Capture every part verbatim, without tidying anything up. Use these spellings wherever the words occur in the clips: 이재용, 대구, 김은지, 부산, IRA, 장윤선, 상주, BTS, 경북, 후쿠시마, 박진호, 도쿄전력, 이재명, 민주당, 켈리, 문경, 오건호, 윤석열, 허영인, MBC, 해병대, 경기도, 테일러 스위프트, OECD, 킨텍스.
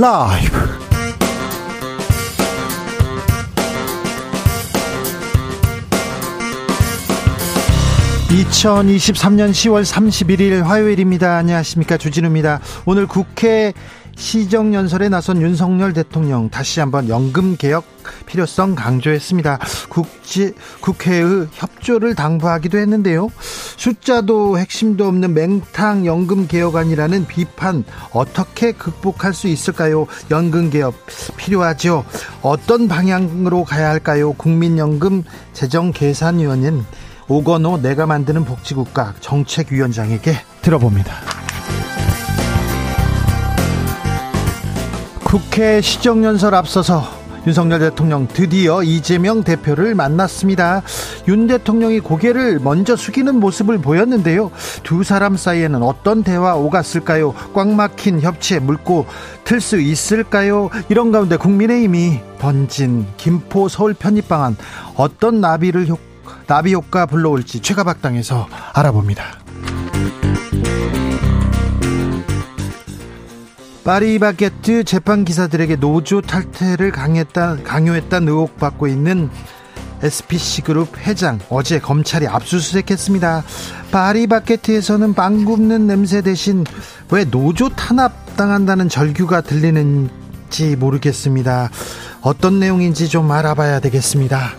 라이브. 이천이십삼년 시월 삼십일일 화요일입니다. 안녕하십니까, 주진우입니다. 오늘 국회 시정연설에 나선 윤석열 대통령 다시 한번 연금개혁 필요성 강조했습니다. 국지, 국회의 협조를 당부하기도 했는데요. 숫자도 핵심도 없는 맹탕 연금개혁안이라는 비판 어떻게 극복할 수 있을까요? 연금개혁 필요하죠. 어떤 방향으로 가야 할까요? 국민연금 재정계산위원회는 오건호 내가 만드는 복지국가 정책위원장에게 들어봅니다. 국회 시정연설 앞서서 윤석열 대통령 드디어 이재명 대표를 만났습니다. 윤 대통령이 고개를 먼저 숙이는 모습을 보였는데요. 두 사람 사이에는 어떤 대화 오갔을까요? 꽉 막힌 협치에 물고 틀 수 있을까요? 이런 가운데 국민의힘이 던진 김포 서울 편입 방안, 어떤 나비를 효과 나비 효과 불러올지 최가박당에서 알아봅니다. 파리바게뜨 재판 기사들에게 노조 탈퇴를 강요했다, 강요했다는 의혹 받고 있는 에스피씨 그룹 회장, 어제 검찰이 압수수색했습니다. 파리바게뜨에서는 빵 굽는 냄새 대신 왜 노조 탄압당한다는 절규가 들리는지 모르겠습니다. 어떤 내용인지 좀 알아봐야 되겠습니다.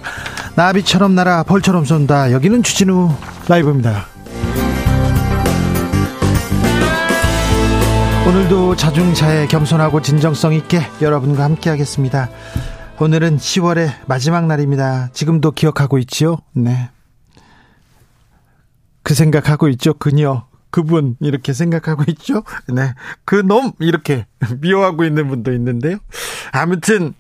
나비처럼 날아 벌처럼 쏜다. 여기는 주진우 라이브입니다. 오늘도 자중자애, 겸손하고 진정성 있게 여러분과 함께 하겠습니다. 오늘은 시월의 마지막 날입니다. 지금도 기억하고 있지요? 네. 그 생각하고 있죠? 그녀, 그분 이렇게 생각하고 있죠? 네. 그놈 이렇게 미워하고 있는 분도 있는데요. 아무튼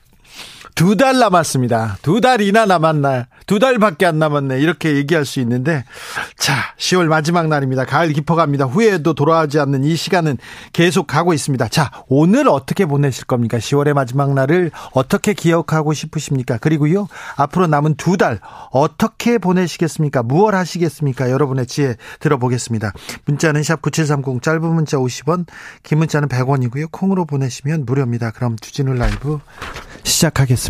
두 달 남았습니다. 두 달이나 남았나. 두 달밖에 안 남았네. 이렇게 얘기할 수 있는데, 자, 시월 마지막 날입니다. 가을 깊어갑니다. 후회도 돌아오지 않는 이 시간은 계속 가고 있습니다. 자, 오늘 어떻게 보내실 겁니까? 시월의 마지막 날을 어떻게 기억하고 싶으십니까? 그리고요, 앞으로 남은 두 달 어떻게 보내시겠습니까? 무얼 하시겠습니까? 여러분의 지혜 들어보겠습니다. 문자는 샵 구칠삼공, 짧은 문자 오십 원, 긴 문자는 백 원이고요. 콩으로 보내시면 무료입니다. 그럼 주진우 라이브 시작하겠습니다.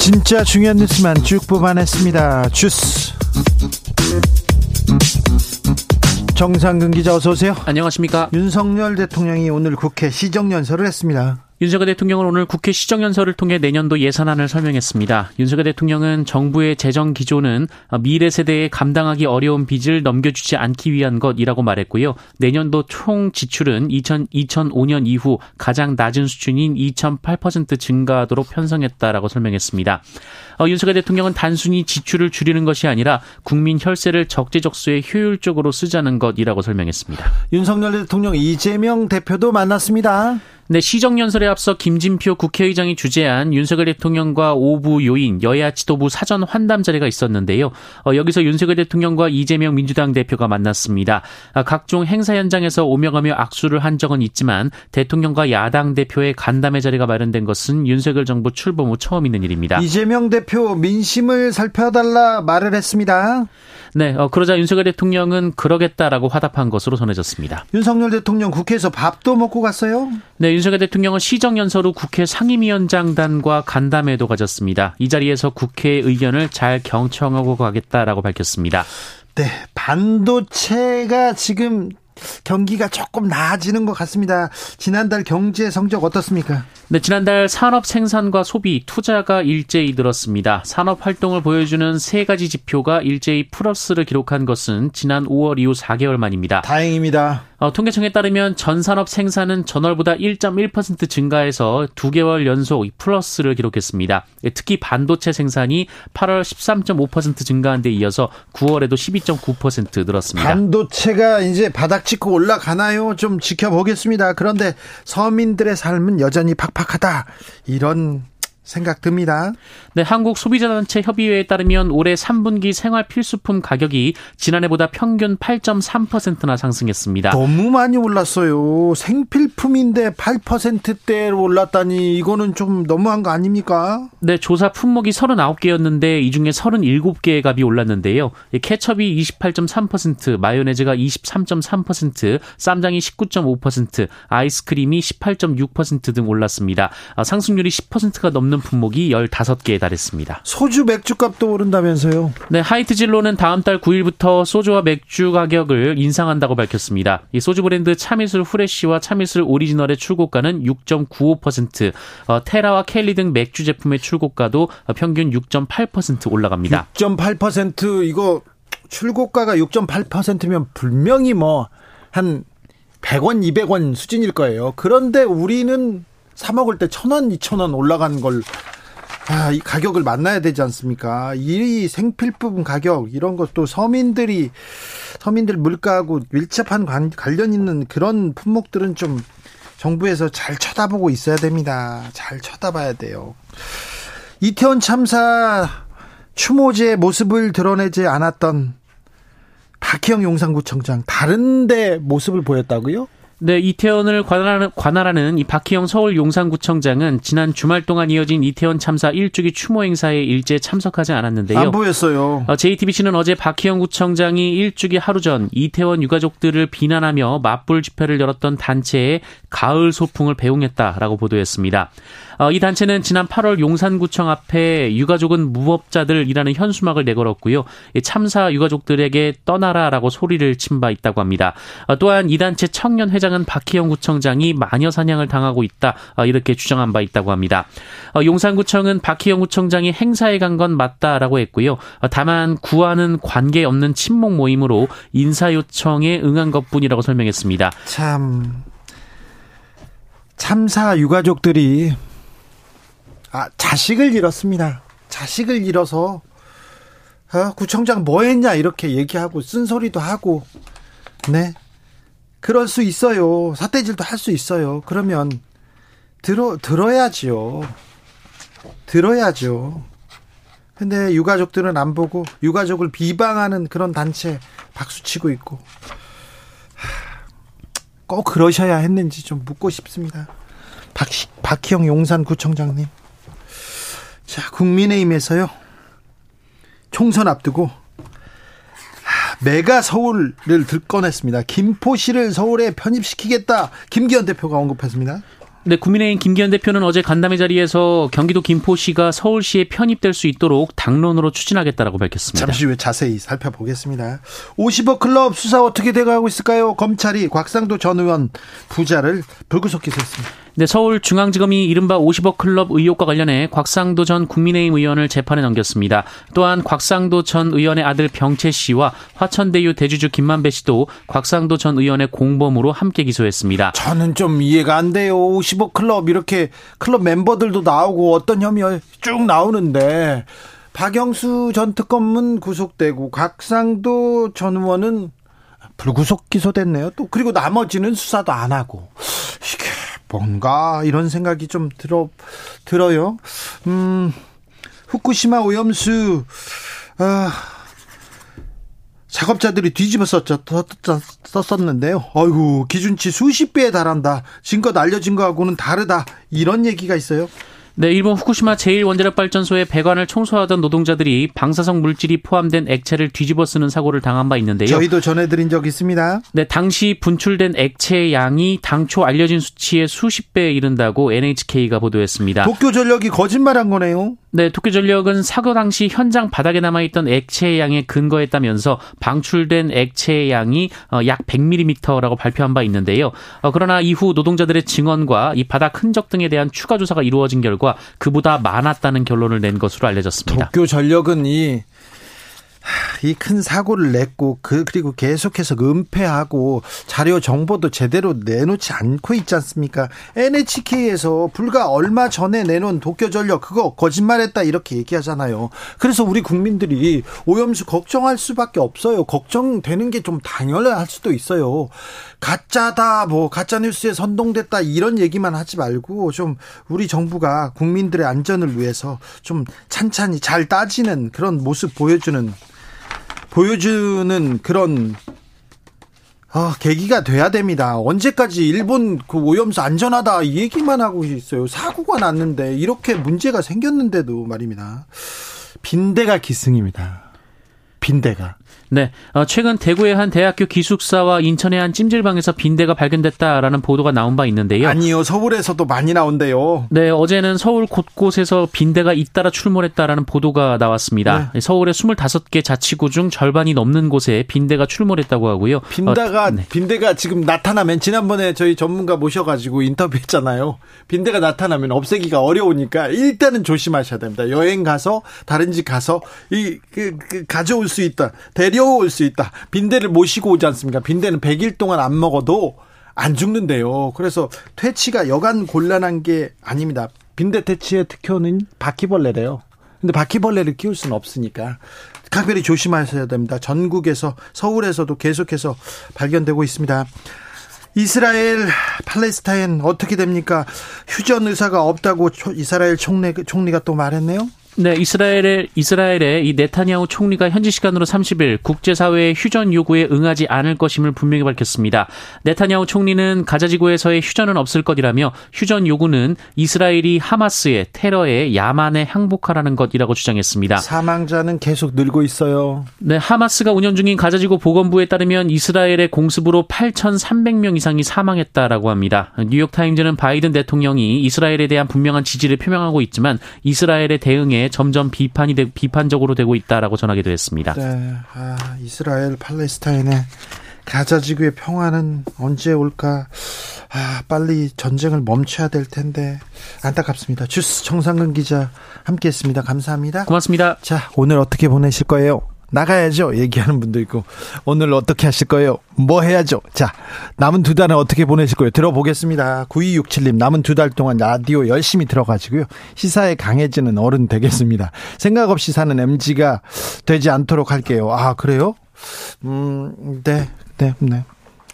진짜 중요한 뉴스만 쭉 뽑아냈습니다. 주스 정상근 기자, 어서 오세요. 안녕하십니까. 윤석열 대통령이 오늘 국회 시정연설을 했습니다. 윤석열 대통령은 오늘 국회 시정연설을 통해 내년도 예산안을 설명했습니다. 윤석열 대통령은 정부의 재정 기조는 미래 세대에 감당하기 어려운 빚을 넘겨주지 않기 위한 것이라고 말했고요. 내년도 총 지출은 이천오년 이후 가장 낮은 수준인 이점팔 퍼센트 증가하도록 편성했다라고 설명했습니다. 윤석열 대통령은 단순히 지출을 줄이는 것이 아니라 국민 혈세를 적재적소에 효율적으로 쓰자는 것이라고 설명했습니다. 윤석열 대통령, 이재명 대표도 만났습니다. 네, 시정연설에 앞서 김진표 국회의장이 주재한 윤석열 대통령과 오부 요인, 여야 지도부 사전 환담 자리가 있었는데요. 어, 여기서 윤석열 대통령과 이재명 민주당 대표가 만났습니다. 아, 각종 행사 현장에서 오며가며 악수를 한 적은 있지만 대통령과 야당 대표의 간담회 자리가 마련된 것은 윤석열 정부 출범 후 처음 있는 일입니다. 이재명 대표, 민심을 살펴달라 말을 했습니다. 네, 어, 그러자 윤석열 대통령은 그러겠다라고 화답한 것으로 전해졌습니다. 윤석열 대통령 국회에서 밥도 먹고 갔어요? 네, 윤석열 대통령은 시정연설 후 국회 상임위원장단과 간담회도 가졌습니다. 이 자리에서 국회의 의견을 잘 경청하고 가겠다라고 밝혔습니다. 네, 반도체가 지금 경기가 조금 나아지는 것 같습니다. 지난달 경제 성적 어떻습니까? 네, 지난달 산업 생산과 소비, 투자가 일제히 늘었습니다. 산업 활동을 보여주는 세 가지 지표가 일제히 플러스를 기록한 것은 지난 오월 이후 사개월 만입니다. 다행입니다. 어, 통계청에 따르면 전 산업 생산은 전월보다 일점일 퍼센트 증가해서 두 개월 연속 플러스를 기록했습니다. 특히 반도체 생산이 팔월 십삼점오 퍼센트 증가한 데 이어서 구월에도 십이점구 퍼센트 늘었습니다. 반도체가 이제 바닥 짚고 올라가나요? 좀 지켜보겠습니다. 그런데 서민들의 삶은 여전히 팍팍하다, 이런 생각 듭니다. 네, 한국소비자단체협의회에 따르면 올해 삼 분기 생활필수품 가격이 지난해보다 평균 팔 점 삼 퍼센트나 상승했습니다. 너무 많이 올랐어요. 생필품인데 팔 퍼센트대로 올랐다니, 이거는 좀 너무한 거 아닙니까? 네, 조사 품목이 삼십구 개였는데 이 중에 삼십칠 개의 값이 올랐는데요. 케첩이 이십팔 점 삼 퍼센트, 마요네즈가 이십삼 점 삼 퍼센트, 쌈장이 십구 점 오 퍼센트, 아이스크림이 십팔 점 육 퍼센트 등 올랐습니다. 상승률이 십 퍼센트가 넘는 품목이 열다섯 개에 달했습니다. 소주 맥주값도 오른다면서요? 네, 하이트진로는 다음 달 구 일부터 소주와 맥주 가격을 인상한다고 밝혔습니다. 이 소주 브랜드 참이슬 후레쉬와 참이슬 오리지널의 출고가는 육 점 구오 퍼센트, 어, 테라와 켈리 등 맥주 제품의 출고가도 평균 육 점 팔 퍼센트 올라갑니다. 육 점 팔 퍼센트, 이거 출고가가 육 점 팔 퍼센트면 분명히 뭐 한 백 원, 이백 원 수준일 거예요. 그런데 우리는 사 먹을 때 천 원, 이천 원 올라간 걸, 아, 이 가격을 만나야 되지 않습니까? 이 생필품 가격, 이런 것도 서민들이, 서민들 물가하고 밀접한 관, 관련 있는 그런 품목들은 좀 정부에서 잘 쳐다보고 있어야 됩니다. 잘 쳐다봐야 돼요. 이태원 참사 추모제의 모습을 드러내지 않았던 박희영 용산구청장, 다른데 모습을 보였다고요? 네, 이태원을 관할하는, 관할하는 이 박희영 서울 용산구청장은 지난 주말 동안 이어진 이태원 참사 일주기 추모 행사에 일제 참석하지 않았는데요. 안 보였어요. 제이티비씨는 어제 박희영 구청장이 일주기 하루 전 이태원 유가족들을 비난하며 맞불 집회를 열었던 단체의 가을 소풍을 배웅했다라고 보도했습니다. 이 단체는 지난 팔월 용산구청 앞에 유가족은 무법자들이라는 현수막을 내걸었고요. 참사 유가족들에게 떠나라라고 소리를 친 바 있다고 합니다. 또한 이 단체 청년 회장은 박희영 구청장이 마녀 사냥을 당하고 있다, 이렇게 주장한 바 있다고 합니다. 용산구청은 박희영 구청장이 행사에 간 건 맞다라고 했고요. 다만 구와는 관계없는 친목 모임으로 인사 요청에 응한 것뿐이라고 설명했습니다. 참, 참사 유가족들이 아, 자식을 잃었습니다. 자식을 잃어서, 아, 구청장 뭐 했냐, 이렇게 얘기하고, 쓴소리도 하고, 네. 그럴 수 있어요. 삿대질도 할 수 있어요. 그러면, 들어, 들어야지요. 들어야죠. 근데 유가족들은 안 보고, 유가족을 비방하는 그런 단체 박수치고 있고, 하, 꼭 그러셔야 했는지 좀 묻고 싶습니다. 박, 박희영 용산구청장님. 자, 국민의힘에서요, 총선 앞두고 메가 서울을 들꺼냈습니다. 김포시를 서울에 편입시키겠다, 김기현 대표가 언급했습니다. 네, 국민의힘 김기현 대표는 어제 간담회 자리에서 경기도 김포시가 서울시에 편입될 수 있도록 당론으로 추진하겠다라고 밝혔습니다. 잠시 후에 자세히 살펴보겠습니다. 오십억 클럽 수사 어떻게 돼가고 있을까요? 검찰이 곽상도 전 의원 부자를 불구속 기소했습니다. 네, 서울중앙지검이 이른바 오십억 클럽 의혹과 관련해 곽상도 전 국민의힘 의원을 재판에 넘겼습니다. 또한 곽상도 전 의원의 아들 병채 씨와 화천대유 대주주 김만배 씨도 곽상도 전 의원의 공범으로 함께 기소했습니다. 저는 좀 이해가 안 돼요. 오십억 클럽, 이렇게 클럽 멤버들도 나오고 어떤 혐의 쭉 나오는데, 박영수 전 특검은 구속되고 곽상도 전 의원은 불구속 기소됐네요. 또 그리고 나머지는 수사도 안 하고, 이게 뭔가 이런 생각이 좀 들어, 들어요. 음, 후쿠시마 오염수, 아, 작업자들이 뒤집어 썼었는데요. 아이고, 기준치 수십 배에 달한다, 지금껏 알려진 거하고는 다르다, 이런 얘기가 있어요. 네, 일본 후쿠시마 제일 원자력발전소의 배관을 청소하던 노동자들이 방사성 물질이 포함된 액체를 뒤집어 쓰는 사고를 당한 바 있는데요. 저희도 전해드린 적이 있습니다. 네, 당시 분출된 액체의 양이 당초 알려진 수치의 수십 배에 이른다고 엔에이치케이가 보도했습니다. 도쿄전력이 거짓말한 거네요. 네, 도쿄전력은 사고 당시 현장 바닥에 남아있던 액체의 양에 근거했다면서 방출된 액체의 양이 약 백 밀리미터라고 발표한 바 있는데요. 그러나 이후 노동자들의 증언과 이 바닥 흔적 등에 대한 추가 조사가 이루어진 결과 그보다 많았다는 결론을 낸 것으로 알려졌습니다. 도쿄전력은 이 이 큰 사고를 냈고 그 그리고 계속해서 은폐하고 자료 정보도 제대로 내놓지 않고 있지 않습니까? 엔에이치케이에서 불과 얼마 전에 내놓은 도쿄전력 그거 거짓말했다 이렇게 얘기하잖아요. 그래서 우리 국민들이 오염수 걱정할 수밖에 없어요. 걱정되는 게 좀 당연할 수도 있어요. 가짜다 뭐 가짜뉴스에 선동됐다 이런 얘기만 하지 말고 좀 우리 정부가 국민들의 안전을 위해서 좀 찬찬히 잘 따지는 그런 모습 보여주는 보여주는 그런 아, 계기가 돼야 됩니다. 언제까지 일본 그 오염수 안전하다 이 얘기만 하고 있어요. 사고가 났는데 이렇게 문제가 생겼는데도 말입니다. 빈대가 기승입니다. 빈대가. 네, 최근 대구의 한 대학교 기숙사와 인천의 한 찜질방에서 빈대가 발견됐다라는 보도가 나온 바 있는데요. 아니요, 서울에서도 많이 나온대요. 네, 어제는 서울 곳곳에서 빈대가 잇따라 출몰했다라는 보도가 나왔습니다. 네. 서울의 스물다섯 개 자치구 중 절반이 넘는 곳에 빈대가 출몰했다고 하고요. 빈대가, 어, 네. 빈대가 지금 나타나면 지난번에 저희 전문가 모셔가지고 인터뷰했잖아요. 빈대가 나타나면 없애기가 어려우니까 일단은 조심하셔야 됩니다. 여행 가서 다른 집 가서 이, 그, 그, 가져올 수 있다. 대려 올 수 있다. 빈대를 모시고 오지 않습니까? 빈대는 백 일 동안 안 먹어도 안 죽는데요. 그래서 퇴치가 여간 곤란한 게 아닙니다. 빈대 퇴치의 특효는 바퀴벌레래요. 근데 바퀴벌레를 키울 수는 없으니까 각별히 조심하셔야 됩니다. 전국에서 서울에서도 계속해서 발견되고 있습니다. 이스라엘, 팔레스타인 어떻게 됩니까? 휴전 의사가 없다고 이스라엘 총리, 총리가 또 말했네요. 네, 이스라엘의, 이스라엘의 이 네타냐후 총리가 현지 시간으로 삼십 일 국제사회의 휴전 요구에 응하지 않을 것임을 분명히 밝혔습니다. 네타냐후 총리는 가자지구에서의 휴전은 없을 것이라며 휴전 요구는 이스라엘이 하마스의 테러에 야만에 항복하라는 것이라고 주장했습니다. 사망자는 계속 늘고 있어요. 네, 하마스가 운영 중인 가자지구 보건부에 따르면 이스라엘의 공습으로 팔천삼백 명 이상이 사망했다라고 합니다. 뉴욕타임즈는 바이든 대통령이 이스라엘에 대한 분명한 지지를 표명하고 있지만 이스라엘의 대응에 점점 비판이 되, 비판적으로 되고 있다라고 전하기도 했습니다. 네, 아, 이스라엘 팔레스타인의 가자지구의 평화는 언제 올까? 아, 빨리 전쟁을 멈춰야 될 텐데 안타깝습니다. 주스 정상근 기자 함께했습니다. 감사합니다. 고맙습니다. 자, 오늘 어떻게 보내실 거예요? 나가야죠. 얘기하는 분도 있고 오늘 어떻게 하실 거예요? 뭐 해야죠? 자, 남은 두 달은 어떻게 보내실 거예요? 들어보겠습니다. 구이육칠 님 남은 두 달 동안 라디오 열심히 들어가지고요. 시사에 강해지는 어른 되겠습니다. 생각 없이 사는 엠지가 되지 않도록 할게요. 아, 그래요? 음, 네, 네, 네.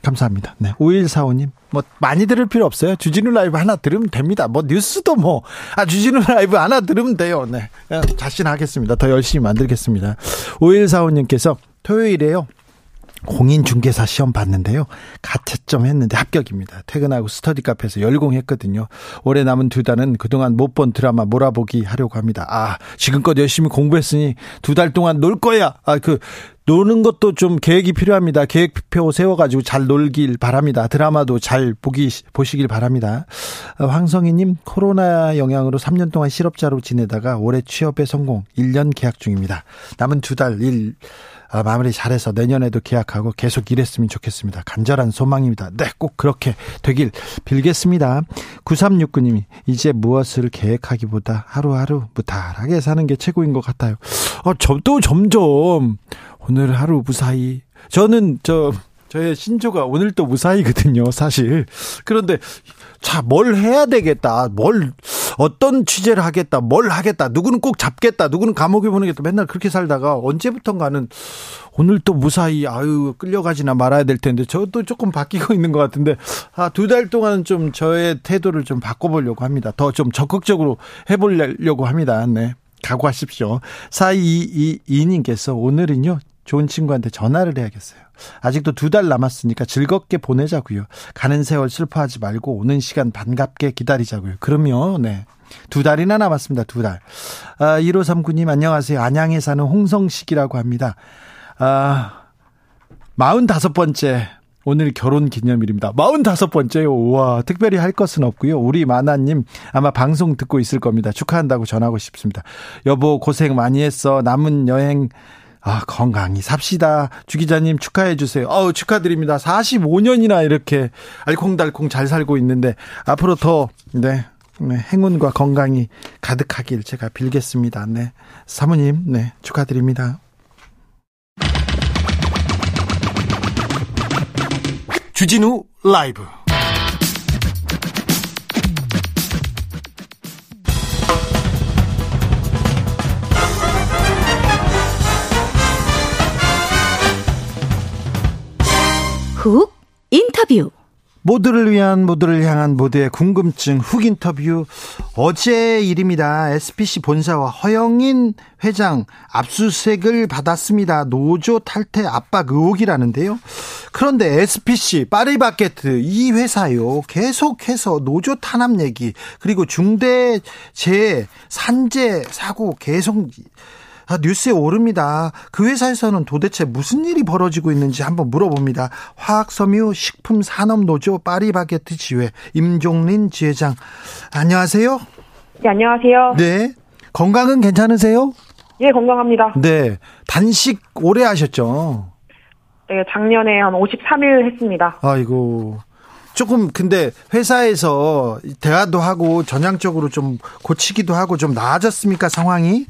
감사합니다. 네. 오일사오 님 뭐 많이 들을 필요 없어요. 주진우 라이브 하나 들으면 됩니다. 뭐 뉴스도 뭐 아 주진우 라이브 하나 들으면 돼요. 네. 자신하겠습니다. 더 열심히 만들겠습니다. 오일사오 님께서 토요일에요. 공인중개사 시험 봤는데요. 가채점 했는데 합격입니다. 퇴근하고 스터디 카페에서 열공했거든요. 올해 남은 두 달은 그동안 못 본 드라마 몰아보기 하려고 합니다. 아, 지금껏 열심히 공부했으니 두 달 동안 놀 거야. 아, 그 노는 것도 좀 계획이 필요합니다. 계획표 세워가지고 잘 놀길 바랍니다. 드라마도 잘 보기, 보시길 바랍니다. 황성희님, 코로나 영향으로 삼 년 동안 실업자로 지내다가 올해 취업에 성공, 일 년 계약 중입니다. 남은 두 달 일, 아, 마무리 잘해서 내년에도 계약하고 계속 일했으면 좋겠습니다. 간절한 소망입니다. 네, 꼭 그렇게 되길 빌겠습니다. 구삼육구 님이 이제 무엇을 계획하기보다 하루하루 무탈하게 사는 게 최고인 것 같아요. 어, 저도 점점 오늘 하루 무사히. 저는 저 저의 신조가 오늘 또 무사히거든요, 사실. 그런데 자, 뭘 해야 되겠다, 뭘 어떤 취재를 하겠다, 뭘 하겠다, 누구는 꼭 잡겠다, 누구는 감옥에 보내겠다, 맨날 그렇게 살다가 언제부턴가는 오늘 또 무사히 아유 끌려가지나 말아야 될 텐데 저도 조금 바뀌고 있는 것 같은데 아, 두 달 동안은 좀 저의 태도를 좀 바꿔보려고 합니다. 더 좀 적극적으로 해보려고 합니다. 네, 각오하십시오. 사이이이 님께서 오늘은요 좋은 친구한테 전화를 해야겠어요. 아직도 두 달 남았으니까 즐겁게 보내자고요. 가는 세월 슬퍼하지 말고 오는 시간 반갑게 기다리자고요. 그럼요. 네, 두 달이나 남았습니다. 두 달. 아, 일오삼구 님 안녕하세요. 안양에 사는 홍성식이라고 합니다. 아, 마흔다섯 번째 오늘 결혼 기념일입니다. 마흔다섯 번째요. 우와, 특별히 할 것은 없고요. 우리 만화님 아마 방송 듣고 있을 겁니다. 축하한다고 전하고 싶습니다. 여보 고생 많이 했어. 남은 여행 아, 건강히 삽시다. 주 기자님 축하해 주세요. 어우, 축하드립니다. 사십오 년이나 이렇게 알콩달콩 잘 살고 있는데 앞으로 더 네, 네, 행운과 건강이 가득하길 제가 빌겠습니다. 네, 사모님, 네, 축하드립니다. 주진우 라이브. 훅 인터뷰. 모두를 위한, 모두를 향한, 모두의 궁금증 훅 인터뷰. 어제 일입니다. 에스피씨 본사와 허영인 회장 압수수색을 받았습니다. 노조 탈퇴 압박 의혹이라는데요. 그런데 에스피씨, 파리바게뜨 이 회사요, 계속해서 노조 탄압 얘기, 그리고 중대재해 산재 사고 계속 아, 뉴스에 오릅니다. 그 회사에서는 도대체 무슨 일이 벌어지고 있는지 한번 물어봅니다. 화학섬유식품산업노조 파리바게뜨 지회 임종린 지회장, 안녕하세요. 네, 안녕하세요. 네, 건강은 괜찮으세요? 예, 건강합니다. 네, 단식 오래 하셨죠? 네, 작년에 한 오십삼 일 했습니다. 아이고, 조금 근데 회사에서 대화도 하고 전향적으로 좀 고치기도 하고 좀 나아졌습니까, 상황이?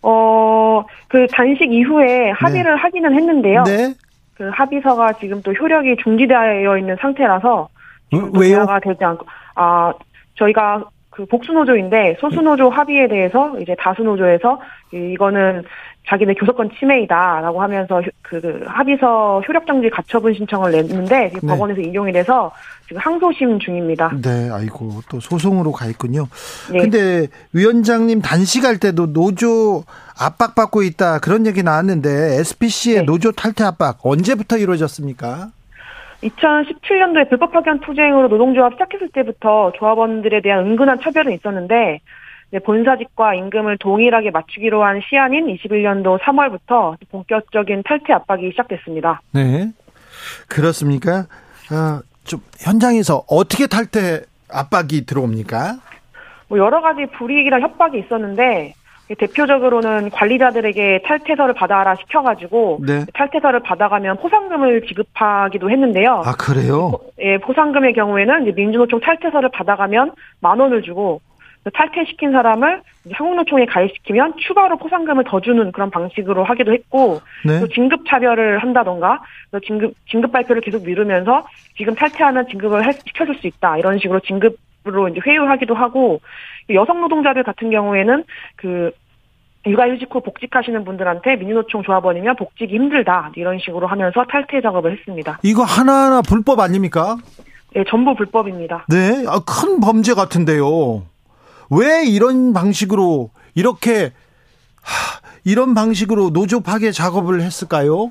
어, 그 단식 이후에 합의를 네. 하기는 했는데요. 네. 그 합의서가 지금 또 효력이 중지되어 있는 상태라서 지금 어, 왜요? 대화가 되지 않고, 아, 저희가 그 복수노조인데 소수노조 합의에 대해서 이제 다수노조에서 이거는 자기네 교섭권 침해이다라고 하면서 그 합의서 효력정지 가처분 신청을 냈는데 네. 법원에서 인용이 돼서 지금 항소심 중입니다. 네, 아이고, 또 소송으로 가 있군요. 네. 근데 위원장님 단식할 때도 노조 압박받고 있다 그런 얘기 나왔는데 에스피씨의 네. 노조 탈퇴 압박 언제부터 이루어졌습니까? 이천십칠 년도에 불법 파견 투쟁으로 노동조합 시작했을 때부터 조합원들에 대한 은근한 차별은 있었는데 네, 본사직과 임금을 동일하게 맞추기로 한 시한인 이십일 년도 삼월부터 본격적인 탈퇴 압박이 시작됐습니다. 네, 그렇습니까? 아, 좀 현장에서 어떻게 탈퇴 압박이 들어옵니까? 뭐 여러 가지 불이익이나 협박이 있었는데 대표적으로는 관리자들에게 탈퇴서를 받아라 시켜가지고 네. 탈퇴서를 받아가면 포상금을 지급하기도 했는데요. 아, 그래요? 예, 포상금의 경우에는 이제 민주노총 탈퇴서를 받아가면 만 원을 주고 탈퇴시킨 사람을 한국노총에 가입시키면 추가로 포상금을 더 주는 그런 방식으로 하기도 했고 네. 또 진급 차별을 한다던가 진급 진급 발표를 계속 미루면서 지금 탈퇴하면 진급을 해, 시켜줄 수 있다 이런 식으로 진급으로 이제 회유하기도 하고 여성 노동자들 같은 경우에는 그 육아휴직 후 복직하시는 분들한테 민주노총 조합원이면 복직이 힘들다 이런 식으로 하면서 탈퇴 작업을 했습니다. 이거 하나하나 불법 아닙니까? 네, 전부 불법입니다. 네, 아, 큰 범죄 같은데요. 왜 이런 방식으로 이렇게 하, 이런 방식으로 노조 파괴 작업을 했을까요?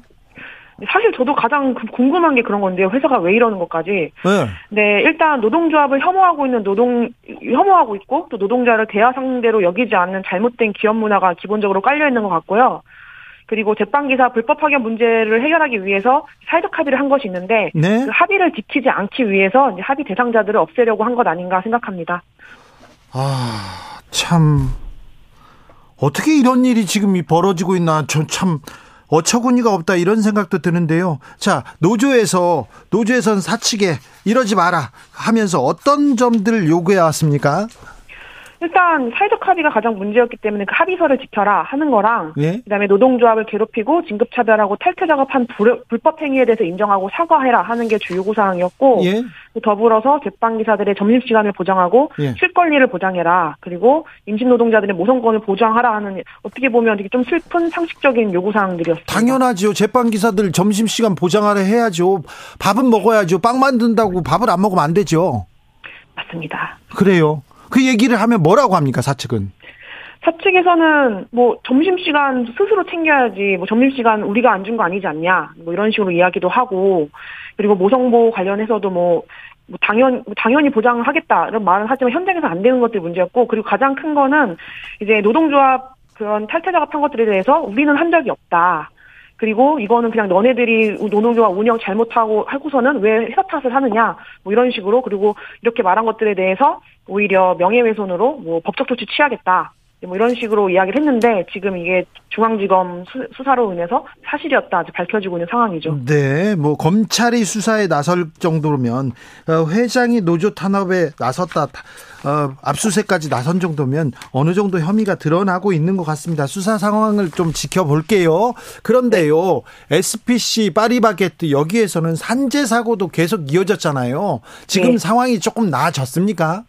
사실 저도 가장 궁금한 게 그런 건데요. 회사가 왜 이러는 것까지. 네. 네, 일단 노동조합을 혐오하고 있는 노동 혐오하고 있고 또 노동자를 대화 상대로 여기지 않는 잘못된 기업 문화가 기본적으로 깔려 있는 것 같고요. 그리고 제빵기사 불법 파견 문제를 해결하기 위해서 사회적 합의를 한 것이 있는데 네? 그 합의를 지키지 않기 위해서 이제 합의 대상자들을 없애려고 한 것 아닌가 생각합니다. 아, 참, 어떻게 이런 일이 지금 벌어지고 있나, 참 어처구니가 없다 이런 생각도 드는데요. 자, 노조에서 노조에선 사측에 이러지 마라 하면서 어떤 점들을 요구해 왔습니까? 일단 사회적 합의가 가장 문제였기 때문에 그 합의서를 지켜라 하는 거랑 네? 그다음에 노동조합을 괴롭히고 진급차별하고 탈퇴작업한 불법 행위에 대해서 인정하고 사과해라 하는 게 주요 요구사항이었고 네? 더불어서 제빵기사들의 점심시간을 보장하고 네. 쉴 권리를 보장해라 그리고 임신노동자들의 모성권을 보장하라 하는 어떻게 보면 되게 좀 슬픈 상식적인 요구사항들이었습니다. 당연하죠. 제빵기사들 점심시간 보장하라 해야죠. 밥은 먹어야죠. 빵 만든다고 밥을 안 먹으면 안 되죠. 맞습니다. 그래요. 그 얘기를 하면 뭐라고 합니까, 사측은? 사측에서는 뭐 점심시간 스스로 챙겨야지 뭐 점심시간 우리가 안 준 거 아니지 않냐 뭐 이런 식으로 이야기도 하고 그리고 모성보호 관련해서도 뭐 당연, 당연히 보장하겠다 이런 말은 하지만 현장에서 안 되는 것들이 문제였고 그리고 가장 큰 거는 이제 노동조합 그런 탈퇴 작업한 것들에 대해서 우리는 한 적이 없다. 그리고 이거는 그냥 너네들이 노동조합 운영 잘못하고 하고서는 왜 회사 탓을 하느냐 뭐 이런 식으로 그리고 이렇게 말한 것들에 대해서 오히려 명예훼손으로 뭐 법적 조치 취하겠다 뭐 이런 식으로 이야기를 했는데 지금 이게 중앙지검 수, 수사로 인해서 사실이었다 아주 밝혀지고 있는 상황이죠. 네, 뭐 검찰이 수사에 나설 정도면 회장이 노조 탄압에 나섰다, 어, 압수수색까지 나선 정도면 어느 정도 혐의가 드러나고 있는 것 같습니다. 수사 상황을 좀 지켜볼게요. 그런데요, 에스피씨 파리바게뜨 여기에서는 산재 사고도 계속 이어졌잖아요. 지금 네. 상황이 조금 나아졌습니까?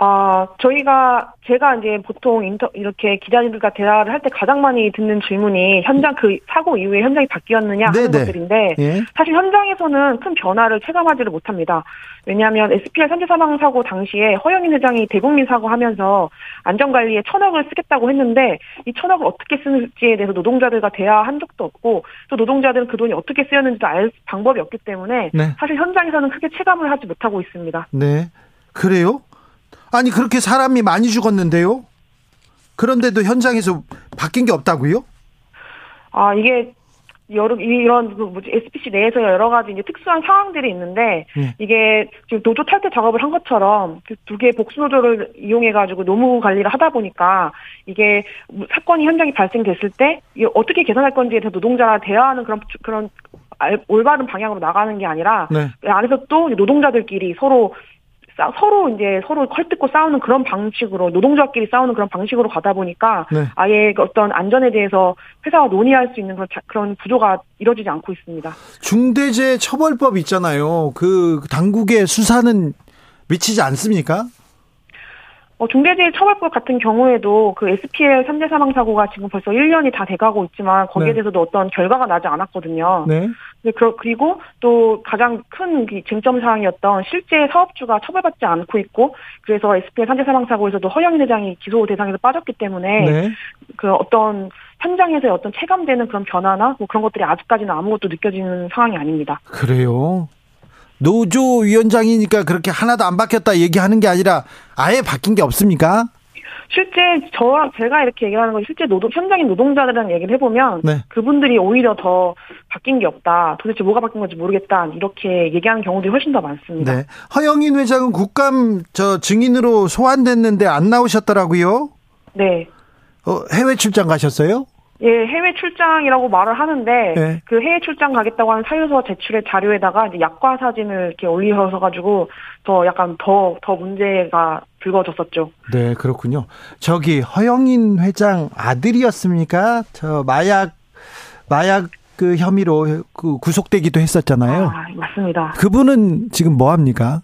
아, 저희가, 제가 이제 보통 인터, 이렇게 기자님들과 대화를 할 때 가장 많이 듣는 질문이 현장 그 사고 이후에 현장이 바뀌었느냐 하는 네네. 것들인데, 예. 사실 현장에서는 큰 변화를 체감하지를 못합니다. 왜냐하면 에스피엘 산재 사망 사고 당시에 허영인 회장이 대국민 사고 하면서 안전관리에 천억을 쓰겠다고 했는데, 이 천억을 어떻게 쓰는지에 대해서 노동자들과 대화한 적도 없고, 또 노동자들은 그 돈이 어떻게 쓰였는지도 알 방법이 없기 때문에, 네. 사실 현장에서는 크게 체감을 하지 못하고 있습니다. 네. 그래요? 아니 그렇게 사람이 많이 죽었는데요. 그런데도 현장에서 바뀐 게 없다고요? 아 이게 여러 이런 그 뭐지 에스피씨 내에서 여러 가지 이제 특수한 상황들이 있는데 네. 이게 지금 노조 탈퇴 작업을 한 것처럼 그 두 개의 복수 노조를 이용해 가지고 노무 관리를 하다 보니까 이게 사건이 현장이 발생됐을 때 어떻게 개선할 건지에 대해서 노동자와 대화하는 그런 그런 올바른 방향으로 나가는 게 아니라 네. 안에서 또 노동자들끼리 서로 서로 이제 서로 헐뜯고 싸우는 그런 방식으로 노동자끼리 싸우는 그런 방식으로 가다 보니까 네. 아예 어떤 안전에 대해서 회사와 논의할 수 있는 그런, 자, 그런 구조가 이루어지지 않고 있습니다. 중대재해처벌법 있잖아요. 그 당국의 수사는 미치지 않습니까? 어, 중대재해처벌법 같은 경우에도 그 에스피엘 산재 사망 사고가 지금 벌써 일 년이 다 돼가고 있지만 거기에 네. 대해서도 어떤 결과가 나지 않았거든요. 네. 그리고 또 가장 큰 쟁점 사항이었던 실제 사업주가 처벌받지 않고 있고 그래서 에스피엘 산재 사망 사고에서도 허영인 회장이 기소 대상에서 빠졌기 때문에 네. 그 어떤 현장에서의 어떤 체감되는 그런 변화나 뭐 그런 것들이 아직까지는 아무것도 느껴지는 상황이 아닙니다. 그래요. 노조 위원장이니까 그렇게 하나도 안 바뀌었다 얘기하는 게 아니라 아예 바뀐 게 없습니까? 실제 저와 제가 이렇게 얘기하는 건 실제 노동 현장인 노동자들이랑 얘기를 해보면 네. 그분들이 오히려 더 바뀐 게 없다. 도대체 뭐가 바뀐 건지 모르겠다. 이렇게 얘기하는 경우들이 훨씬 더 많습니다. 네. 허영인 회장은 국감 저 증인으로 소환됐는데 안 나오셨더라고요. 네. 어, 해외 출장 가셨어요? 예, 해외 출장이라고 말을 하는데 네. 그 해외 출장 가겠다고 하는 사유서 제출의 자료에다가 이제 약과 사진을 이렇게 올리셔서 가지고 더 약간 더 더 문제가 불거졌었죠. 네, 그렇군요. 저기 허영인 회장 아들이었습니까? 저 마약 마약 그 혐의로 그 구속되기도 했었잖아요. 아, 맞습니다. 그분은 지금 뭐 합니까?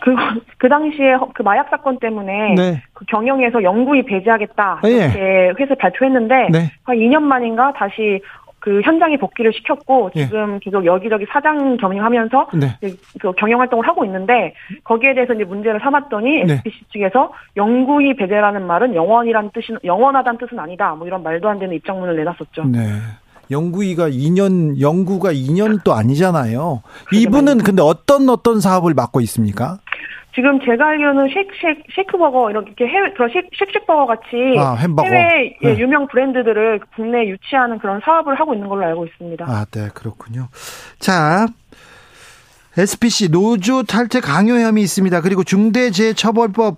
그, 그 당시에 그 마약 사건 때문에 네. 그 경영에서 영구히 배제하겠다 이렇게 예. 회사 발표했는데 네. 한 이 년 만인가 다시 그 현장에 복귀를 시켰고 예. 지금 계속 여기저기 사장 겸임하면서 네. 그 경영 활동을 하고 있는데 거기에 대해서 이제 문제를 삼았더니 네. 에스피씨 측에서 영구히 배제라는 말은 영원이란 뜻은 영원하다는 뜻은 아니다 뭐 이런 말도 안 되는 입장문을 내놨었죠. 네. 영구이가 이 년, 영구가 이 년도 아니잖아요. 이분은 근데 어떤 어떤 사업을 맡고 있습니까? 지금 제가 알기로는 쉐이크, 쉐이크, 쉐이크버거, 이렇게 해외, 그런 쉐이크, 쉑쉑버거 같이 아, 햄버거. 해외 네. 유명 브랜드들을 국내에 유치하는 그런 사업을 하고 있는 걸로 알고 있습니다. 아, 네, 그렇군요. 자, 에스피씨 노조 탈퇴 강요 혐의 있습니다. 그리고 중대재해처벌법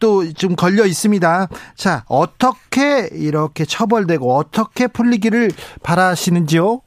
또 좀 걸려 있습니다. 자, 어떻게 이렇게 처벌되고 어떻게 풀리기를 바라시는지요?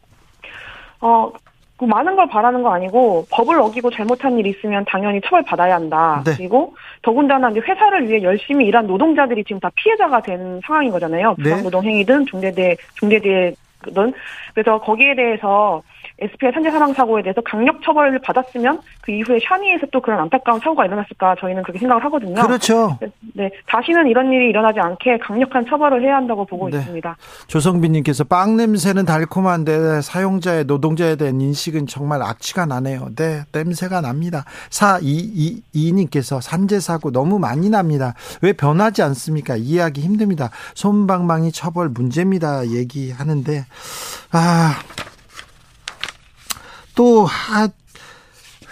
어, 많은 걸 바라는 거 아니고 법을 어기고 잘못한 일이 있으면 당연히 처벌받아야 한다. 네. 그리고 더군다나 이제 회사를 위해 열심히 일한 노동자들이 지금 다 피해자가 된 상황인 거잖아요. 부당노동행위든 중대재해, 중대재해든. 그래서 거기에 대해서 에스피엘 산재 사망 사고에 대해서 강력 처벌을 받았으면 그 이후에 샤니에서 또 그런 안타까운 사고가 일어났을까 저희는 그렇게 생각을 하거든요. 그렇죠. 네, 다시는 이런 일이 일어나지 않게 강력한 처벌을 해야 한다고 보고 네. 있습니다. 조성빈님께서 빵 냄새는 달콤한데 사용자의 노동자에 대한 인식은 정말 악취가 나네요. 네, 냄새가 납니다. 사이이이님께서 산재 사고 너무 많이 납니다. 왜 변하지 않습니까? 이해하기 힘듭니다. 솜방망이 처벌 문제입니다. 얘기하는데 아. 또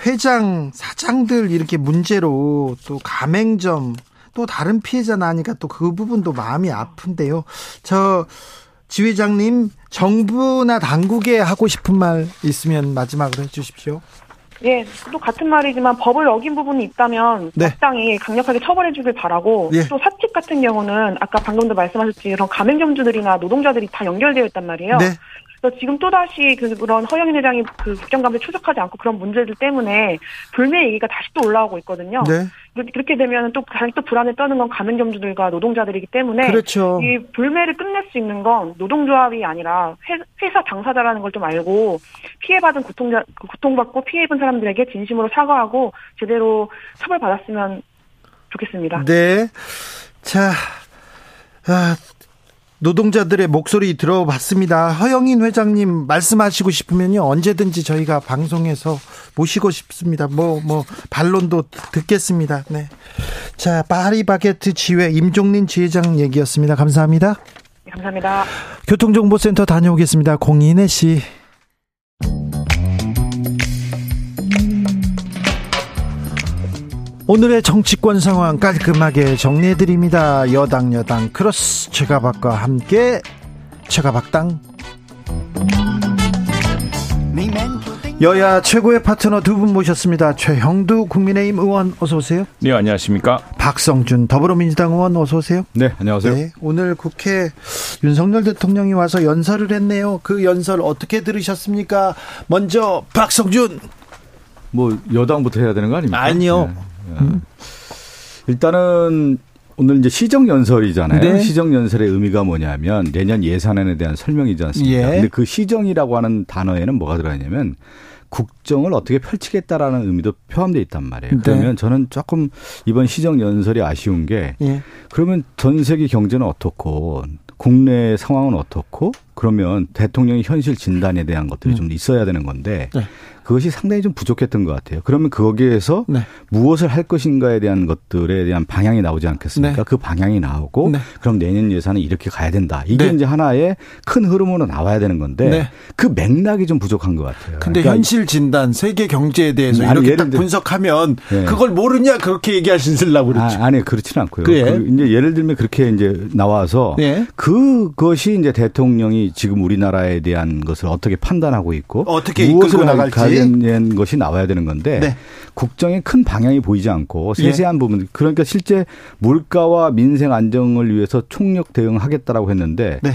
회장, 사장들 이렇게 문제로 또 가맹점 또 다른 피해자 나니까 또 그 부분도 마음이 아픈데요. 저 지회장님 정부나 당국에 하고 싶은 말 있으면 마지막으로 해주십시오. 예, 또 같은 말이지만 법을 어긴 부분이 있다면 네. 적당히 강력하게 처벌해 주길 바라고 예. 또 사측 같은 경우는 아까 방금도 말씀하셨지 이런 가맹점주들이나 노동자들이 다 연결되어 있단 말이에요. 네. 그래서 지금 또다시 그런 허영인 회장이 그 국정감사에 추적하지 않고 그런 문제들 때문에 불매 얘기가 다시 또 올라오고 있거든요. 네. 그렇게 되면 또 다시 또 불안에 떠는 건 가맹점주들과 노동자들이기 때문에 그렇죠. 이 불매를 끝낼 수 있는 건 노동조합이 아니라 회사 당사자라는 걸 좀 알고 피해받은 고통자, 고통받고 피해입은 사람들에게 진심으로 사과하고 제대로 처벌받았으면 좋겠습니다. 네. 자, 아. 노동자들의 목소리 들어봤습니다. 허영인 회장님 말씀하시고 싶으면요. 언제든지 저희가 방송에서 모시고 싶습니다. 뭐, 뭐, 반론도 듣겠습니다. 네. 자, 파리바게뜨 지회 임종린 지회장 얘기였습니다. 감사합니다. 네, 감사합니다. 교통정보센터 다녀오겠습니다. 공인혜 씨. 오늘의 정치권 상황 깔끔하게 정리해드립니다. 여당 여당 크로스 최가박과 함께 최가박당. 여야 최고의 파트너 두 분 모셨습니다. 최형두 국민의힘 의원 어서 오세요. 네, 안녕하십니까. 박성준 더불어민주당 의원 어서 오세요. 네, 안녕하세요. 네, 오늘 국회 윤석열 대통령이 와서 연설을 했네요. 그 연설 어떻게 들으셨습니까? 먼저 박성준. 뭐 여당부터 해야 되는 거 아닙니까? 아니요. 네. 음. 일단은 오늘 이제 시정연설이잖아요. 네. 시정연설의 의미가 뭐냐면 내년 예산안에 대한 설명이지 않습니까? 예. 근데 그 시정이라고 하는 단어에는 뭐가 들어가냐면 국정을 어떻게 펼치겠다라는 의미도 포함되어 있단 말이에요. 그러면 네. 저는 조금 이번 시정연설이 아쉬운 게 예. 그러면 전 세계 경제는 어떻고 국내 상황은 어떻고 그러면 대통령의 현실 진단에 대한 것들이 음. 좀 있어야 되는 건데 네. 그것이 상당히 좀 부족했던 것 같아요. 그러면 거기에서 네. 무엇을 할 것인가에 대한 것들에 대한 방향이 나오지 않겠습니까? 네. 그 방향이 나오고 네. 그럼 내년 예산은 이렇게 가야 된다. 이게 네. 이제 하나의 큰 흐름으로 나와야 되는 건데 네. 그 맥락이 좀 부족한 것 같아요. 근데 그러니까 현실 진단, 세계 경제에 대해서 아니, 이렇게 딱 분석하면 네. 그걸 모르냐 그렇게 얘기하시려고 그러죠. 아, 아니 그렇지는 않고요. 그 예. 그 이제 예를 들면 그렇게 이제 나와서 예. 그것이 이제 대통령이 지금 우리나라에 대한 것을 어떻게 판단하고 있고 어떻게 이끌고 나갈지. 관련된 것이 나와야 되는 건데 네. 국정의 큰 방향이 보이지 않고 세세한 예. 부분 그러니까 실제 물가와 민생 안정을 위해서 총력 대응하겠다라고 했는데 네.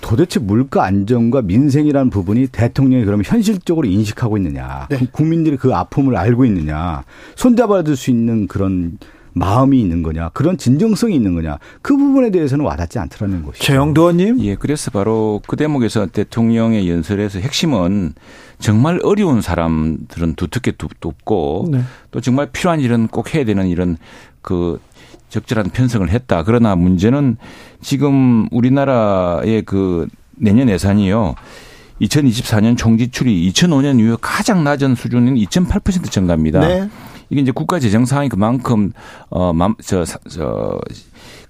도대체 물가 안정과 민생이라는 부분이 대통령이 그러면 현실적으로 인식하고 있느냐 네. 국민들이 그 아픔을 알고 있느냐 손잡아줄 수 있는 그런 마음이 있는 거냐 그런 진정성이 있는 거냐 그 부분에 대해서는 와닿지 않더라는 것이죠. 최영도 의원님. 예, 그래서 바로 그 대목에서 대통령의 연설에서 핵심은 정말 어려운 사람들은 두텁게 돕고 네. 또 정말 필요한 일은 꼭 해야 되는 이런 그 적절한 편성을 했다. 그러나 문제는 지금 우리나라의 그 내년 예산이요. 이천이십사 년 총지출이 이천오 년 이후 가장 낮은 수준인 이 점 팔 퍼센트 증가입니다. 네. 이게 이제 국가 재정 상황이 그만큼 어 저 저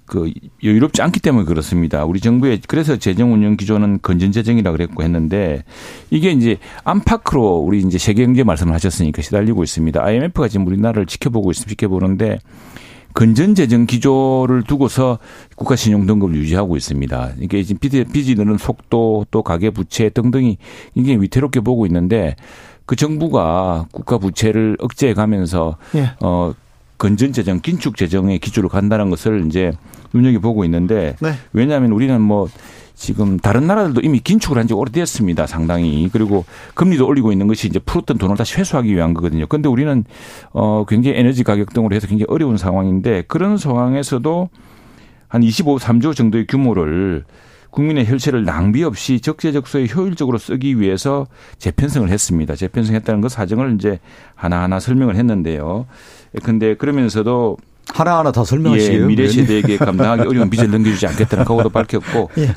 그 여유롭지 않기 때문에 그렇습니다. 우리 정부의 그래서 재정 운영 기조는 건전 재정이라 그랬고 했는데 이게 이제 안팎으로 우리 이제 세계 경제 말씀을 하셨으니까 시달리고 있습니다. 아이엠에프가 지금 우리나라를 지켜보고 있습니다. 지켜보는데 건전 재정 기조를 두고서 국가 신용 등급을 유지하고 있습니다. 이게 지금 빚이 느는 속도 또 가계 부채 등등이 이게 위태롭게 보고 있는데 그 정부가 국가 부채를 억제해 가면서 예. 어 건전 재정, 긴축 재정의 기조로 간다는 것을 이제 눈여겨보고 있는데 네. 왜냐하면 우리는 뭐 지금 다른 나라들도 이미 긴축을 한 지 오래됐습니다. 상당히. 그리고 금리도 올리고 있는 것이 이제 풀었던 돈을 다시 회수하기 위한 거거든요. 그런데 우리는 어 굉장히 에너지 가격 등으로 해서 굉장히 어려운 상황인데 그런 상황에서도 한 이십오, 삼조 정도의 규모를 국민의 혈세를 낭비 없이 적재적소에 효율적으로 쓰기 위해서 재편성을 했습니다. 재편성했다는 것 사정을 이제 하나하나 설명을 했는데요. 그런데 그러면서도 하나하나 다 설명하시고요. 예, 미래 세대에게 감당하기 어려운 빚을 넘겨주지 않겠다는 각오도 밝혔고 예.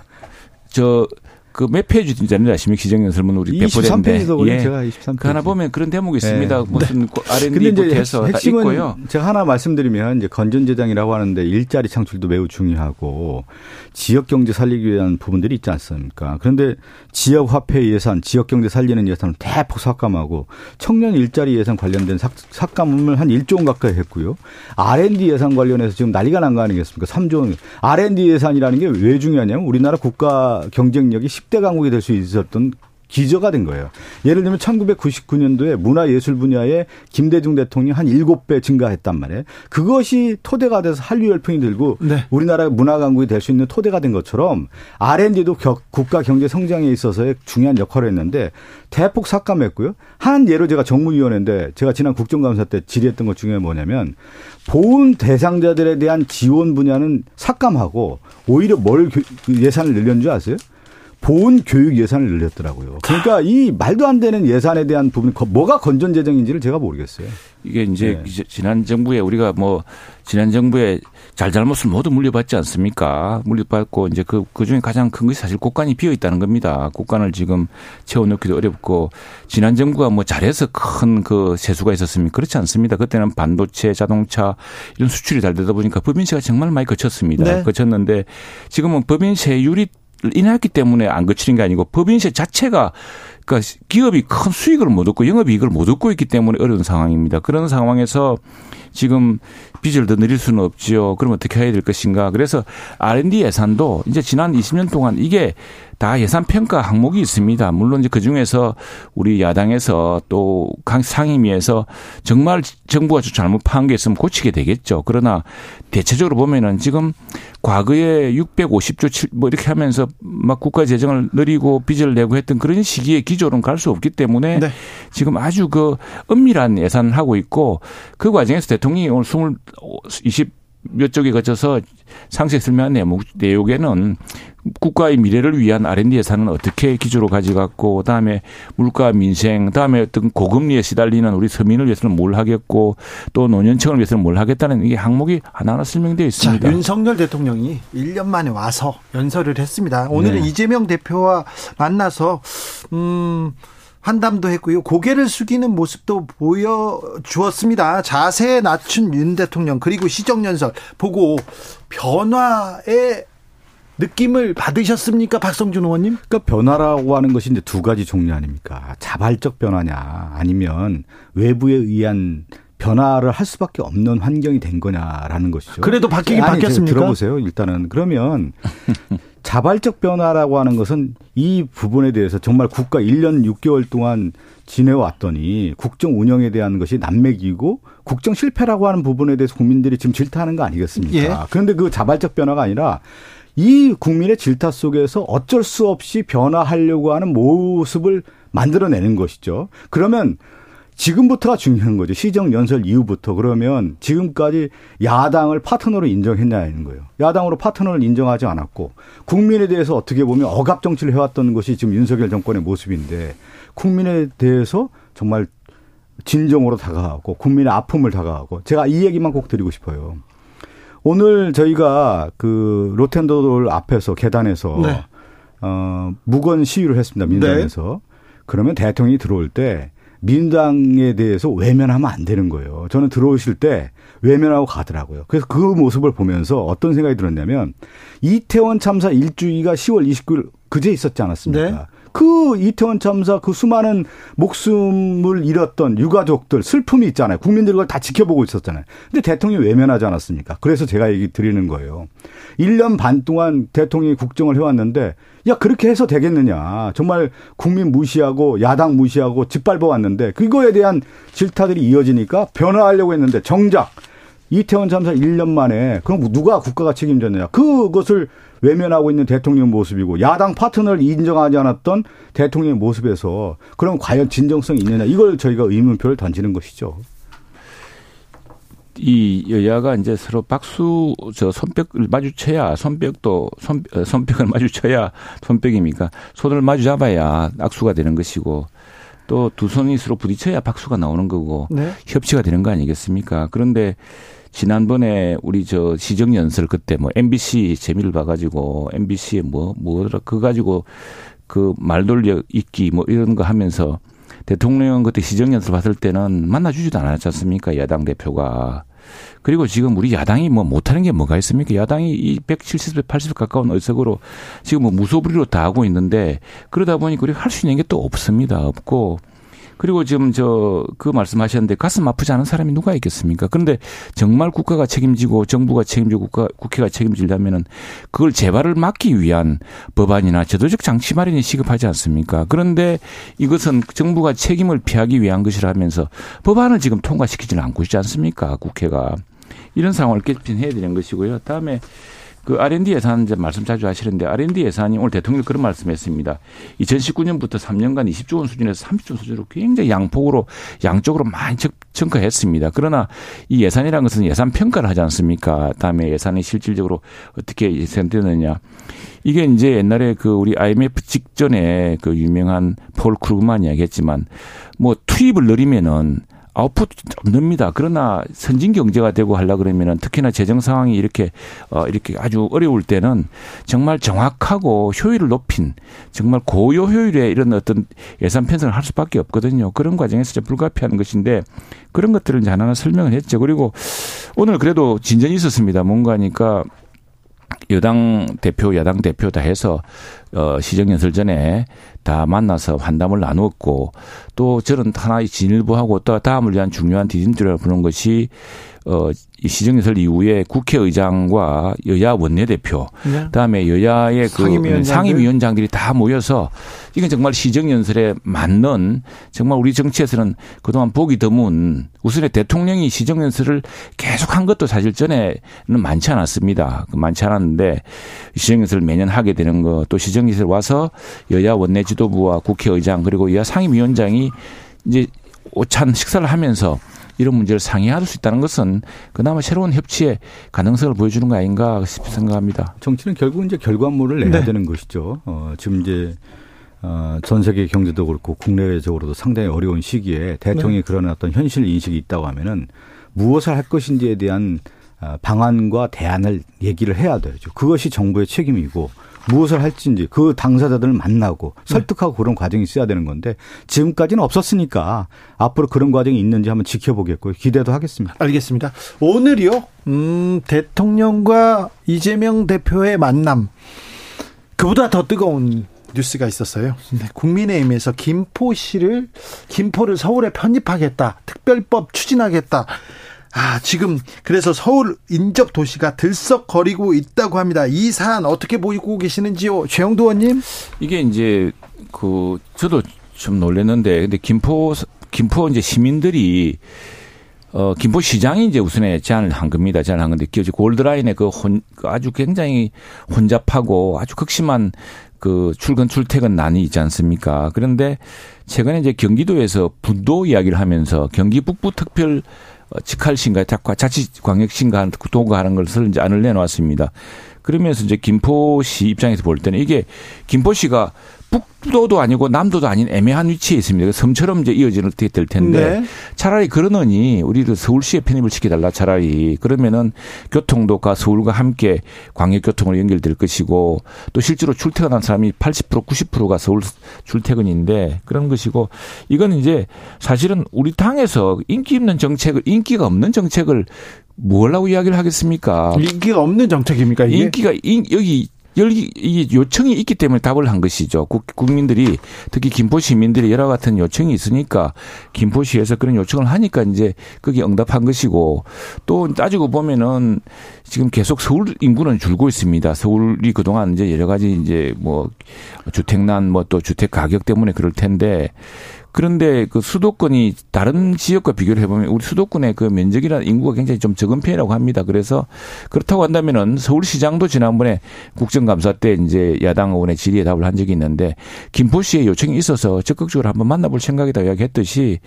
저 그 몇 페이지 되는지 아십니까? 시정연설문 우리 배포됐는데. 이십삼 페이지도 예. 제가 이십삼 페이지. 그 하나 보면 그런 대목이 있습니다. 예. 무슨 알앤디부터 해서 다 있고요. 제가 하나 말씀드리면 이제 건전재정이라고 하는데 일자리 창출도 매우 중요하고 지역경제 살리기 위한 부분들이 있지 않습니까? 그런데 지역화폐 예산, 지역경제 살리는 예산을 대폭 삭감하고 청년 일자리 예산 관련된 삭, 삭감을 한 일조 원 가까이 했고요. 알앤디 예산 관련해서 지금 난리가 난 거 아니겠습니까? 삼조 원. 알앤디 예산이라는 게 왜 중요하냐면 우리나라 국가 경쟁력이 십 대 강국이 될 수 있었던 기저가 된 거예요. 예를 들면 천구백구십구 년도에 문화예술 분야에 김대중 대통령이 한 일곱 배 증가했단 말이에요. 그것이 토대가 돼서 한류 열풍이 들고 네. 우리나라 문화 강국이 될 수 있는 토대가 된 것처럼 알앤디도 국가 경제 성장에 있어서의 중요한 역할을 했는데 대폭 삭감했고요. 한 예로 제가 정무위원회인데 제가 지난 국정감사 때 질의했던 것 중에 뭐냐면 보훈 대상자들에 대한 지원 분야는 삭감하고 오히려 뭘 예산을 늘렸는지 아세요? 보훈 교육 예산을 늘렸더라고요. 그러니까 이 말도 안 되는 예산에 대한 부분, 뭐가 건전 재정인지를 제가 모르겠어요. 이게 이제 네. 지난 정부에 우리가 뭐 지난 정부에 잘잘못을 모두 물려받지 않습니까? 물려받고 이제 그, 그 중에 가장 큰 것이 사실 국간이 비어 있다는 겁니다. 국간을 지금 채워넣기도 어렵고 지난 정부가 뭐 잘해서 큰 그 세수가 있었습니까? 그렇지 않습니다. 그때는 반도체, 자동차 이런 수출이 잘 되다 보니까 법인세가 정말 많이 거쳤습니다. 네. 거쳤는데 지금은 법인세율이 인하했기 때문에 안 거치는 게 아니고 법인세 자체가 그러니까 기업이 큰 수익을 못 얻고 영업이익을 못 얻고 있기 때문에 어려운 상황입니다. 그런 상황에서 지금 빚을 더 늘릴 수는 없지요. 그럼 어떻게 해야 될 것인가. 그래서 알앤디 예산도 이제 지난 이십 년 동안 이게 다 예산 평가 항목이 있습니다. 물론 이제 그중에서 우리 야당에서 또 상임위에서 정말 정부가 잘못 파한 게 있으면 고치게 되겠죠. 그러나 대체적으로 보면은 지금 과거에 육백오십 조 뭐 이렇게 하면서 막 국가 재정을 늘리고 빚을 내고 했던 그런 시기에 기조는 갈 수 없기 때문에 네. 지금 아주 그 엄밀한 예산을 하고 있고 그 과정에서 대통령이 오늘 이십 몇 쪽에 거쳐서 상세 설명한 내목, 내용에는 국가의 미래를 위한 알앤디 예산은 어떻게 기조로 가져갔고 그다음에 물가 민생 그다음에 어떤 고금리에 시달리는 우리 서민을 위해서는 뭘 하겠고 또 노년층을 위해서는 뭘 하겠다는 이게 항목이 하나하나 설명되어 있습니다. 자, 윤석열 대통령이 일 년 만에 와서 연설을 했습니다. 오늘은 네. 이재명 대표와 만나서 음. 한담도 했고요. 고개를 숙이는 모습도 보여주었습니다. 자세에 낮춘 윤 대통령 그리고 시정연설 보고 변화의 느낌을 받으셨습니까? 박성준 의원님. 그러니까 변화라고 하는 것이 이제 두 가지 종류 아닙니까? 자발적 변화냐 아니면 외부에 의한 변화를 할 수밖에 없는 환경이 된 거냐라는 것이죠. 그래도 바뀌긴 아니, 바뀌었습니까? 들어보세요. 일단은 그러면. 자발적 변화라고 하는 것은 이 부분에 대해서 정말 국가 일 년 육 개월 동안 지내왔더니 국정 운영에 대한 것이 난맥이고 국정 실패라고 하는 부분에 대해서 국민들이 지금 질타하는 거 아니겠습니까? 예. 그런데 그 자발적 변화가 아니라 이 국민의 질타 속에서 어쩔 수 없이 변화하려고 하는 모습을 만들어내는 것이죠. 그러면 지금부터가 중요한 거죠. 시정연설 이후부터. 그러면 지금까지 야당을 파트너로 인정했냐는 거예요. 야당으로 파트너를 인정하지 않았고 국민에 대해서 어떻게 보면 억압 정치를 해왔던 것이 지금 윤석열 정권의 모습인데 국민에 대해서 정말 진정으로 다가가고 국민의 아픔을 다가가고 제가 이 얘기만 꼭 드리고 싶어요. 오늘 저희가 그 로텐도돌 앞에서 계단에서 네. 어, 무건 시위를 했습니다. 민주당에서. 네. 그러면 대통령이 들어올 때 민주당에 대해서 외면하면 안 되는 거예요. 저는 들어오실 때 외면하고 가더라고요. 그래서 그 모습을 보면서 어떤 생각이 들었냐면 이태원 참사 일주기가 시월 이십구일 그제 있었지 않았습니까? 네. 그 이태원 참사 그 수많은 목숨을 잃었던 유가족들 슬픔이 있잖아요. 국민들이 그걸 다 지켜보고 있었잖아요. 근데 대통령이 외면하지 않았습니까? 그래서 제가 얘기 드리는 거예요. 일 년 반 동안 대통령이 국정을 해왔는데 야 그렇게 해서 되겠느냐. 정말 국민 무시하고 야당 무시하고 짓밟아 왔는데 그거에 대한 질타들이 이어지니까 변화하려고 했는데 정작 이태원 참사 일 년 만에 그럼 누가 국가가 책임졌느냐. 그것을 외면하고 있는 대통령 모습이고 야당 파트너를 인정하지 않았던 대통령의 모습에서 그럼 과연 진정성이 있느냐. 이걸 저희가 의문표를 던지는 것이죠. 이 여야가 이제 서로 박수, 저 손뼉을 마주쳐야 손뼉도, 손, 손뼉을 마주쳐야 손뼉입니까. 손을 마주 잡아야 악수가 되는 것이고. 또 두 손이 서로 부딪혀야 박수가 나오는 거고 네? 협치가 되는 거 아니겠습니까? 그런데 지난번에 우리 저 시정연설 그때 뭐 엠비씨 재미를 봐가지고 엠비씨에 뭐 뭐라 그거 가지고 그 말 돌려 읽기 뭐 이런 거 하면서 대통령 그때 시정연설 봤을 때는 만나주지도 않았지 않습니까? 야당 대표가. 그리고 지금 우리 야당이 뭐 못하는 게 뭐가 있습니까? 야당이 이 백칠십 배, 팔십 배 가까운 의석으로 지금 뭐 무소불위로 다 하고 있는데 그러다 보니 우리가 할 수 있는 게 또 없습니다. 없고 그리고 지금 저 그 말씀하셨는데 가슴 아프지 않은 사람이 누가 있겠습니까? 그런데 정말 국가가 책임지고 정부가 책임지고 국가, 국회가 책임지려면은 그걸 재발을 막기 위한 법안이나 제도적 장치 마련이 시급하지 않습니까? 그런데 이것은 정부가 책임을 피하기 위한 것이라면서 법안을 지금 통과시키지는 않고 있지 않습니까? 국회가. 이런 상황을 개편해야 되는 것이고요. 다음에 그 알 앤 디 예산 이제 말씀 자주 하시는데 알 앤 디 예산이 오늘 대통령 그런 말씀했습니다. 이천십구 년부터 삼 년간 이십조 원 수준에서 삼십조 원 수준으로 굉장히 양폭으로 양쪽으로 많이 증가했습니다. 그러나 이 예산이라는 것은 예산 평가를 하지 않습니까? 다음에 예산이 실질적으로 어떻게 예산되느냐. 이게 이제 옛날에 그 우리 아이 엠 에프 직전에 그 유명한 폴 크루그만 이야기했지만 뭐 투입을 늘리면은 아웃풋 좀 늡니다. 그러나 선진 경제가 되고 하려 그러면은 특히나 재정 상황이 이렇게 어 이렇게 아주 어려울 때는 정말 정확하고 효율을 높인 정말 고요 효율의 이런 어떤 예산 편성을 할 수밖에 없거든요. 그런 과정에서 좀 불가피한 것인데 그런 것들을 이제 하나하나 설명을 했죠. 그리고 오늘 그래도 진전이 있었습니다. 뭔가니까 여당 대표, 야당 대표 다 해서 어 시정연설 전에 다 만나서 환담을 나누었고 또 저는 하나의 진일보하고 또 다음을 위한 중요한 디딤돌이라고 부르는 것이 어 시정연설 이후에 국회의장과 여야 원내대표 네. 그다음에 여야의 그 상임위원장들이 다 모여서 이건 정말 시정연설에 맞는 정말 우리 정치에서는 그동안 보기 드문 우선에 대통령이 시정연설을 계속한 것도 사실 전에는 많지 않았습니다. 많지 않았는데 시정연설을 매년 하게 되는 것 또 시정연설 와서 여야 원내 지도부와 국회의장 그리고 여야 상임위원장이 이제 오찬 식사를 하면서 이런 문제를 상의할 수 있다는 것은 그나마 새로운 협치의 가능성을 보여주는 거 아닌가 싶어 생각합니다. 정치는 결국 이제 결과물을 내야 네. 되는 것이죠. 어, 지금 이제 어, 전 세계 경제도 그렇고 국내적으로도 상당히 어려운 시기에 대통령이 네. 그런 어떤 현실 인식이 있다고 하면은 무엇을 할 것인지에 대한 방안과 대안을 얘기를 해야 되죠. 그것이 정부의 책임이고. 무엇을 할지 그 당사자들을 만나고 설득하고 네. 그런 과정이 있어야 되는 건데 지금까지는 없었으니까 앞으로 그런 과정이 있는지 한번 지켜보겠고요. 기대도 하겠습니다. 알겠습니다. 오늘이요. 음, 대통령과 이재명 대표의 만남. 그보다 더 뜨거운 뉴스가 있었어요. 네, 국민의힘에서 김포시를 김포를 서울에 편입하겠다. 특별법 추진하겠다. 아, 지금 그래서 서울 인접 도시가 들썩거리고 있다고 합니다. 이 사안 어떻게 보이고 계시는지요, 최영도 의원님? 이게 이제 그 저도 좀 놀랐는데, 근데 김포 김포 이제 시민들이 어 김포시장이 이제 우선에 제안을 한 겁니다. 제안을 한 건데, 골드라인의 그 혼 아주 굉장히 혼잡하고 아주 극심한 그 출근 출퇴근 난이 있지 않습니까? 그런데 최근에 이제 경기도에서 분도 이야기를 하면서 경기 북부 특별 직할신가, 자치광역신가, 도가하는 것을 이제 안을 내놓았습니다. 그러면서 이제 김포시 입장에서 볼 때는 이게 김포시가 북도도 아니고 남도도 아닌 애매한 위치에 있습니다. 섬처럼 이제 이어지는 게 될 텐데 네. 차라리 그러느니 우리도 서울시에 편입을 시켜달라 차라리. 그러면은 교통도가 서울과 함께 광역교통으로 연결될 것이고 또 실제로 출퇴근한 사람이 팔십 퍼센트 구십 퍼센트가 서울 출퇴근인데 그런 것이고 이건 이제 사실은 우리 당에서 인기 있는 정책을 인기가 없는 정책을 뭐라고 이야기를 하겠습니까? 인기가 없는 정책입니까? 이게? 인기가 인, 여기. 여기 이 요청이 있기 때문에 답을 한 것이죠. 국민들이 특히 김포 시민들이 여러 같은 요청이 있으니까 김포시에서 그런 요청을 하니까 이제 거기 응답한 것이고 또 따지고 보면은 지금 계속 서울 인구는 줄고 있습니다. 서울이 그동안 이제 여러 가지 이제 뭐 주택난 뭐 또 주택 가격 때문에 그럴 텐데. 그런데 그 수도권이 다른 지역과 비교를 해보면 우리 수도권의 그 면적이나 인구가 굉장히 좀 적은 편이라고 합니다. 그래서 그렇다고 한다면은 서울시장도 지난번에 국정감사 때 이제 야당 의원의 질의에 답을 한 적이 있는데 김포시의 요청이 있어서 적극적으로 한번 만나볼 생각이다 이야기했듯이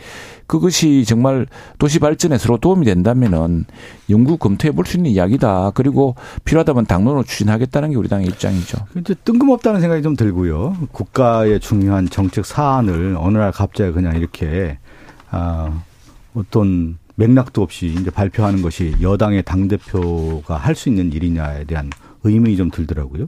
그것이 정말 도시 발전에 서로 도움이 된다면은 연구 검토해 볼 수 있는 이야기다. 그리고 필요하다면 당론으로 추진하겠다는 게 우리 당의 입장이죠. 근데 뜬금없다는 생각이 좀 들고요. 국가의 중요한 정책 사안을 어느 날 갑자기 제가 그냥 이렇게 아, 어떤 맥락도 없이 이제 발표하는 것이 여당의 당대표가 할 수 있는 일이냐에 대한 의문이 좀 들더라고요.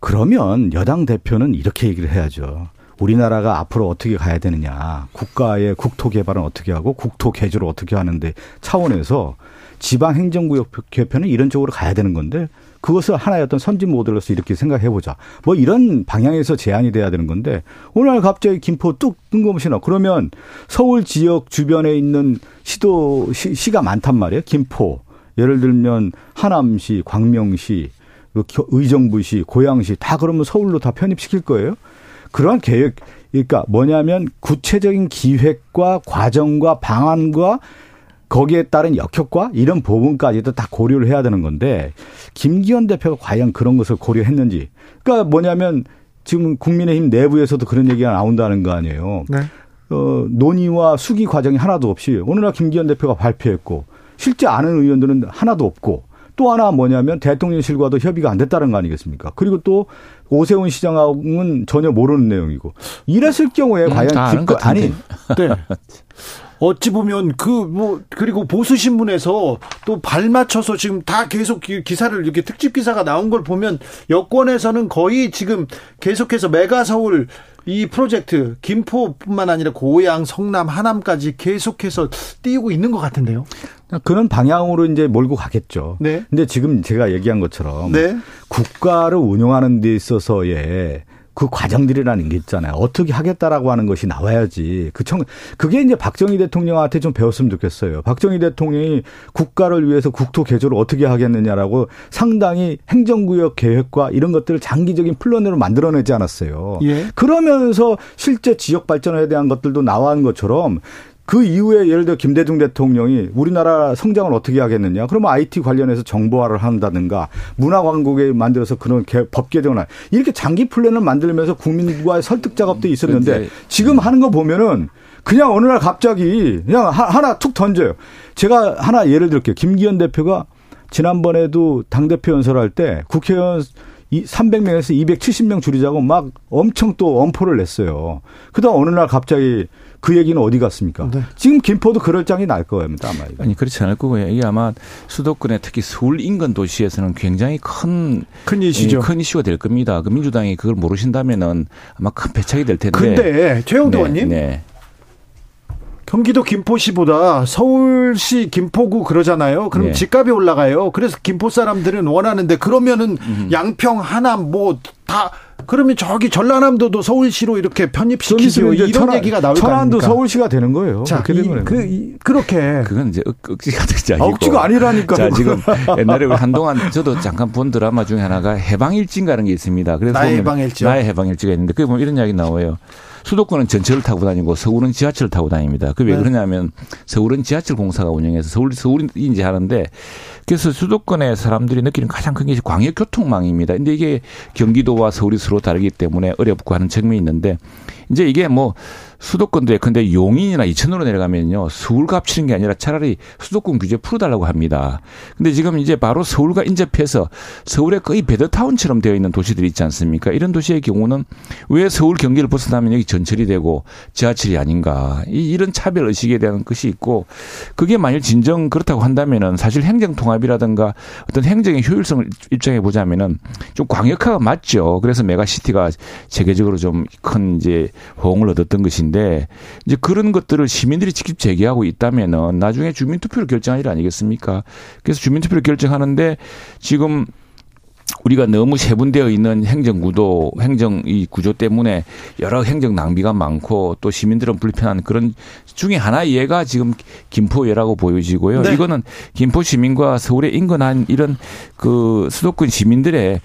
그러면 여당 대표는 이렇게 얘기를 해야죠. 우리나라가 앞으로 어떻게 가야 되느냐. 국가의 국토 개발은 어떻게 하고 국토 개조를 어떻게 하는데 차원에서 지방행정구역 개편은 이런 쪽으로 가야 되는 건데 그것을 하나의 어떤 선진 모델로서 이렇게 생각해보자. 뭐 이런 방향에서 제안이 돼야 되는 건데 오늘 갑자기 김포 뚝 뜬금없이 넣어. 그러면 서울 지역 주변에 있는 시도 시, 시가 많단 말이에요. 김포. 예를 들면 하남시, 광명시, 의정부시, 고양시 다 그러면 서울로 다 편입시킬 거예요. 그러한 계획, 그러니까 뭐냐면 구체적인 기획과 과정과 방안과 거기에 따른 역효과 이런 부분까지도 다 고려를 해야 되는 건데 김기현 대표가 과연 그런 것을 고려했는지. 그러니까 뭐냐면 지금 국민의힘 내부에서도 그런 얘기가 나온다는 거 아니에요. 네. 어, 논의와 수기 과정이 하나도 없이 어느 날 김기현 대표가 발표했고 실제 아는 의원들은 하나도 없고 또 하나 뭐냐면 대통령실과도 협의가 안 됐다는 거 아니겠습니까? 그리고 또 오세훈 시장하고는 전혀 모르는 내용이고 이랬을 경우에 음, 과연 기껏 아니 네. 어찌 보면 그 뭐 그리고 보수 신문에서 또 발 맞춰서 지금 다 계속 기사를 이렇게 특집 기사가 나온 걸 보면 여권에서는 거의 지금 계속해서 메가 서울 이 프로젝트 김포뿐만 아니라 고양, 성남, 하남까지 계속해서 띄우고 있는 것 같은데요. 그런 방향으로 이제 몰고 가겠죠. 네. 근데 지금 제가 얘기한 것처럼 네. 국가를 운영하는 데 있어서의 그 과정들이라는 게 있잖아요. 어떻게 하겠다라고 하는 것이 나와야지. 그 청, 그게 이제 박정희 대통령한테 좀 배웠으면 좋겠어요. 박정희 대통령이 국가를 위해서 국토 개조를 어떻게 하겠느냐라고 상당히 행정구역 계획과 이런 것들을 장기적인 플랜으로 만들어내지 않았어요. 예. 그러면서 실제 지역 발전에 대한 것들도 나온 것처럼 그 이후에 예를 들어 김대중 대통령이 우리나라 성장을 어떻게 하겠느냐. 그러면 아이티 관련해서 정보화를 한다든가 문화광고에 만들어서 그런 법 개정을 이렇게 장기 플랜을 만들면서 국민과의 설득 작업도 있었는데 지금 하는 거 보면은 그냥 어느 날 갑자기 그냥 하나 툭 던져요. 제가 하나 예를 들게요. 김기현 대표가 지난번에도 당대표 연설할 때 국회의원 삼백 명에서 이백칠십 명 줄이자고 막 엄청 또 엄포를 냈어요. 그다음 어느 날 갑자기 그 얘기는 어디 갔습니까? 네. 지금 김포도 그럴 장이 날 겁니다. 아마 이거. 아니 그렇지 않을 거고요. 이게 아마 수도권에 특히 서울 인근 도시에서는 굉장히 큰, 큰 이슈죠. 큰 이슈가 될 겁니다. 그 민주당이 그걸 모르신다면은 아마 큰 배착이 될 텐데. 그런데 최영도 의원님. 네, 네. 경기도 김포시보다 서울시 김포구 그러잖아요. 그럼 네. 집값이 올라가요. 그래서 김포 사람들은 원하는데 그러면은 음. 양평, 하남 뭐 다. 그러면 저기 전라남도도 서울시로 이렇게 편입시키죠. 이런 천안, 얘기가 나올 거 아닙니까? 천안도 서울시가 되는 거예요. 자, 이, 그, 이, 그렇게. 그건 이제 억지가 되지 않고. 억지가 아니라니까. 자, 지금 옛날에 한동안 저도 잠깐 본 드라마 중에 하나가 해방일지인가라는 게 있습니다. 그래서 나의 해방일지. 나의 해방일지가 있는데 그게 보면 이런 이야기 나와요. 수도권은 전철을 타고 다니고 서울은 지하철을 타고 다닙니다. 그게 왜 네. 그러냐면 서울은 지하철 공사가 운영해서 서울, 서울인지 하는데 그래서 수도권의 사람들이 느끼는 가장 큰 게 광역교통망입니다. 근데 이게 경기도와 서울이 서로 다르기 때문에 어렵고 하는 측면이 있는데 이제 이게 뭐 수도권도 예컨대 용인이나 이천으로 내려가면요. 서울 값치는 게 아니라 차라리 수도권 규제 풀어달라고 합니다. 근데 지금 이제 바로 서울과 인접해서 서울의 거의 베더타운처럼 되어 있는 도시들이 있지 않습니까? 이런 도시의 경우는 왜 서울 경기를 벗어나면 여기 전철이 되고 지하철이 아닌가. 이, 이런 차별의식에 대한 것이 있고 그게 만일 진정 그렇다고 한다면은 사실 행정통합이라든가 어떤 행정의 효율성을 입장해 보자면은 좀 광역화가 맞죠. 그래서 메가시티가 세계적으로 좀 큰 이제 호응을 얻었던 것인데 데 이제 그런 것들을 시민들이 직접 제기하고 있다면은 나중에 주민투표로 결정할 일 아니겠습니까? 그래서 주민투표로 결정하는데 지금 우리가 너무 세분되어 있는 행정구도, 행정 이 구조 때문에 여러 행정 낭비가 많고 또 시민들은 불편한 그런 중에 하나의 예가 지금 김포예라고 보여지고요. 네. 이거는 김포 시민과 서울에 인근한 이런 그 수도권 시민들의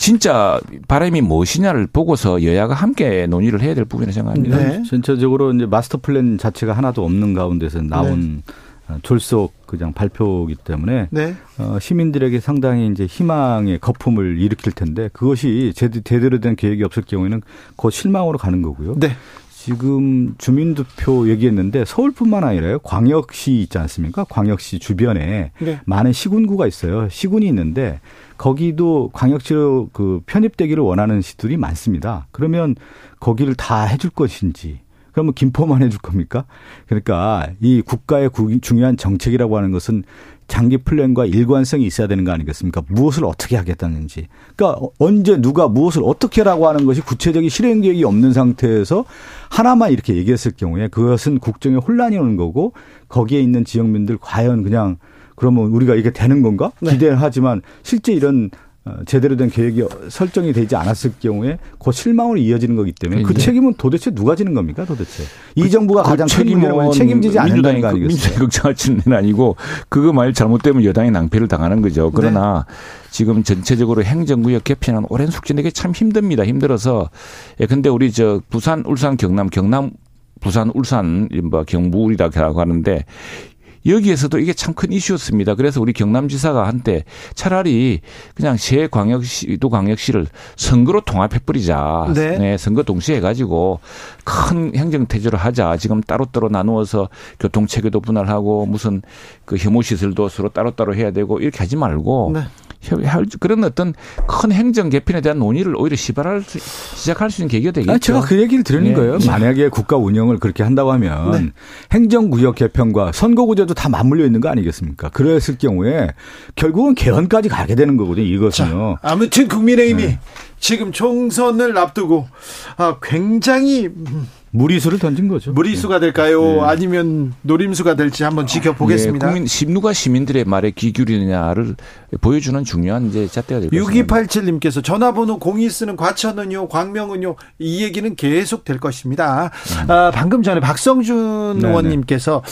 진짜 바람이 무엇이냐를 보고서 여야가 함께 논의를 해야 될 부분이라고 생각합니다. 네. 전체적으로 이제 마스터 플랜 자체가 하나도 없는 가운데서 나온 네. 졸속 그냥 발표이기 때문에 네. 어, 시민들에게 상당히 이제 희망의 거품을 일으킬 텐데 그것이 제대로 된 계획이 없을 경우에는 곧 실망으로 가는 거고요. 네. 지금 주민투표 얘기했는데 서울뿐만 아니라 광역시 있지 않습니까? 광역시 주변에 네. 많은 시군구가 있어요. 시군이 있는데 거기도 광역시로 그 편입되기를 원하는 시들이 많습니다. 그러면 거기를 다 해줄 것인지. 그러면 김포만 해줄 겁니까? 그러니까 이 국가의 중요한 정책이라고 하는 것은 장기 플랜과 일관성이 있어야 되는 거 아니겠습니까? 무엇을 어떻게 하겠다는지. 그러니까 언제 누가 무엇을 어떻게라고 하는 것이 구체적인 실행 계획이 없는 상태에서 하나만 이렇게 얘기했을 경우에 그것은 국정에 혼란이 오는 거고 거기에 있는 지역민들 과연 그냥 그러면 우리가 이게 되는 건가? 기대하지만 실제 이런 제대로 된 계획이 설정이 되지 않았을 경우에 그 실망으로 이어지는 거기 때문에 그 책임은 도대체 누가 지는 겁니까 도대체? 이 그, 정부가 그 가장 책임을 책임지지 않는다는 거 아니겠어요? 민주당이 걱정할 짓은 아니고 그거 말 잘못되면 여당이 낭패를 당하는 거죠. 그러나 네. 지금 전체적으로 행정구역 개편은 오랜 숙제되기 참 힘듭니다. 힘들어서 예, 근데 우리 저 부산, 울산, 경남, 경남, 부산, 울산, 뭐 경북이라고 하는데. 여기에서도 이게 참 큰 이슈였습니다. 그래서 우리 경남지사가 한때 차라리 그냥 세 광역시도 광역시를 선거로 통합해버리자. 네. 네, 선거 동시에 해가지고 큰 행정태조를 하자. 지금 따로따로 나누어서 교통체계도 분할하고 무슨 그 혐오시설도 서로 따로따로 해야 되고 이렇게 하지 말고. 네. 그런 어떤 큰 행정 개편에 대한 논의를 오히려 시발할 수, 시작할 수 있는 계기가 되겠죠. 아니, 제가 그 얘기를 드리는 네. 거예요. 만약에 국가 운영을 그렇게 한다고 하면 네. 행정구역 개편과 선거구제도 다 맞물려 있는 거 아니겠습니까? 그랬을 경우에 결국은 개헌까지 가게 되는 거거든요. 이것은요. 자, 아무튼 국민의힘이 네. 지금 총선을 앞두고 아, 굉장히 무리수를 던진 거죠. 무리수가 될까요? 네. 아니면 노림수가 될지 한번 지켜보겠습니다. 네, 국민, 누가 시민들의 말에 귀 기울이느냐를 보여주는 중요한 이제 잣대가 될 것입니다. 육이팔칠님께서 전화번호 공이 쓰는 과천은요, 광명은요, 이 얘기는 계속 될 것입니다. 음. 아, 방금 전에 박성준 네네. 의원님께서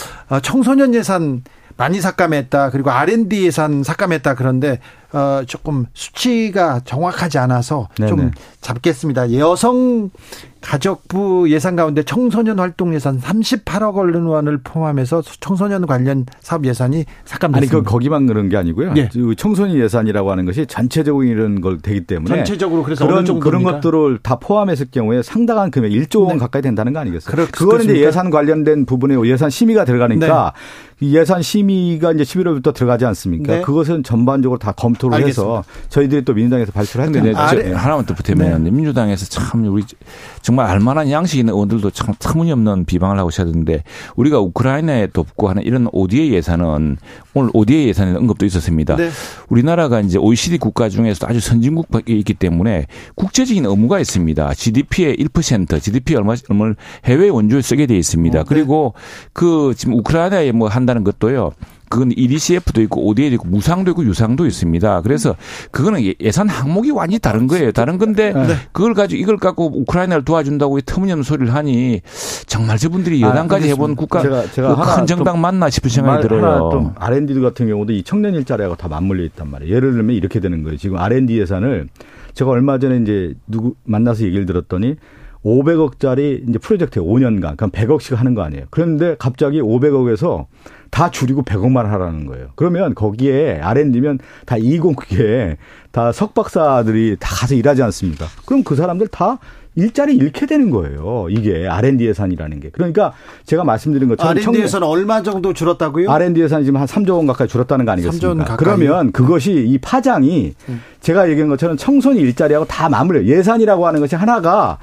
청소년 예산 많이 삭감했다. 그리고 알 앤 디 예산 삭감했다. 그런데 어, 조금 수치가 정확하지 않아서 네네. 좀 잡겠습니다. 여성 가족부 예산 가운데 청소년 활동 예산 삼십팔억 원을 포함해서 청소년 관련 사업 예산이 삭감됐습니다. 아니, 그 거기만 그런 게 아니고요. 예. 청소년 예산이라고 하는 것이 전체적으로 이런 걸 되기 때문에 전체적으로 그래서 그런, 그런 것들을 다 포함했을 경우에 상당한 금액 일조 원 네. 가까이 된다는 거 아니겠어요? 그건 이제 예산 관련된 부분에 예산 심의가 들어가니까 네. 예산 심의가 이제 십일월부터 들어가지 않습니까? 네. 그것은 전반적으로 다 검토를 알겠습니다. 해서 저희들이 또 민주당에서 발표를 했는데 아, 네. 하나만 더 보태면 네. 민주당에서 참 우리 정말 정말 알만한 양식 있는 의원들도 참 터무니없는 비방을 하고 있었는데 우리가 우크라이나에 돕고 하는 이런 오디에이 예산은 오늘 오디에이 예산에 언급도 있었습니다. 네. 우리나라가 이제 오이시디 국가 중에서도 아주 선진국밖에 있기 때문에 국제적인 의무가 있습니다. 지디피의 일 퍼센트, 지디피 얼마, 얼마 해외 원조에 쓰게 돼 있습니다. 어, 네. 그리고 그 지금 우크라이나에 뭐 한다는 것도요. 그건 이디씨에프도 있고 오디에이도 있고 무상도 있고 유상도 있습니다. 그래서 그거는 예산 항목이 완전히 다른 거예요. 다른 건데 그걸 가지고 이걸 갖고 우크라이나를 도와준다고 터무니없는 소리를 하니 정말 저분들이 여당까지 아, 해본 국가 제가, 제가 큰 정당 맞나 싶은 생각이 들어요. 좀 알 앤 디 같은 경우도 이 청년 일자리하고 다 맞물려 있단 말이에요. 예를 들면 이렇게 되는 거예요. 지금 알 앤 디 예산을 제가 얼마 전에 이제 누구 만나서 얘기를 들었더니 오백억짜리 이제 프로젝트 오 년간 그러니까 백억씩 하는 거 아니에요. 그런데 갑자기 오백억에서 다 줄이고 백억만 하라는 거예요. 그러면 거기에 알 앤 디면 다 이공국에 다 석박사들이 다 가서 일하지 않습니까? 그럼 그 사람들 다 일자리 잃게 되는 거예요. 이게 알 앤 디 예산이라는 게. 그러니까 제가 말씀드린 것처럼. 알 앤 디 예산 얼마 정도 줄었다고요? 알 앤 디 예산이 지금 한 삼조 원 가까이 줄었다는 거 아니겠습니까? 삼조 원 가까이. 그러면 그것이 이 파장이 음. 제가 얘기한 것처럼 청소년 일자리하고 다 맞물려요. 예산이라고 하는 것이 하나가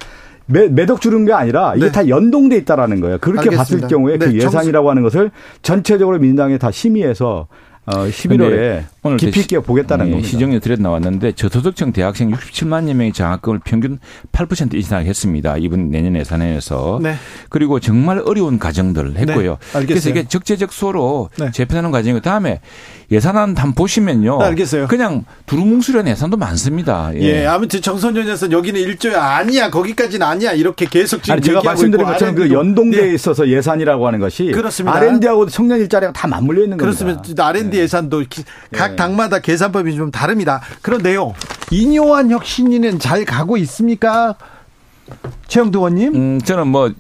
매, 매덕 줄은 게 아니라 이게 네. 다 연동돼 있다라는 거예요. 그렇게 알겠습니다. 봤을 경우에 네, 그 예산이라고 하는 것을 전체적으로 민주당이 다 심의해서 십일월에 오늘 깊이 있게 보겠다는 네, 겁니다. 시정에 들여 나왔는데 저소득층 대학생 육십칠만여 명이 장학금을 평균 팔 퍼센트 인상했습니다. 이번 내년 예산에서. 네. 그리고 정말 어려운 가정들 했고요. 네, 그래서 이게 적재적 소로 네. 재편하는 과정이고 다음에 예산안 한번 보시면요. 네, 알겠어요. 그냥 두루뭉술한 예산도 많습니다. 예, 예 아무튼 청소년 예산 여기는 일조야 아니야 거기까지는 아니야 이렇게 계속 지금 아니, 제가 말씀드린 것처럼 그 연동되어 네. 있어서 예산이라고 하는 것이 그렇습니다. 알 앤 디하고 청년 일자리가 다 맞물려 있는 겁니다. 그렇습니다. 알 앤 디 예산도 각 당마다 계산법이 좀 다릅니다. 그런데요, 인요한 혁신위는 잘 가고 있습니까? 최영두 의원님? 음, 저는 뭐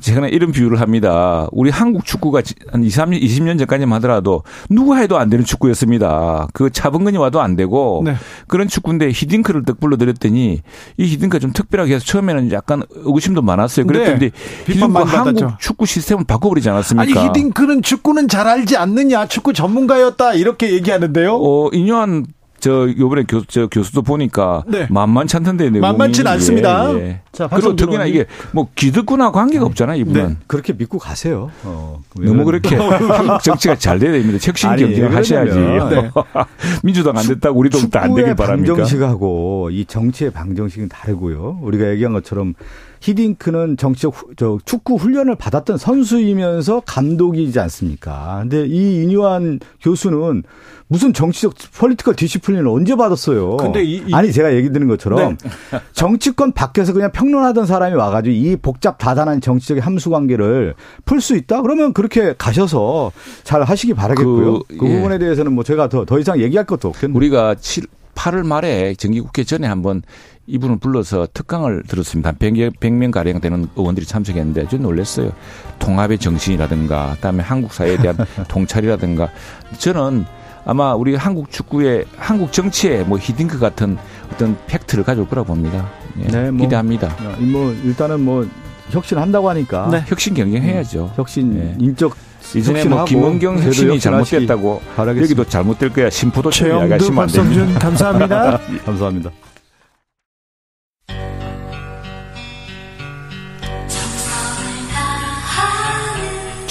제가 이런 비유를 합니다. 우리 한국 축구가 한 이십 년 전까지만 하더라도 누가 해도 안 되는 축구였습니다. 그 차범근이 와도 안 되고 네. 그런 축구인데 히딩크를 딱 불러드렸더니 이 히딩크가 좀 특별하게 해서 처음에는 약간 의구심도 많았어요. 그랬더니 네. 히딩크가 한국 받았죠. 축구 시스템을 바꿔버리지 않았습니까? 아니 히딩크는 축구는 잘 알지 않느냐 축구 전문가였다 이렇게 얘기하는데요. 어, 인요한 저 요번에 교수, 저 교수도 보니까 네. 만만치 않던데 내용이. 만만치 않습니다. 예, 예. 자, 그리고 특히나 이게 뭐 기득권하고 관계가 네. 없잖아요. 이분은. 네. 그렇게 믿고 가세요. 어, 너무 그렇게 정치가 잘 돼야 됩니다. 혁신 경쟁을 하셔야지. 네. 민주당 안 됐다고 우리도 안 되길 바랍니다. 축구의 방정식하고 이 정치의 방정식은 다르고요. 우리가 얘기한 것처럼 히딩크는 정치적 후, 저, 축구 훈련을 받았던 선수이면서 감독이지 않습니까? 근데 이 이뉴한 교수는 무슨 정치적 폴리티컬 디시플린을 언제 받았어요? 근데 이, 이... 아니 제가 얘기 드는 것처럼 네. 정치권 밖에서 그냥 평론하던 사람이 와가지고 이 복잡 다단한 정치적인 함수 관계를 풀 수 있다? 그러면 그렇게 가셔서 잘 하시기 바라겠고요. 그, 그 예. 부분에 대해서는 뭐 제가 더, 더 이상 얘기할 것도 없겠네요. 우리가 팔월 말에 정기국회 전에 한번 이분을 불러서 특강을 들었습니다. 백 명 가량 되는 의원들이 참석했는데 좀 놀랐어요. 통합의 정신이라든가, 그다음에 한국 사회에 대한 통찰이라든가. 저는 아마 우리 한국 축구의 한국 정치의 뭐 히딩크 같은 어떤 팩트를 가져올 거라고 봅니다. 예, 네, 뭐, 기대합니다. 뭐 일단은 뭐 혁신한다고 하니까 네, 혁신 경쟁해야죠. 혁신 예. 인적 이전에 뭐 김은경 혁신이 잘못됐다고 바라겠습니다. 여기도 잘못될 거야. 심포도 최영두 박성준 감사합니다. 감사합니다.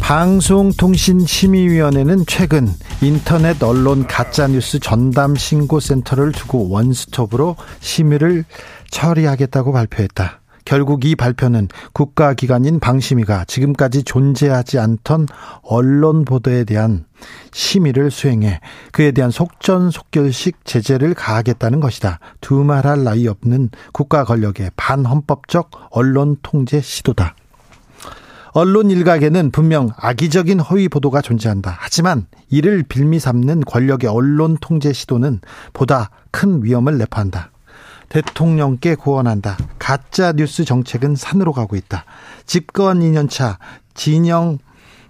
방송통신심의위원회는 최근 인터넷 언론 가짜뉴스 전담신고센터를 두고 원스톱으로 심의를 처리하겠다고 발표했다. 결국 이 발표는 국가기관인 방심위가 지금까지 존재하지 않던 언론 보도에 대한 심의를 수행해 그에 대한 속전속결식 제재를 가하겠다는 것이다. 두말할 나위 없는 국가 권력의 반헌법적 언론 통제 시도다. 언론 일각에는 분명 악의적인 허위 보도가 존재한다. 하지만 이를 빌미 삼는 권력의 언론 통제 시도는 보다 큰 위험을 내포한다. 대통령께 고언한다. 가짜 뉴스 정책은 산으로 가고 있다. 집권 이 년 차 진영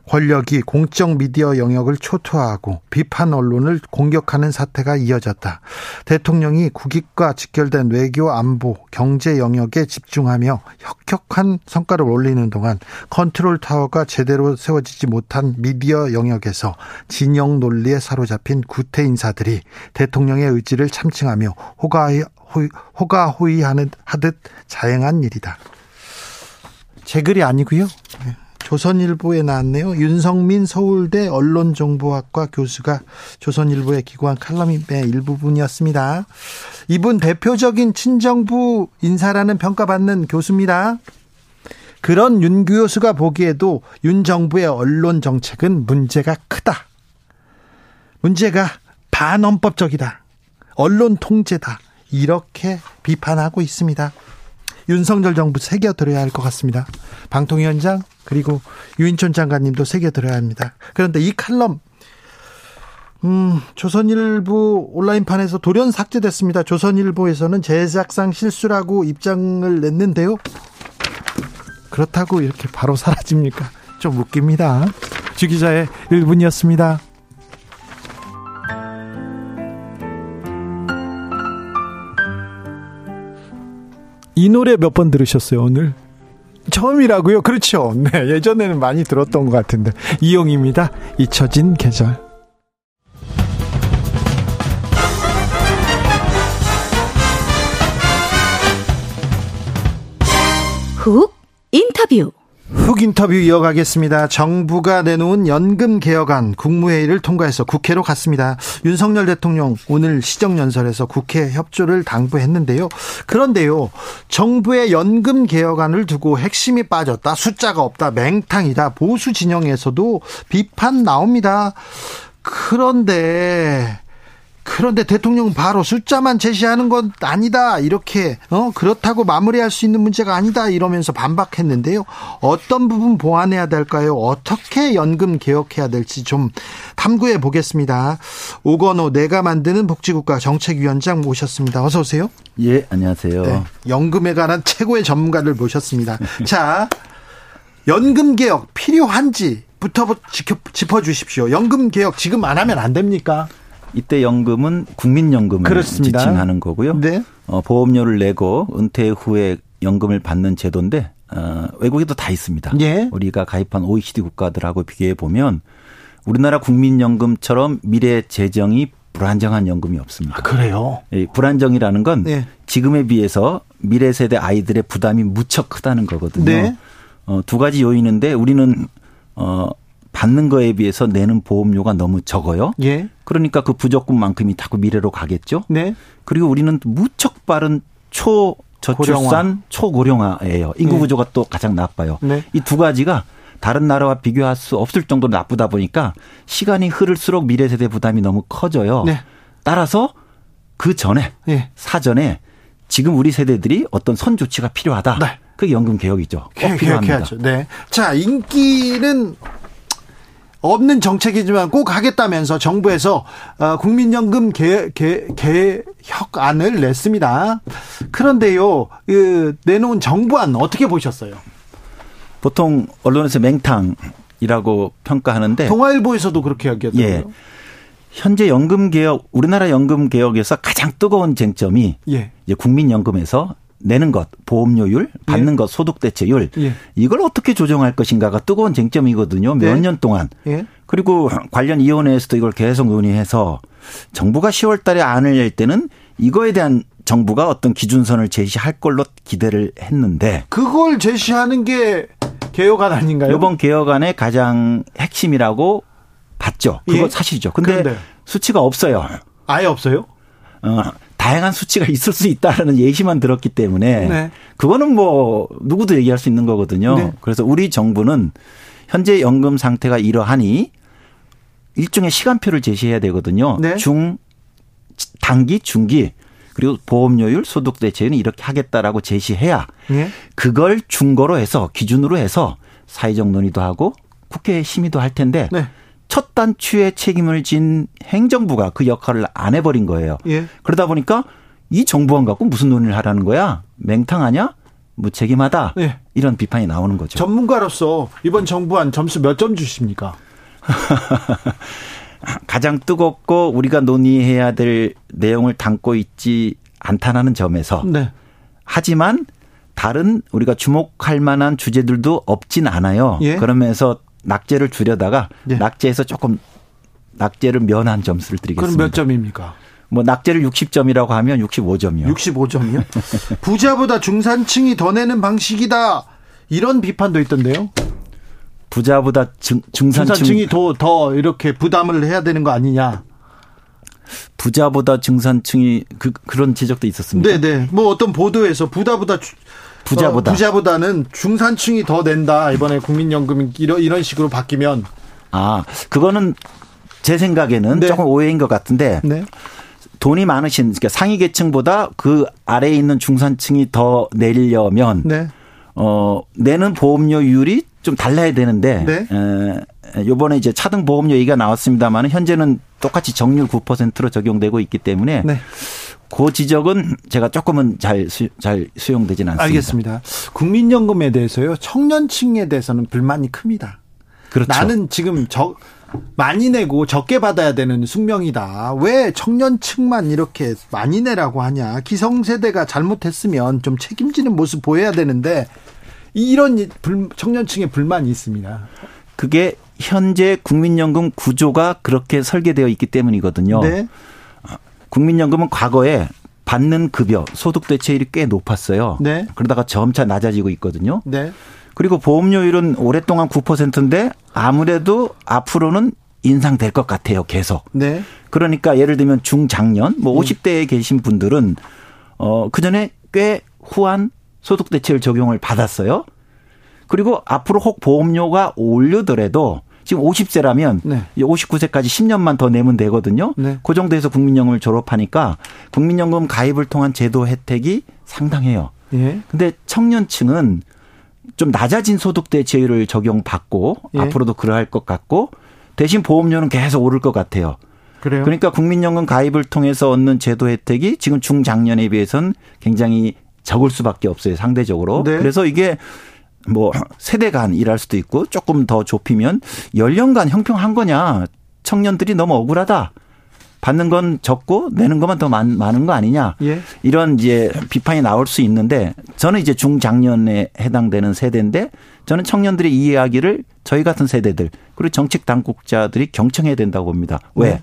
권력이 공적 미디어 영역을 초토화하고 비판 언론을 공격하는 사태가 이어졌다. 대통령이 국익과 직결된 외교, 안보, 경제 영역에 집중하며 혁혁한 성과를 올리는 동안 컨트롤 타워가 제대로 세워지지 못한 미디어 영역에서 진영 논리에 사로잡힌 구태 인사들이 대통령의 의지를 참칭하며 호가호이, 호가호이하는 하듯 자행한 일이다. 제 글이 아니고요. 조선일보에 나왔네요. 윤성민 서울대 언론정보학과 교수가 조선일보에 기고한 칼럼의 일부분이었습니다. 이분 대표적인 친정부 인사라는 평가받는 교수입니다. 그런 윤 교수가 보기에도 윤 정부의 언론 정책은 문제가 크다. 문제가 반헌법적이다. 언론 통제다. 이렇게 비판하고 있습니다. 윤석열 정부 새겨들어야 할 것 같습니다. 방통위원장 그리고 유인촌 장관님도 새겨들어야 합니다. 그런데 이 칼럼 음, 조선일보 온라인판에서 돌연 삭제됐습니다. 조선일보에서는 제작상 실수라고 입장을 냈는데요. 그렇다고 이렇게 바로 사라집니까? 좀 웃깁니다. 주 기자의 일 분이었습니다. 이 노래 몇 번 들으셨어요 오늘? 처음이라고요? 그렇죠. 네, 예전에는 많이 들었던 것 같은데. 이용입니다. 잊혀진 계절. 훅 인터뷰. 훅 인터뷰 이어가겠습니다. 정부가 내놓은 연금개혁안 국무회의를 통과해서 국회로 갔습니다. 윤석열 대통령 오늘 시정연설에서 국회 협조를 당부했는데요. 그런데요, 정부의 연금개혁안을 두고 핵심이 빠졌다, 숫자가 없다, 맹탕이다, 보수 진영에서도 비판 나옵니다. 그런데 그런데 대통령은 바로 숫자만 제시하는 건 아니다, 이렇게 어 그렇다고 마무리할 수 있는 문제가 아니다, 이러면서 반박했는데요. 어떤 부분 보완해야 될까요? 어떻게 연금 개혁해야 될지 좀 탐구해 보겠습니다. 오건호 내가 만드는 복지국가 정책위원장 모셨습니다. 어서 오세요. 예, 안녕하세요. 네, 연금에 관한 최고의 전문가를 모셨습니다. 자, 연금 개혁 필요한지부터 짚어주십시오. 연금 개혁 지금 안 하면 안 됩니까? 이때 연금은 국민연금을 그렇습니다. 지칭하는 거고요. 네. 어, 보험료를 내고 은퇴 후에 연금을 받는 제도인데 어, 외국에도 다 있습니다. 예. 우리가 가입한 오이시디 국가들하고 비교해 보면 우리나라 국민연금처럼 미래 재정이 불안정한 연금이 없습니다. 아, 그래요? 예, 불안정이라는 건 예. 지금에 비해서 미래 세대 아이들의 부담이 무척 크다는 거거든요. 네. 어, 두 가지 요인인데 우리는 어, 받는 거에 비해서 내는 보험료가 너무 적어요. 예. 그러니까 그 부족금만큼이 자꾸 미래로 가겠죠. 네. 그리고 우리는 무척 빠른 초 저출산 초고령화예요. 인구 구조가 네. 또 가장 나빠요. 네. 이 두 가지가 다른 나라와 비교할 수 없을 정도로 나쁘다 보니까 시간이 흐를수록 미래 세대 부담이 너무 커져요. 네. 따라서 그 전에 네. 사전에 지금 우리 세대들이 어떤 선 조치가 필요하다. 네. 그게 연금 개혁이죠. 꼭 필요합니다. 네. 자, 인기는 없는 정책이지만 꼭 하겠다면서 정부에서 국민연금 개, 개, 개혁안을 냈습니다. 그런데요, 그 내놓은 정부안 어떻게 보셨어요? 보통 언론에서 맹탕이라고 평가하는데 동아일보에서도 그렇게 이야기하더라고요. 예, 현재 연금개혁, 우리나라 연금개혁에서 가장 뜨거운 쟁점이 예. 이제 국민연금에서 내는 것, 보험료율, 받는 예. 것, 소득대체율 예. 이걸 어떻게 조정할 것인가가 뜨거운 쟁점이거든요. 몇 년 네. 동안. 예. 그리고 관련 위원회에서도 이걸 계속 논의해서 정부가 시월 달에 안을 낼 때는 이거에 대한 정부가 어떤 기준선을 제시할 걸로 기대를 했는데. 그걸 제시하는 게 개혁안 아닌가요? 이번 개혁안의 가장 핵심이라고 봤죠. 그거 예. 사실이죠. 그런데 수치가 없어요. 아예 없어요? 어. 다양한 수치가 있을 수 있다라는 예시만 들었기 때문에 네. 그거는 뭐 누구도 얘기할 수 있는 거거든요. 네. 그래서 우리 정부는 현재 연금 상태가 이러하니 일종의 시간표를 제시해야 되거든요. 네. 중 단기, 중기 그리고 보험료율, 소득대체율은 이렇게 하겠다라고 제시해야 네. 그걸 중거로 해서 기준으로 해서 사회적 논의도 하고 국회에 심의도 할 텐데 네. 첫 단추의 책임을 진 행정부가 그 역할을 안 해버린 거예요. 예. 그러다 보니까 이 정부안 갖고 무슨 논의를 하라는 거야? 맹탕하냐? 무책임하다. 예. 이런 비판이 나오는 거죠. 전문가로서 이번 정부안 점수 몇 점 주십니까? 가장 뜨겁고 우리가 논의해야 될 내용을 담고 있지 않다는 점에서. 네. 하지만 다른 우리가 주목할 만한 주제들도 없진 않아요. 예. 그러면서 낙제를 줄여다가 네. 낙제에서 조금 낙제를 면한 점수를 드리겠습니다. 그럼 몇 점입니까? 뭐 낙제를 육십 점이라고 하면 육십오 점이요. 육십오 점이요? 부자보다 중산층이 더 내는 방식이다. 이런 비판도 있던데요. 부자보다 중, 중산층. 중산층이 더, 더 이렇게 부담을 해야 되는 거 아니냐. 부자보다 중산층이 그, 그런 지적도 있었습니다. 네네. 뭐 어떤 보도에서 부자보다 주, 부자보다. 어, 부자보다는 중산층이 더 낸다. 이번에 국민연금 이런 이런 식으로 바뀌면. 아, 그거는 제 생각에는 네. 조금 오해인 것 같은데 네. 돈이 많으신 그러니까 상위 계층보다 그 아래에 있는 중산층이 더 내려면 네. 어, 내는 보험료율이 좀 달라야 되는데 네. 에, 이번에 이제 차등 보험료 얘기가 나왔습니다만 현재는 똑같이 정률 구 퍼센트로 적용되고 있기 때문에 네. 그 지적은 제가 조금은 잘, 수, 잘 수용되진 않습니다. 알겠습니다. 국민연금에 대해서요. 청년층에 대해서는 불만이 큽니다. 그렇죠. 나는 지금 적, 많이 내고 적게 받아야 되는 숙명이다. 왜 청년층만 이렇게 많이 내라고 하냐. 기성세대가 잘못했으면 좀 책임지는 모습 보여야 되는데 이런 불, 청년층의 불만이 있습니다. 그게 현재 국민연금 구조가 그렇게 설계되어 있기 때문이거든요. 네. 국민연금은 과거에 받는 급여, 소득대체율이 꽤 높았어요. 네. 그러다가 점차 낮아지고 있거든요. 네. 그리고 보험료율은 오랫동안 구 퍼센트인데 아무래도 앞으로는 인상될 것 같아요. 계속. 네. 그러니까 예를 들면 중장년, 뭐 오십 대에 계신 분들은 어, 그전에 꽤 후한 소득대체율 적용을 받았어요. 그리고 앞으로 혹 보험료가 올려더라도 지금 오십 세라면 네. 오십구 세까지 십 년만 더 내면 되거든요. 네. 그 정도에서 국민연금을 졸업하니까 국민연금 가입을 통한 제도 혜택이 상당해요. 예. 근데 청년층은 좀 낮아진 소득대체율을 적용받고 예. 앞으로도 그러할 것 같고 대신 보험료는 계속 오를 것 같아요. 그래요? 그러니까 국민연금 가입을 통해서 얻는 제도 혜택이 지금 중장년에 비해서는 굉장히 적을 수밖에 없어요. 상대적으로. 네. 그래서 이게 뭐 세대 간 일할 수도 있고 조금 더 좁히면 연령간 형평한 거냐. 청년들이 너무 억울하다. 받는 건 적고 내는 것만 더 많, 많은 거 아니냐. 예. 이런 이제 비판이 나올 수 있는데 저는 이제 중장년에 해당되는 세대인데 저는 청년들의 이 이야기를 저희 같은 세대들 그리고 정책 당국자들이 경청해야 된다고 봅니다. 왜? 네.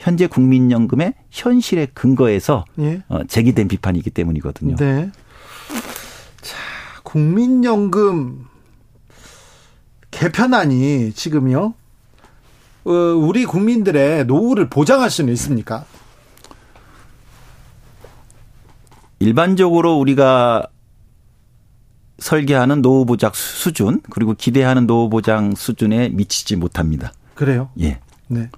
현재 국민연금의 현실의 근거에서 예. 제기된 비판이기 때문이거든요. 네. 자, 국민연금 개편안이 지금요. 우리 국민들의 노후를 보장할 수는 있습니까? 일반적으로 우리가 설계하는 노후보장 수준 그리고 기대하는 노후보장 수준에 미치지 못합니다. 그래요? 예. 네.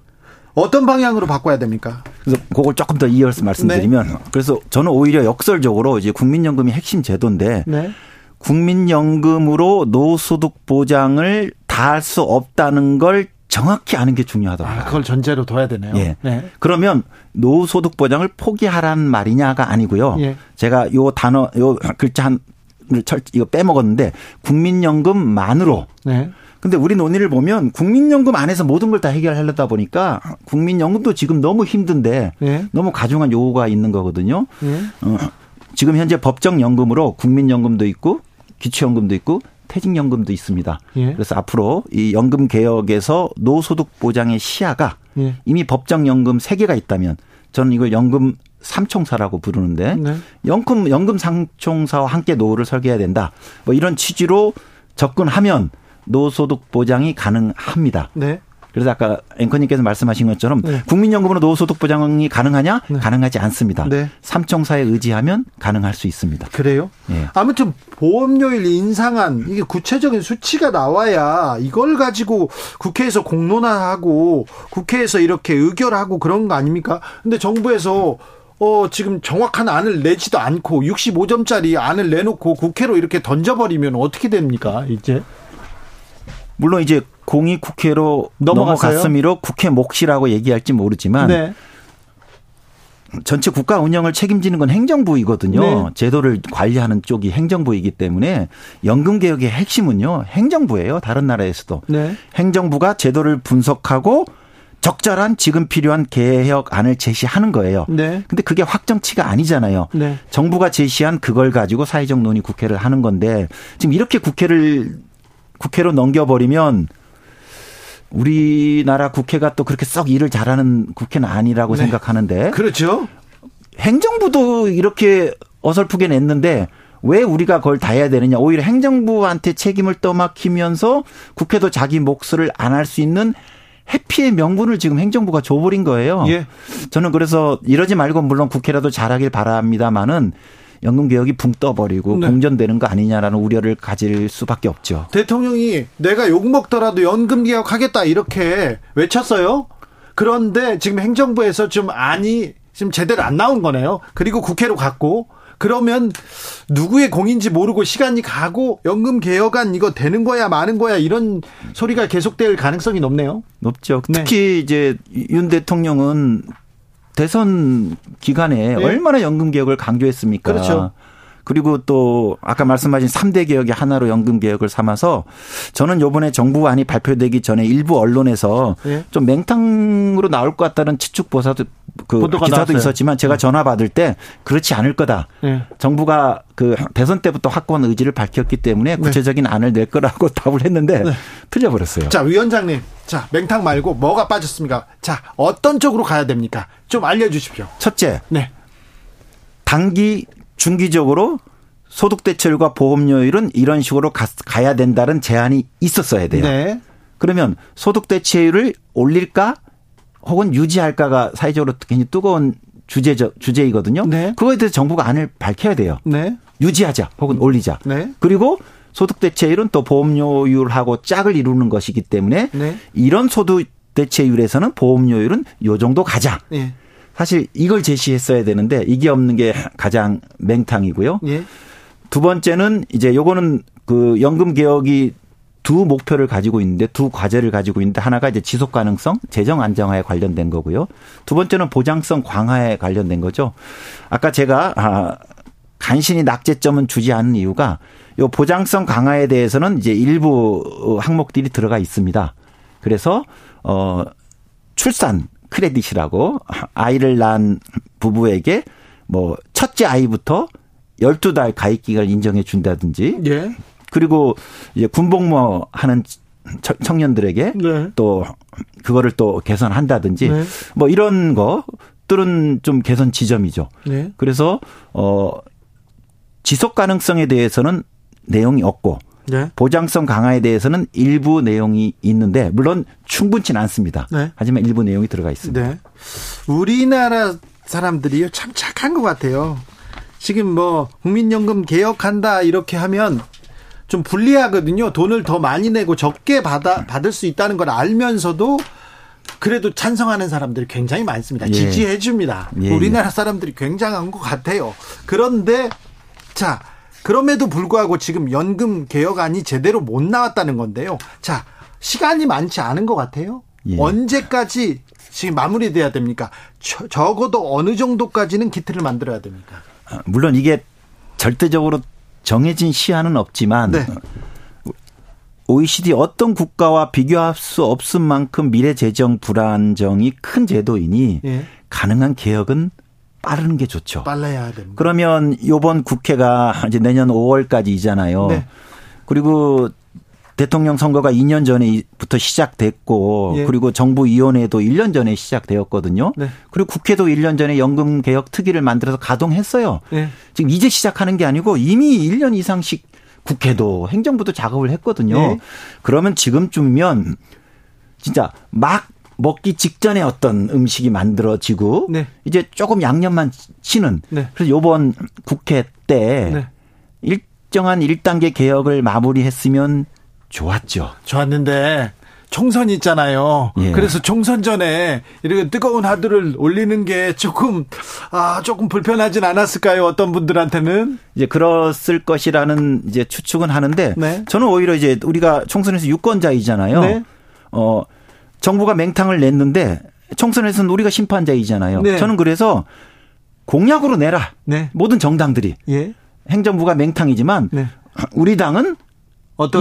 어떤 방향으로 바꿔야 됩니까? 그래서 그걸 조금 더 이어서 말씀드리면 네. 그래서 저는 오히려 역설적으로 이제 국민연금이 핵심 제도인데 네. 국민연금으로 노후소득 보장을 다 할 수 없다는 걸 정확히 아는 게 중요하다고. 아, 그걸 전제로 둬야 되네요. 예. 네. 그러면 노후소득 보장을 포기하란 말이냐가 아니고요. 예. 제가 요 단어, 요 글자 한, 철, 이거 빼먹었는데 국민연금만으로. 네. 근데 우리 논의를 보면 국민연금 안에서 모든 걸 다 해결하려다 보니까 국민연금도 지금 너무 힘든데 예. 너무 가중한 요구가 있는 거거든요. 예. 어, 지금 현재 법정연금으로 국민연금도 있고 기초연금도 있고 퇴직연금도 있습니다. 예. 그래서 앞으로 이 연금 개혁에서 노소득 보장의 시야가 예. 이미 법정연금 세 개가 있다면 저는 이걸 연금 삼총사라고 부르는데 네. 연금 연금 삼총사와 함께 노후를 설계해야 된다. 뭐 이런 취지로 접근하면 노소득 보장이 가능합니다. 네. 그래서 아까 앵커님께서 말씀하신 것처럼 네. 국민연금으로 노후소득 보장이 가능하냐? 네. 가능하지 않습니다. 네. 삼총사에 의지하면 가능할 수 있습니다. 그래요? 예. 아무튼 보험료율 인상안 이게 구체적인 수치가 나와야 이걸 가지고 국회에서 공론화하고 국회에서 이렇게 의결하고 그런 거 아닙니까? 근데 정부에서 어, 지금 정확한 안을 내지도 않고 육십오 점짜리 안을 내놓고 국회로 이렇게 던져버리면 어떻게 됩니까? 이제 물론 이제 공이 국회로 넘어갔음이로 국회 몫이라고 얘기할지 모르지만 네. 전체 국가 운영을 책임지는 건 행정부이거든요. 네. 제도를 관리하는 쪽이 행정부이기 때문에 연금개혁의 핵심은요. 행정부예요. 다른 나라에서도. 네. 행정부가 제도를 분석하고 적절한 지금 필요한 개혁안을 제시하는 거예요. 그런데 네. 그게 확정치가 아니잖아요. 네. 정부가 제시한 그걸 가지고 사회적 논의 국회를 하는 건데 지금 이렇게 국회를 국회로 넘겨버리면 우리나라 국회가 또 그렇게 썩 일을 잘하는 국회는 아니라고 네. 생각하는데. 그렇죠. 행정부도 이렇게 어설프게 냈는데 왜 우리가 그걸 다 해야 되느냐. 오히려 행정부한테 책임을 떠맡기면서 국회도 자기 몫을 안 할 수 있는 해피의 명분을 지금 행정부가 줘버린 거예요. 예. 저는 그래서 이러지 말고 물론 국회라도 잘하길 바랍니다만은 연금개혁이 붕 떠버리고 네. 공전되는 거 아니냐라는 우려를 가질 수밖에 없죠. 대통령이 내가 욕먹더라도 연금개혁 하겠다 이렇게 외쳤어요. 그런데 지금 행정부에서 좀 안이 지금 제대로 안 나온 거네요. 그리고 국회로 갔고 그러면 누구의 공인지 모르고 시간이 가고 연금개혁안 이거 되는 거야 마는 거야 이런 소리가 계속될 가능성이 높네요. 높죠. 특히 네. 이제 윤 대통령은 대선 기간에 네. 얼마나 연금개혁을 강조했습니까? 그렇죠. 그리고 또 아까 말씀하신 삼 대 개혁의 하나로 연금개혁을 삼아서 저는 이번에 정부안이 발표되기 전에 일부 언론에서 네. 좀 맹탕으로 나올 것 같다는 추측보사도 그 기사도 나왔어요. 있었지만 제가 전화 받을 때 그렇지 않을 거다. 네. 정부가 그 대선 때부터 확고한 의지를 밝혔기 때문에 구체적인 네. 안을 낼 거라고 답을 했는데 네. 틀려버렸어요. 자, 위원장님. 자, 맹탕 말고 뭐가 빠졌습니까? 자, 어떤 쪽으로 가야 됩니까? 좀 알려주십시오. 첫째, 네. 단기, 중기적으로 소득대체율과 보험료율은 이런 식으로 가, 가야 된다는 제안이 있었어야 돼요. 네. 그러면 소득대체율을 올릴까 혹은 유지할까가 사회적으로 굉장히 뜨거운 주제적, 주제이거든요. 네. 그거에 대해서 정부가 안을 밝혀야 돼요. 네. 유지하자 혹은 올리자. 네. 그리고 소득대체율은 또 보험료율하고 짝을 이루는 것이기 때문에 네. 이런 소득대체율에서는 보험료율은 요 정도 가자. 네. 사실 이걸 제시했어야 되는데 이게 없는 게 가장 맹탕이고요. 네. 두 번째는 이제 요거는 그 연금개혁이 두 목표를 가지고 있는데 두 과제를 가지고 있는데 하나가 이제 지속 가능성, 재정 안정화에 관련된 거고요. 두 번째는 보장성 강화에 관련된 거죠. 아까 제가 아, 간신히 낙제점은 주지 않은 이유가 요 보장성 강화에 대해서는 이제 일부 항목들이 들어가 있습니다. 그래서 어 출산 크레딧이라고 아이를 낳은 부부에게 뭐 첫째 아이부터 열두 달 가입 기간을 인정해 준다든지. 예. 그리고 이제 군복무 하는 청년들에게 네. 또 그거를 또 개선한다든지 네. 뭐 이런 것들은 좀 개선 지점이죠. 네. 그래서 어 지속 가능성에 대해서는 내용이 없고 네. 보장성 강화에 대해서는 일부 내용이 있는데 물론 충분치는 않습니다. 네. 하지만 일부 내용이 들어가 있습니다. 네. 우리나라 사람들이 참 착한 것 같아요. 지금 뭐 국민연금 개혁한다 이렇게 하면 좀 불리하거든요. 돈을 더 많이 내고 적게 받아, 받을 수 있다는 걸 알면서도 그래도 찬성하는 사람들이 굉장히 많습니다. 예. 지지해 줍니다. 예. 우리나라 사람들이 굉장한 것 같아요. 그런데 자 그럼에도 불구하고 지금 연금 개혁안이 제대로 못 나왔다는 건데요. 자 시간이 많지 않은 것 같아요. 예. 언제까지 지금 마무리돼야 됩니까? 저, 적어도 어느 정도까지는 기틀을 만들어야 됩니까? 물론 이게 절대적으로 정해진 시한은 없지만 네. 오이시디 어떤 국가와 비교할 수 없을 만큼 미래 재정 불안정이 큰 제도이니 예. 가능한 개혁은 빠르는 게 좋죠. 빨라야 됩니다. 그러면 이번 국회가 이제 내년 오월까지이잖아요. 네. 그리고 대통령 선거가 이 년 전에부터 시작됐고 예. 그리고 정부위원회도 일 년 전에 시작되었거든요. 네. 그리고 국회도 일 년 전에 연금개혁특위를 만들어서 가동했어요. 예. 지금 이제 시작하는 게 아니고 이미 일 년 이상씩 국회도 행정부도 작업을 했거든요. 예. 그러면 지금쯤이면 진짜 막 먹기 직전에 어떤 음식이 만들어지고 네. 이제 조금 양념만 치는 네. 그래서 이번 국회 때 네. 일정한 일 단계 개혁을 마무리했으면 좋았죠. 좋았는데 총선이 있잖아요. 예. 그래서 총선 전에 이렇게 뜨거운 화두를 올리는 게 조금 아 조금 불편하진 않았을까요? 어떤 분들한테는 이제 그랬을 것이라는 이제 추측은 하는데 네. 저는 오히려 이제 우리가 총선에서 유권자이잖아요. 네. 어 정부가 맹탕을 냈는데 총선에서는 우리가 심판자이잖아요. 네. 저는 그래서 공약으로 내라. 네. 모든 정당들이 예. 행정부가 맹탕이지만 네. 우리 당은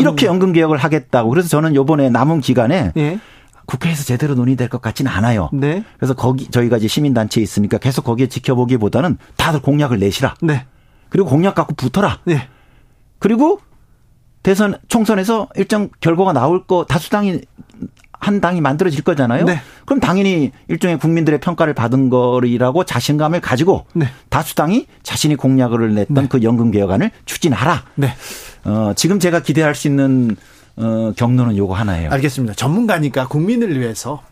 이렇게 연금 개혁을 하겠다고. 그래서 저는 이번에 남은 기간에 예. 국회에서 제대로 논의될 것 같지는 않아요. 네. 그래서 거기 저희가 이제 시민단체에 있으니까 계속 거기에 지켜보기보다는 다들 공약을 내시라. 네. 그리고 공약 갖고 붙어라. 네. 그리고 대선 총선에서 일정 결과가 나올 거 다수당이 한 당이 만들어질 거잖아요. 네. 그럼 당연히 일종의 국민들의 평가를 받은 거라고 자신감을 가지고 네. 다수당이 자신이 공약을 냈던 네. 그 연금개혁안을 추진하라. 네. 어, 지금 제가 기대할 수 있는 어, 경로는 요거 하나예요. 알겠습니다. 전문가니까 국민을 위해서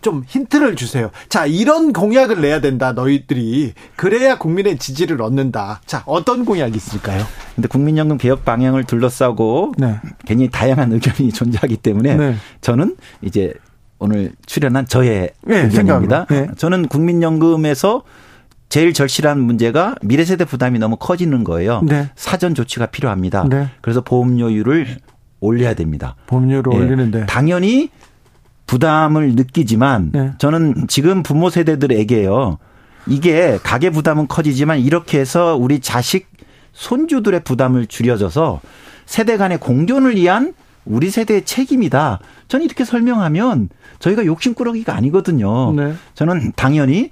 좀 힌트를 주세요. 자, 이런 공약을 내야 된다. 너희들이 그래야 국민의 지지를 얻는다. 자, 어떤 공약이 있을까요? 근데 국민연금 개혁 방향을 둘러싸고 네. 굉장히 다양한 의견이 존재하기 때문에 네. 저는 이제 오늘 출연한 저의 네, 의견입니다. 네. 저는 국민연금에서 제일 절실한 문제가 미래세대 부담이 너무 커지는 거예요. 네. 사전 조치가 필요합니다. 네. 그래서 보험료율을 올려야 됩니다. 보험료를 예. 올리는데 당연히 부담을 느끼지만 네. 저는 지금 부모 세대들에게요. 이게 가계 부담은 커지지만 이렇게 해서 우리 자식 손주들의 부담을 줄여줘서 세대 간의 공존을 위한 우리 세대의 책임이다. 저는 이렇게 설명하면 저희가 욕심꾸러기가 아니거든요. 네. 저는 당연히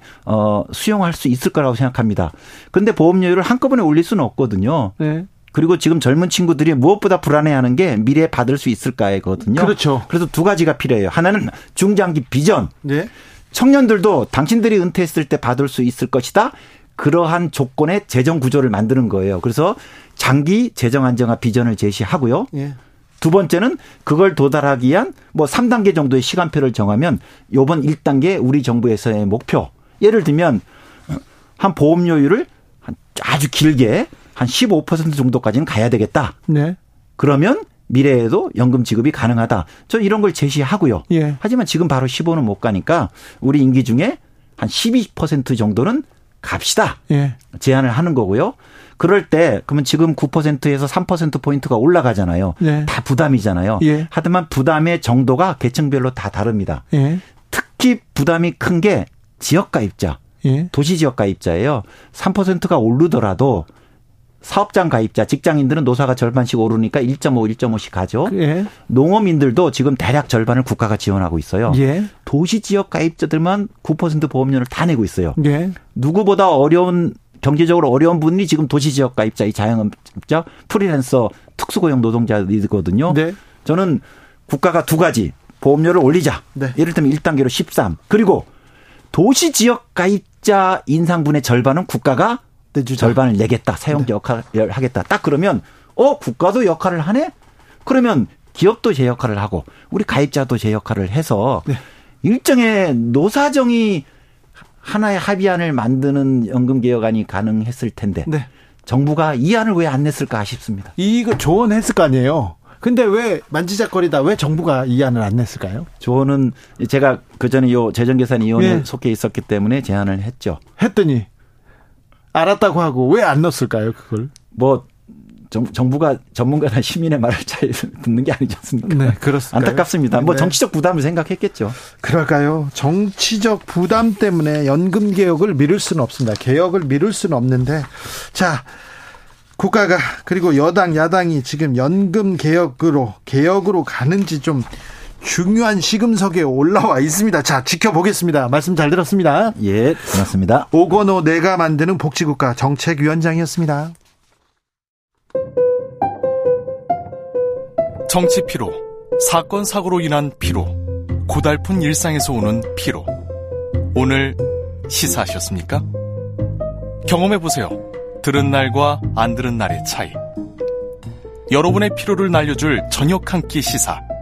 수용할 수 있을 거라고 생각합니다. 그런데 보험료율을 한꺼번에 올릴 수는 없거든요. 네. 그리고 지금 젊은 친구들이 무엇보다 불안해하는 게 미래에 받을 수 있을까거든요. 그렇죠. 그래서 두 가지가 필요해요. 하나는 중장기 비전. 네. 청년들도 당신들이 은퇴했을 때 받을 수 있을 것이다. 그러한 조건의 재정 구조를 만드는 거예요. 그래서 장기 재정 안정화 비전을 제시하고요. 네. 두 번째는 그걸 도달하기 위한 뭐 삼 단계 정도의 시간표를 정하면 이번 일 단계 우리 정부에서의 목표. 예를 들면 한 보험료율을 아주 길게 한 십오 퍼센트 정도까지는 가야 되겠다. 네. 그러면 미래에도 연금 지급이 가능하다. 저 이런 걸 제시하고요. 예. 하지만 지금 바로 십오는 못 가니까 우리 임기 중에 한 십이 퍼센트 정도는 갑시다. 예. 제안을 하는 거고요. 그럴 때 그러면 지금 구 퍼센트에서 삼 퍼센트 포인트가 올라가잖아요. 예. 다 부담이잖아요. 예. 하지만 부담의 정도가 계층별로 다 다릅니다. 예. 특히 부담이 큰 게 지역가입자, 예. 도시지역가입자예요. 삼 퍼센트가 오르더라도 사업장 가입자, 직장인들은 노사가 절반씩 오르니까 일 점 오, 일 점 오씩 가죠. 예. 농어민들도 지금 대략 절반을 국가가 지원하고 있어요. 예. 도시 지역 가입자들만 구 퍼센트 보험료를 다 내고 있어요. 예. 누구보다 어려운, 경제적으로 어려운 분이 지금 도시 지역 가입자, 이 자영업자, 프리랜서, 특수고용 노동자들이거든요. 네. 저는 국가가 두 가지 보험료를 올리자. 네. 예를 들면 일 단계로 십삼. 그리고 도시 지역 가입자 인상분의 절반은 국가가 내주자. 절반을 내겠다. 사용자 네. 역할을 하겠다. 딱 그러면 어 국가도 역할을 하네? 그러면 기업도 제 역할을 하고 우리 가입자도 제 역할을 해서 네. 일종의 노사정이 하나의 합의안을 만드는 연금개혁안이 가능했을 텐데 네. 정부가 이 안을 왜 안 냈을까 아쉽습니다. 이거 조언했을 거 아니에요. 근데 왜 만지작거리다 왜 정부가 이 안을 안 냈을까요? 조언은 제가 그전에 요 재정계산위원회에 예. 속해 있었기 때문에 제안을 했죠. 했더니 알았다고 하고 왜 안 넣었을까요? 그걸 뭐 정, 정부가 전문가나 시민의 말을 잘 듣는 게 아니지 않습니까? 네, 그렇습니다. 안타깝습니다. 네. 뭐 정치적 부담을 생각했겠죠. 그럴까요? 정치적 부담 때문에 연금 개혁을 미룰 수는 없습니다. 개혁을 미룰 수는 없는데 자. 국가가 그리고 여당 야당이 지금 연금 개혁으로 개혁으로 가는지 좀 중요한 시금석에 올라와 있습니다. 자, 지켜보겠습니다. 말씀 잘 들었습니다. 예, 고맙습니다. 오건호 내가 만드는 복지국가 정책위원장이었습니다. 정치 피로, 사건 사고로 인한 피로, 고달픈 일상에서 오는 피로. 오늘 시사하셨습니까? 경험해보세요. 들은 날과 안 들은 날의 차이. 여러분의 피로를 날려줄 저녁 한 끼 시사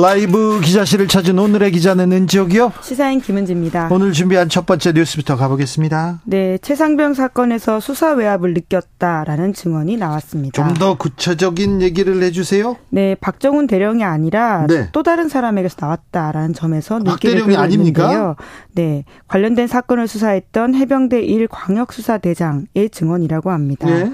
라이브 기자실을 찾은 오늘의 기자는 은지옥이요. 시사인 김은지입니다. 오늘 준비한 첫 번째 뉴스부터 가보겠습니다. 네, 최상병 사건에서 수사 외압을 느꼈다라는 증언이 나왔습니다. 좀 더 구체적인 얘기를 해주세요. 네, 박정훈 대령이 아니라 네. 또 다른 사람에게서 나왔다라는 점에서 눈길을 끌고 있는데요. 네, 관련된 사건을 수사했던 해병대 일 광역수사대장의 증언이라고 합니다. 네.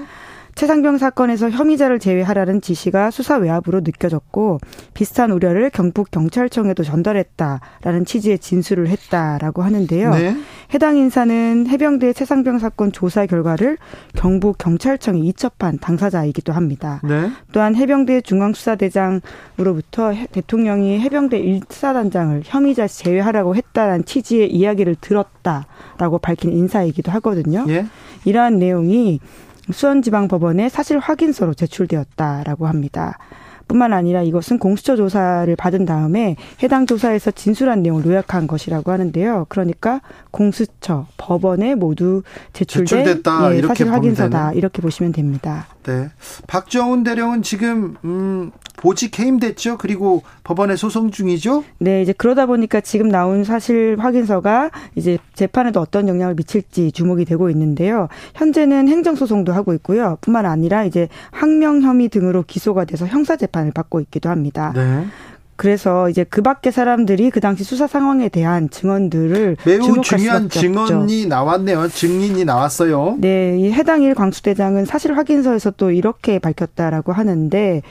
최상병 사건에서 혐의자를 제외하라는 지시가 수사 외압으로 느껴졌고 비슷한 우려를 경북 경찰청에도 전달했다라는 취지의 진술을 했다라고 하는데요. 네. 해당 인사는 해병대 최상병 사건 조사 결과를 경북 경찰청에 이첩한 당사자이기도 합니다. 네. 또한 해병대 중앙수사대장으로부터 대통령이 해병대 일 사단장을 혐의자 제외하라고 했다라는 취지의 이야기를 들었다라고 밝힌 인사이기도 하거든요. 네. 이러한 내용이 수원지방법원에 사실 확인서로 제출되었다라고 합니다. 뿐만 아니라 이것은 공수처 조사를 받은 다음에 해당 조사에서 진술한 내용을 요약한 것이라고 하는데요. 그러니까 공수처, 법원에 모두 제출된 제출됐다. 예, 사실 확인서다. 이렇게 보시면 됩니다. 네, 박정훈 대령은 지금 음, 보직 해임됐죠. 그리고 법원에 소송 중이죠. 네, 이제 그러다 보니까 지금 나온 사실 확인서가 이제 재판에도 어떤 영향을 미칠지 주목이 되고 있는데요. 현재는 행정 소송도 하고 있고요. 뿐만 아니라 이제 항명 혐의 등으로 기소가 돼서 형사 재판을 받고 있기도 합니다. 네. 그래서 이제 그 밖에 사람들이 그 당시 수사 상황에 대한 증언들을 매우 중요한 증언이 없죠. 나왔네요. 증인이 나왔어요. 네, 이 해당 일 광수대장은 사실 확인서에서 또 이렇게 밝혔다라고 하는데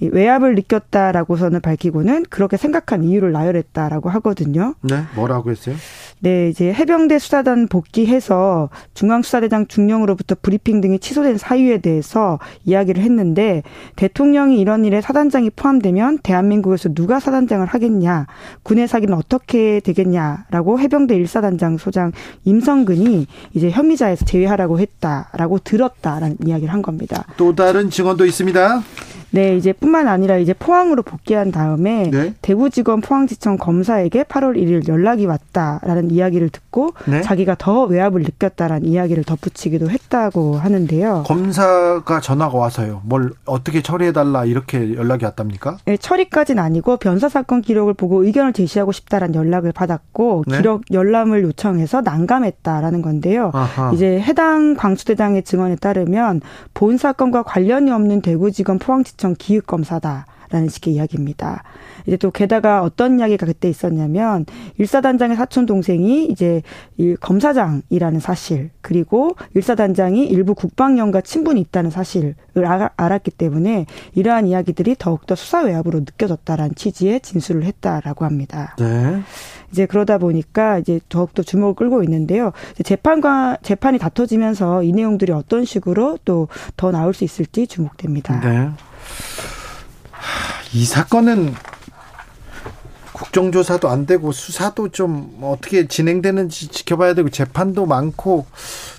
외압을 느꼈다라고서는 밝히고는 그렇게 생각한 이유를 나열했다라고 하거든요. 네, 뭐라고 했어요? 네, 이제 해병대 수사단 복귀해서 중앙수사대장 중령으로부터 브리핑 등이 취소된 사유에 대해서 이야기를 했는데 대통령이 이런 일에 사단장이 포함되면 대한민국에서 누가 사단장을 하겠냐, 군의 사기는 어떻게 되겠냐라고 해병대 일 사단장 소장 임성근이 이제 혐의자에서 제외하라고 했다라고 들었다라는 이야기를 한 겁니다. 또 다른 증언도 있습니다. 네, 이제 뿐만 아니라 이제 포항으로 복귀한 다음에 네? 대구지검 포항지청 검사에게 팔월 일일 연락이 왔다라는 이야기를 듣고 네? 자기가 더 외압을 느꼈다라는 이야기를 덧붙이기도 했다고 하는데요. 검사가 전화가 와서요. 뭘 어떻게 처리해달라 이렇게 연락이 왔답니까? 네, 처리까지는 아니고 변사 사건 기록을 보고 의견을 제시하고 싶다라는 연락을 받았고 네? 기록 열람을 요청해서 난감했다라는 건데요. 아하. 이제 해당 광수대장의 증언에 따르면 본 사건과 관련이 없는 대구지검 포항지청 기획검사다. 라는 식의 이야기입니다. 이제 또 게다가 어떤 이야기가 그때 있었냐면 일사단장의 사촌 동생이 이제 검사장이라는 사실, 그리고 일사단장이 일부 국방령과 친분이 있다는 사실을 알았기 때문에 이러한 이야기들이 더욱더 수사 외압으로 느껴졌다라는 취지의 진술을 했다라고 합니다. 네. 이제 그러다 보니까 이제 더욱더 주목을 끌고 있는데요. 재판과 재판이 다퉈지면서 이 내용들이 어떤 식으로 또 더 나올 수 있을지 주목됩니다. 네. 이 사건은 국정조사도 안 되고 수사도 좀 어떻게 진행되는지 지켜봐야 되고 재판도 많고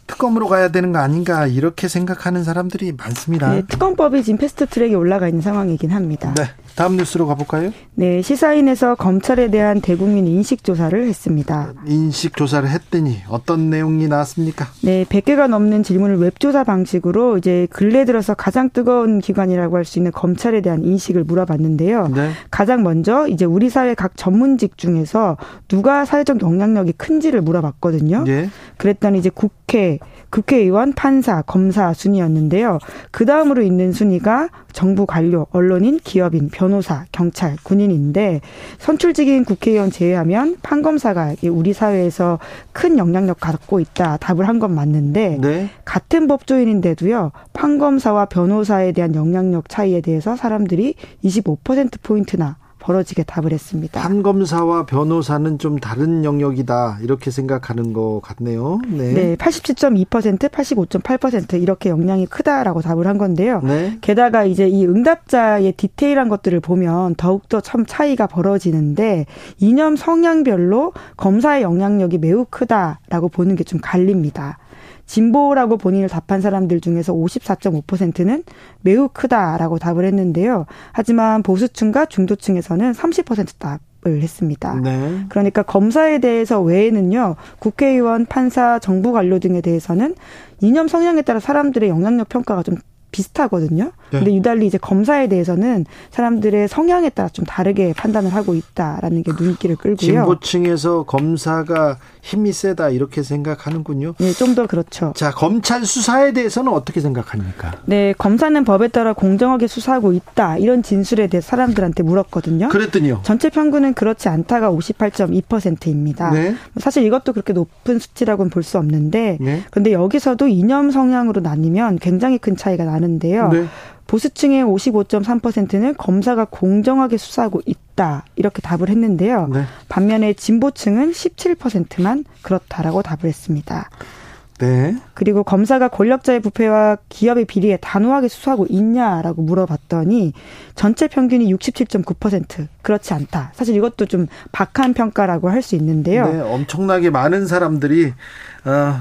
특검으로 가야 되는 거 아닌가 이렇게 생각하는 사람들이 많습니다. 네, 특검법이 지금 패스트트랙에 올라가 있는 상황이긴 합니다. 네, 다음 뉴스로 가볼까요? 네, 시사인에서 검찰에 대한 대국민 인식조사를 했습니다. 인식조사를 했더니 어떤 내용이 나왔습니까? 네, 백 개가 넘는 질문을 웹조사 방식으로 이제 근래 들어서 가장 뜨거운 기관이라고 할 수 있는 검찰에 대한 인식을 물어봤는데요. 네. 가장 먼저 이제 우리 사회 각 전문직 중에서 누가 사회적 영향력이 큰지를 물어봤거든요. 네. 그랬더니 이제 국회 국회의원, 판사, 검사 순위였는데요. 그 다음으로 있는 순위가 정부 관료, 언론인, 기업인, 변호사, 경찰, 군인인데 선출직인 국회의원 제외하면 판검사가 우리 사회에서 큰 영향력 갖고 있다 답을 한 건 맞는데 네. 같은 법조인인데도요. 판검사와 변호사에 대한 영향력 차이에 대해서 사람들이 이십오 퍼센트 포인트나 벌어지게 답을 했습니다. 판검사와 변호사는 좀 다른 영역이다 이렇게 생각하는 것 같네요. 네, 네 팔십칠 점 이 퍼센트, 팔십오 점 팔 퍼센트 이렇게 영향이 크다라고 답을 한 건데요. 네. 게다가 이제 이 응답자의 디테일한 것들을 보면 더욱더 참 차이가 벌어지는데 이념 성향별로 검사의 영향력이 매우 크다라고 보는 게 좀 갈립니다. 진보라고 본인을 답한 사람들 중에서 오십사 점 오 퍼센트는 매우 크다라고 답을 했는데요. 하지만 보수층과 중도층에서는 삼십 퍼센트 답. 했습니다. 네. 그러니까 검사에 대해서 외에는요, 국회의원, 판사, 정부 관료 등에 대해서는 이념 성향에 따라 사람들의 영향력 평가가 좀 비슷하거든요. 그런데 네. 유달리 이제 검사에 대해서는 사람들의 성향에 따라 좀 다르게 판단을 하고 있다라는 게 눈길을 끌고요. 진보층에서 검사가 힘이 세다 이렇게 생각하는군요. 네, 좀 더 그렇죠. 자, 검찰 수사에 대해서는 어떻게 생각합니까? 네, 검사는 법에 따라 공정하게 수사하고 있다 이런 진술에 대해 사람들한테 물었거든요. 그랬더니요. 전체 평균은 그렇지 않다가 오십팔 점 이 퍼센트입니다. 네. 사실 이것도 그렇게 높은 수치라고는 볼 수 없는데, 네. 그런데 여기서도 이념 성향으로 나뉘면 굉장히 큰 차이가 나는. 는데요. 네. 보수층의 오십오 점 삼 퍼센트는 검사가 공정하게 수사하고 있다 이렇게 답을 했는데요. 네. 반면에 진보층은 십칠 퍼센트만 그렇다라고 답을 했습니다. 네. 그리고 검사가 권력자의 부패와 기업의 비리에 단호하게 수사하고 있냐라고 물어봤더니 전체 평균이 육십칠 점 구 퍼센트 그렇지 않다. 사실 이것도 좀 박한 평가라고 할 수 있는데요. 네, 엄청나게 많은 사람들이 어.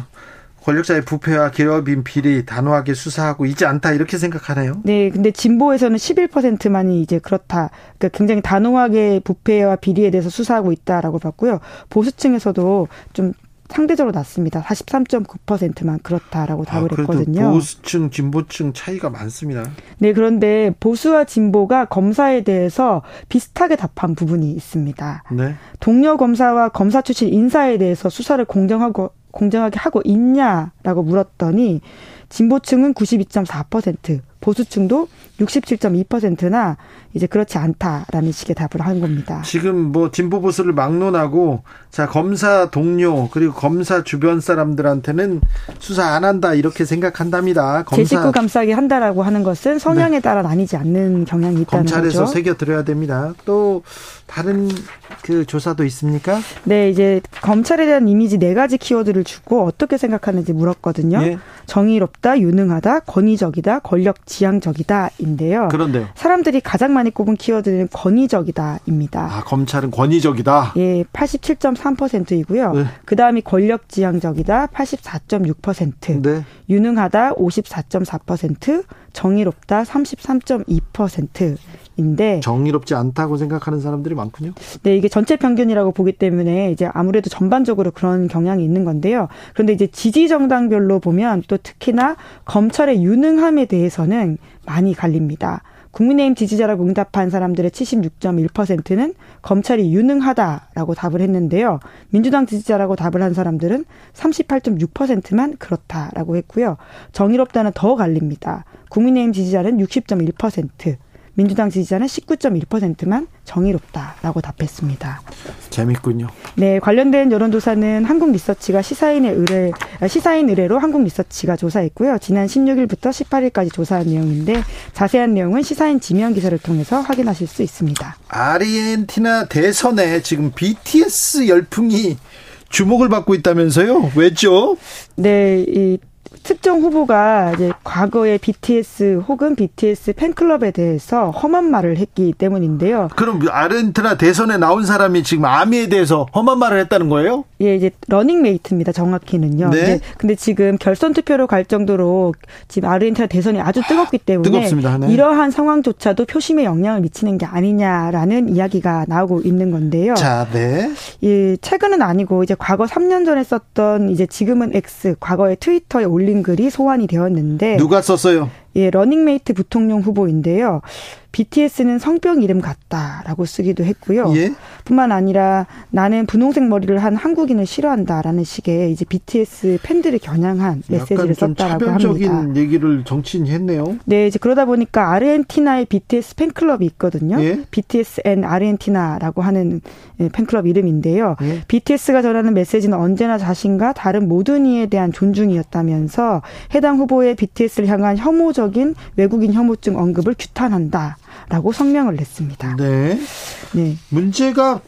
권력자의 부패와 기업인 비리 단호하게 수사하고 있지 않다 이렇게 생각하네요. 네, 근데 진보에서는 십일 퍼센트만이 이제 그렇다. 그러니까 굉장히 단호하게 부패와 비리에 대해서 수사하고 있다라고 봤고요. 보수층에서도 좀 상대적으로 낮습니다. 사십삼 점 구 퍼센트만 그렇다라고 답을 아, 했거든요. 보수층, 진보층 차이가 많습니다. 네, 그런데 보수와 진보가 검사에 대해서 비슷하게 답한 부분이 있습니다. 네. 동료 검사와 검사 출신 인사에 대해서 수사를 공정하고 공정하게 하고 있냐라고 물었더니 진보층은 구십이 점 사 퍼센트, 보수층도 육십칠 점 이 퍼센트나 이제 그렇지 않다라는 식의 답을 한 겁니다. 지금 뭐 진보 보수를 막론하고 자 검사 동료 그리고 검사 주변 사람들한테는 수사 안 한다 이렇게 생각한답니다. 검사. 제 식구 감싸기 한다라고 하는 것은 성향에 네. 따라 나뉘지 않는 경향이 있다는 검찰에서 거죠. 검찰에서 새겨들어야 됩니다. 또 다른 그 조사도 있습니까? 네, 이제 검찰에 대한 이미지 네 가지 키워드를 주고 어떻게 생각하는지 물었거든요. 예. 정의롭다, 유능하다, 권위적이다, 권력 지향적이다인데요. 그런데요. 사람들이 가장 많이 꼽은 키워드는 권위적이다입니다. 아, 검찰은 권위적이다. 예, 팔십칠 점 삼 퍼센트이고요. 네. 그다음이 권력 지향적이다 팔십사 점 육 퍼센트. 네. 유능하다 오십사 점 사 퍼센트, 정의롭다 삼십삼 점 이 퍼센트. 인데 정의롭지 않다고 생각하는 사람들이 많군요. 네, 이게 전체 평균이라고 보기 때문에 이제 아무래도 전반적으로 그런 경향이 있는 건데요. 그런데 이제 지지 정당별로 보면 또 특히나 검찰의 유능함에 대해서는 많이 갈립니다. 국민의힘 지지자라고 응답한 사람들의 칠십육 점 일 퍼센트는 검찰이 유능하다라고 답을 했는데요. 민주당 지지자라고 답을 한 사람들은 삼십팔 점 육 퍼센트만 그렇다라고 했고요. 정의롭다는 더 갈립니다. 국민의힘 지지자는 육십 점 일 퍼센트. 민주당 지지자는 십구 점 일 퍼센트만 정의롭다라고 답했습니다. 재밌군요. 네, 관련된 여론조사는 한국리서치가 시사인의 의뢰, 시사인 의뢰로 한국리서치가 조사했고요. 지난 십육 일부터 십팔 일까지 조사한 내용인데 자세한 내용은 시사인 지면 기사를 통해서 확인하실 수 있습니다. 아르헨티나 대선에 지금 비티에스 열풍이 주목을 받고 있다면서요? 왜죠? 네, 이 특정 후보가 이제 과거에 비티에스 혹은 비티에스 팬클럽에 대해서 험한 말을 했기 때문인데요. 그럼 아르헨티나 대선에 나온 사람이 지금 아미에 대해서 험한 말을 했다는 거예요? 예, 이제 러닝메이트입니다. 정확히는요. 네. 네. 근데 지금 결선 투표로 갈 정도로 지금 아르헨티나 대선이 아주 뜨겁기 때문에 뜨겁습니다. 네. 이러한 상황조차도 표심에 영향을 미치는 게 아니냐라는 이야기가 나오고 있는 건데요. 자, 네. 예, 최근은 아니고 이제 과거 삼 년 전에 썼던 이제 지금은 X, 과거에 트위터에 올린 글이 소환이 되었는데 누가 썼어요? 예, 러닝메이트 부통령 후보인데요. 비티에스는 성병 이름 같다라고 쓰기도 했고요. 예? 뿐만 아니라 나는 분홍색 머리를 한 한국인을 싫어한다라는 식의 이제 비티에스 팬들을 겨냥한 메시지를 썼다라고 합니다. 약간 차별적인 얘기를 정치인이 했네요. 네, 이제 그러다 보니까 아르헨티나의 비티에스 팬클럽이 있거든요. 예? 비티에스 앤 아르헨티나라고 하는 팬클럽 이름인데요. 예? 비티에스가 전하는 메시지는 언제나 자신과 다른 모든 이에 대한 존중이었다면서 해당 후보의 비티에스를 향한 혐오적인 외국인 혐오증 언급을 규탄한다. 라고 성명을 냈습니다. 네. 네. 문제가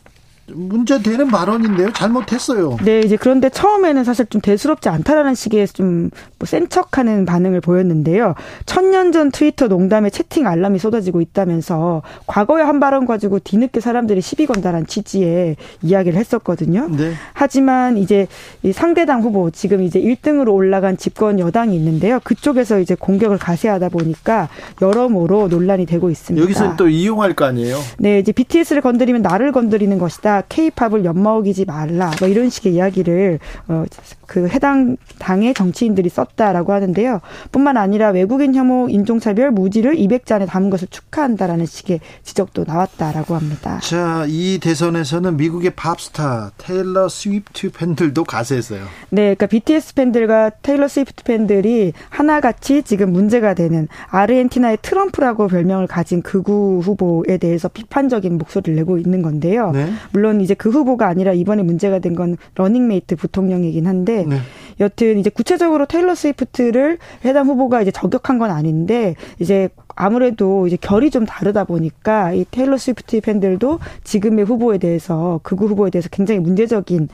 문제되는 발언인데요. 잘못했어요. 네, 이제 그런데 처음에는 사실 좀 대수롭지 않다라는 식의 좀 뭐 센 척하는 반응을 보였는데요. 천년 전 트위터 농담에 채팅 알람이 쏟아지고 있다면서 과거의 한 발언 가지고 뒤늦게 사람들이 시비 건다라는 취지의 이야기를 했었거든요. 네. 하지만 이제 이 상대당 후보 지금 이제 일 등으로 올라간 집권 여당이 있는데요. 그쪽에서 이제 공격을 가세하다 보니까 여러모로 논란이 되고 있습니다. 여기서 또 이용할 거 아니에요? 네, 이제 비티에스를 건드리면 나를 건드리는 것이다. K-팝을 엿먹이지 말라 뭐 이런 식의 이야기를 어, 그 해당 당의 정치인들이 썼다라고 하는데요. 뿐만 아니라 외국인 혐오, 인종차별, 무지를 이백 잔에 담은 것을 축하한다라는 식의 지적도 나왔다라고 합니다. 자, 이 대선에서는 미국의 팝스타 테일러 스위프트 팬들도 가세했어요. 네, 그러니까 비티에스 팬들과 테일러 스위프트 팬들이 하나같이 지금 문제가 되는 아르헨티나의 트럼프라고 별명을 가진 극우 후보에 대해서 비판적인 목소리를 내고 있는 건데요. 네. 물론 이제 그 후보가 아니라 이번에 문제가 된 건 러닝메이트 부통령이긴 한데 네. 여튼 이제 구체적으로 테일러 스위프트를 해당 후보가 이제 저격한 건 아닌데 이제 아무래도 이제 결이 좀 다르다 보니까 이 테일러 스위프트 팬들도 지금의 후보에 대해서 극우 후보에 대해서 굉장히 문제적인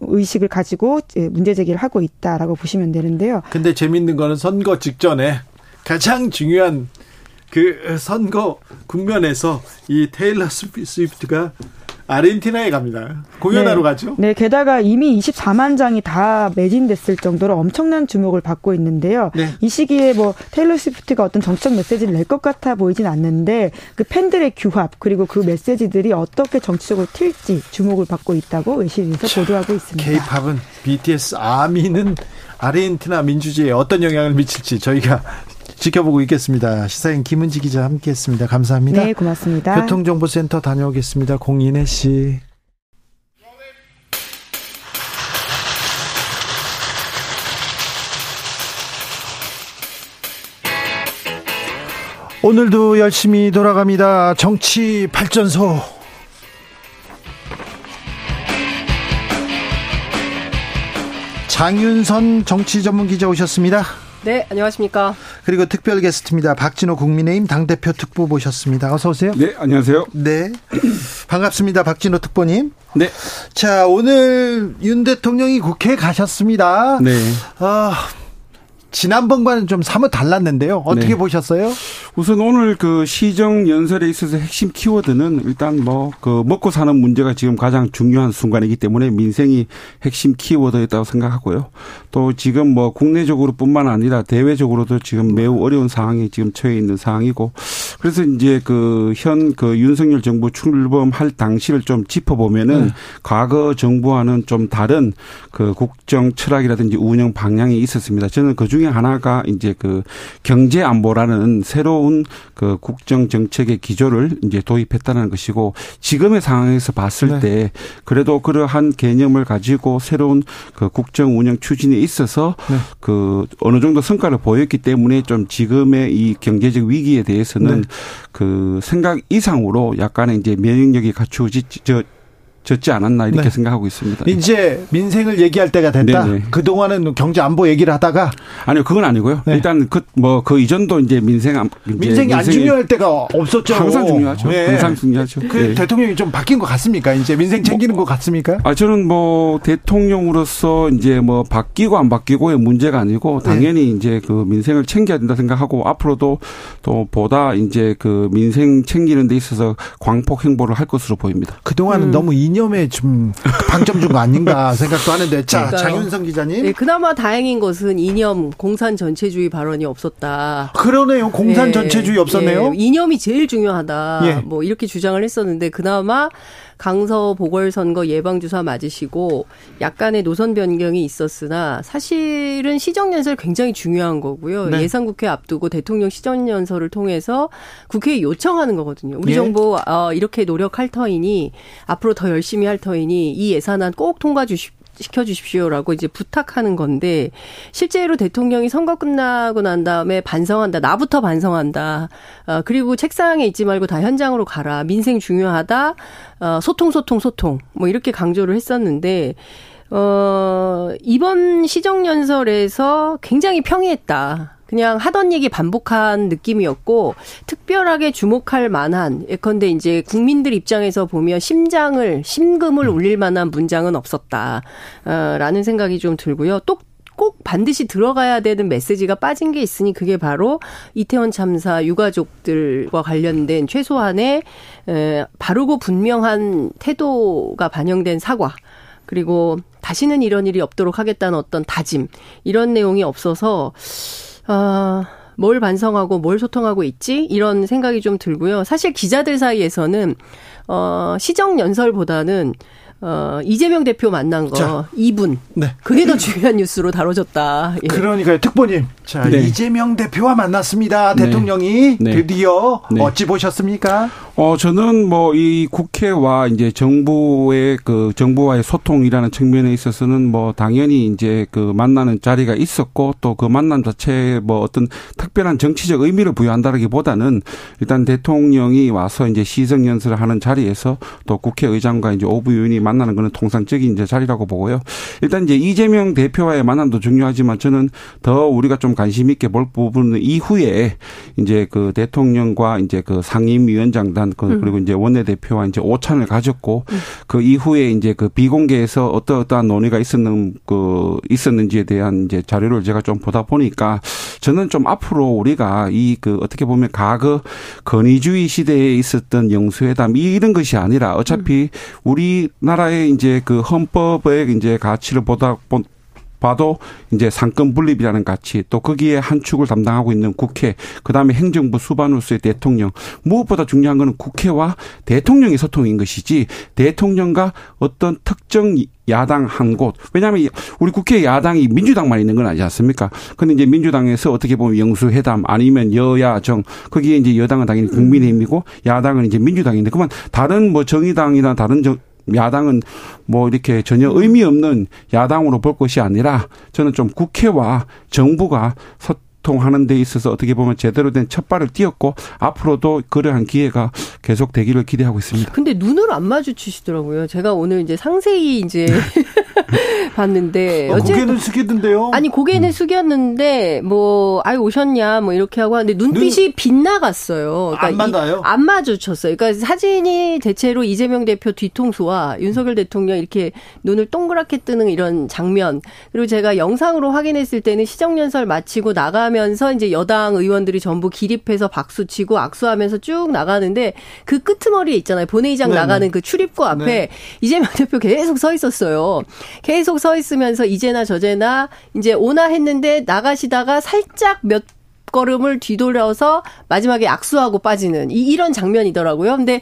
의식을 가지고 문제 제기를 하고 있다라고 보시면 되는데요. 근데 재밌는 거는 선거 직전에 가장 중요한 그 선거 국면에서 이 테일러 스위프트가 아르헨티나에 갑니다. 공연하러 네. 가죠. 네, 게다가 이미 이십사만 장이 다 매진됐을 정도로 엄청난 주목을 받고 있는데요. 네. 이 시기에 뭐 테일러 스위프트가 어떤 정책 메시지를 낼 것 같아 보이진 않는데 그 팬들의 규합 그리고 그 메시지들이 어떻게 정치적으로 튈지 주목을 받고 있다고 외신에서 보도하고 있습니다. K-팝은 비티에스 아미는 아르헨티나 민주주의에 어떤 영향을 미칠지 저희가 지켜보고 있겠습니다. 시사인 김은지 기자 함께했습니다. 감사합니다. 네, 고맙습니다. 교통정보센터 다녀오겠습니다. 공인혜 씨. 오늘도 열심히 돌아갑니다. 정치 발전소. 장윤선 정치전문기자 오셨습니다. 네, 안녕하십니까. 그리고 특별 게스트입니다. 박진호 국민의힘 당대표 특보 모셨습니다. 어서 오세요. 네, 안녕하세요. 네, 반갑습니다. 박진호 특보님. 네. 자, 오늘 윤 대통령이 국회에 가셨습니다. 네. 아, 지난번과는 좀 사뭇 달랐는데요. 어떻게 네. 보셨어요? 우선 오늘 그 시정 연설에 있어서 핵심 키워드는 일단 뭐 그 먹고 사는 문제가 지금 가장 중요한 순간이기 때문에 민생이 핵심 키워드였다고 생각하고요. 또 지금 뭐 국내적으로뿐만 아니라 대외적으로도 지금 매우 어려운 상황이 지금 처해 있는 상황이고 그래서 이제 그 현 그 윤석열 정부 출범할 당시를 좀 짚어보면은 네. 과거 정부와는 좀 다른 그 국정 철학이라든지 운영 방향이 있었습니다. 저는 그 중에 하나가 이제 그 경제 안보라는 새로운 그 국정 정책의 기조를 이제 도입했다는 것이고 지금의 상황에서 봤을 네. 때 그래도 그러한 개념을 가지고 새로운 그 국정 운영 추진에 있어서 네. 그 어느 정도 성과를 보였기 때문에 좀 지금의 이 경제적 위기에 대해서는 네. 그 생각 이상으로 약간의 이제 면역력이 갖추어졌지 않았나 이렇게 네. 생각하고 있습니다. 이제 민생을 얘기할 때가 됐다. 그 동안은 경제 안보 얘기를 하다가 아니요 그건 아니고요. 네. 일단 그 뭐 그 이전도 이제 민생 이제 민생이 안 중요할 때가 없었죠. 항상 중요하죠. 네. 항상 중요하죠. 그 네. 대통령이 좀 바뀐 것 같습니까? 이제 민생 챙기는 뭐, 것 같습니까? 아 저는 뭐 대통령으로서 이제 뭐 바뀌고 안 바뀌고의 문제가 아니고 당연히 네. 이제 그 민생을 챙겨야 된다 생각하고 앞으로도 또 보다 이제 그 민생 챙기는 데 있어서 광폭 행보를 할 것으로 보입니다. 그 동안은 음. 너무 이 이념에 좀 방점 준 거 아닌가 생각도 하는데 자 장윤선 기자님. 네, 그나마 다행인 것은 이념 공산 전체주의 발언이 없었다. 그러네요. 공산 네, 전체주의 없었네요. 네, 이념이 제일 중요하다. 예. 뭐 이렇게 주장을 했었는데 그나마 강서 보궐선거 예방주사 맞으시고 약간의 노선 변경이 있었으나 사실은 시정연설 굉장히 중요한 거고요. 네. 예상국회 앞두고 대통령 시정연설을 통해서 국회에 요청하는 거거든요. 우리 예. 정부 어, 이렇게 노력할 터이니 앞으로 더 열심히 할 터이니 이 예산안 꼭 통과 주십시오. 시켜주십시오라고 이제 부탁하는 건데 실제로 대통령이 선거 끝나고 난 다음에 반성한다. 나부터 반성한다. 어, 그리고 책상에 있지 말고 다 현장으로 가라. 민생 중요하다. 어, 소통 소통 소통 뭐 이렇게 강조를 했었는데 어, 이번 시정연설에서 굉장히 평이했다. 그냥 하던 얘기 반복한 느낌이었고 특별하게 주목할 만한 예컨대 이제 국민들 입장에서 보면 심장을 심금을 울릴 만한 문장은 없었다라는 생각이 좀 들고요. 또 꼭 반드시 들어가야 되는 메시지가 빠진 게 있으니 그게 바로 이태원 참사 유가족들과 관련된 최소한의 바르고 분명한 태도가 반영된 사과 그리고 다시는 이런 일이 없도록 하겠다는 어떤 다짐 이런 내용이 없어서 아, 뭘 반성하고 뭘 소통하고 있지? 이런 생각이 좀 들고요. 사실 기자들 사이에서는 어, 시정연설보다는 어, 이재명 대표 만난 거 자, 이 분. 네. 그게 더 중요한 뉴스로 다뤄졌다. 예. 그러니까요. 특보님. 자, 네. 이재명 대표와 만났습니다. 네. 대통령이 네. 드디어 네. 어찌 보셨습니까? 어, 저는 뭐 이 국회와 이제 정부의 그 정부와의 소통이라는 측면에 있어서는 뭐 당연히 이제 그 만나는 자리가 있었고 또 그 만남 자체에 뭐 어떤 특별한 정치적 의미를 부여한다라기보다는 일단 대통령이 와서 이제 시정연설을 하는 자리에서 또 국회의장과 이제 오부위원이 만나는 거는 통상적인 이제 자리라고 보고요. 일단 이제 이재명 대표와의 만남도 중요하지만 저는 더 우리가 좀 관심 있게 볼 부분은 이후에 이제 그 대통령과 이제 그 상임위원장단 그리고 음. 이제 원내대표와 이제 오찬을 가졌고 음. 그 이후에 이제 그 비공개에서 어떠 어떠한 논의가 있었는 그 있었는지에 대한 이제 자료를 제가 좀 보다 보니까 저는 좀 앞으로 우리가 이 그 어떻게 보면 과거 권위주의 시대에 있었던 영수회담 이런 것이 아니라 어차피 음. 우리 나라의 이제 그 헌법의 이제 가치를 보다 본 봐도 이제 상권 분립이라는 가치 또 거기에 한 축을 담당하고 있는 국회 그다음에 행정부 수반으로서의 대통령 무엇보다 중요한 건 국회와 대통령의 소통인 것이지 대통령과 어떤 특정 야당 한 곳 왜냐하면 우리 국회 야당이 민주당만 있는 건 아니지 않습니까? 그런데 이제 민주당에서 어떻게 보면 영수회담 아니면 여야정 거기에 이제 여당은 당연히 국민의힘이고 야당은 이제 민주당인데 그만 다른 뭐 정의당이나 다른 정 야당은 뭐 이렇게 전혀 의미 없는 야당으로 볼 것이 아니라 저는 좀 국회와 정부가 소통하는 데 있어서 어떻게 보면 제대로 된 첫발을 띄었고 앞으로도 그러한 기회가 계속 되기를 기대하고 있습니다. 근데 눈을 안 마주치시더라고요. 제가 오늘 이제 상세히 이제 봤는데 어, 고개는 숙이던데요. 아니 고개는 음. 숙였는데 뭐 아유 오셨냐 뭐 이렇게 하고 하는데 눈빛이 눈... 빗나갔어요. 그러니까 안 만나요? 이, 안 마주쳤어요. 그러니까 사진이 대체로 이재명 대표 뒤통수와 윤석열 대통령 이렇게 눈을 동그랗게 뜨는 이런 장면 그리고 제가 영상으로 확인했을 때는 시정연설 마치고 나가면서 이제 여당 의원들이 전부 기립해서 박수치고 악수하면서 쭉 나가는데 그 끄트머리에 있잖아요. 본회의장 네네. 나가는 그 출입구 앞에 네네. 이재명 대표 계속 서 있었어요. 계속 서 있으면서 이제나 저제나 이제 오나 했는데 나가시다가 살짝 몇 걸음을 뒤돌려서 마지막에 악수하고 빠지는 이, 이런 장면이더라고요. 근데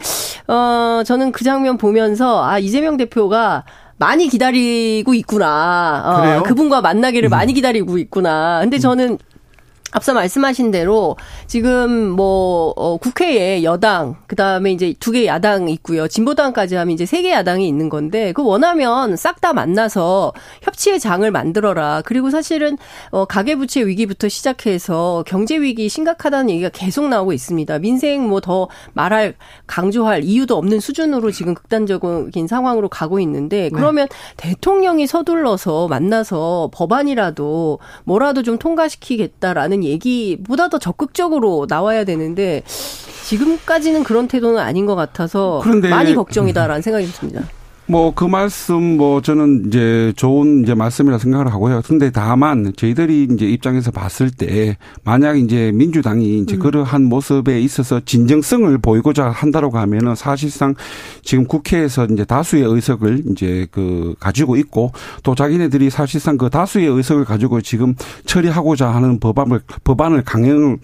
어, 저는 그 장면 보면서 아 이재명 대표가 많이 기다리고 있구나. 어, 그분과 만나기를 음. 많이 기다리고 있구나. 근데 저는 앞서 말씀하신 대로 지금 뭐 어, 국회에 여당 그다음에 이제 두 개 야당 있고요. 진보당까지 하면 이제 세 개 야당이 있는 건데 그 원하면 싹 다 만나서 협치의 장을 만들어라. 그리고 사실은 어, 가계부채 위기부터 시작해서 경제 위기 심각하다는 얘기가 계속 나오고 있습니다. 민생 뭐 더 말할 강조할 이유도 없는 수준으로 지금 극단적인 상황으로 가고 있는데 그러면 네. 대통령이 서둘러서 만나서 법안이라도 뭐라도 좀 통과시키겠다라는 얘기보다 더 적극적으로 나와야 되는데 지금까지는 그런 태도는 아닌 것 같아서 많이 걱정이다라는 생각이 듭니다. 뭐 그 말씀 뭐 저는 이제 좋은 이제 말씀이라 생각을 하고요. 근데 다만 저희들이 이제 입장에서 봤을 때 만약 이제 민주당이 이제 음. 그러한 모습에 있어서 진정성을 보이고자 한다라고 하면은 사실상 지금 국회에서 이제 다수의 의석을 이제 그 가지고 있고 또 자기네들이 사실상 그 다수의 의석을 가지고 지금 처리하고자 하는 법안을 법안을 강행을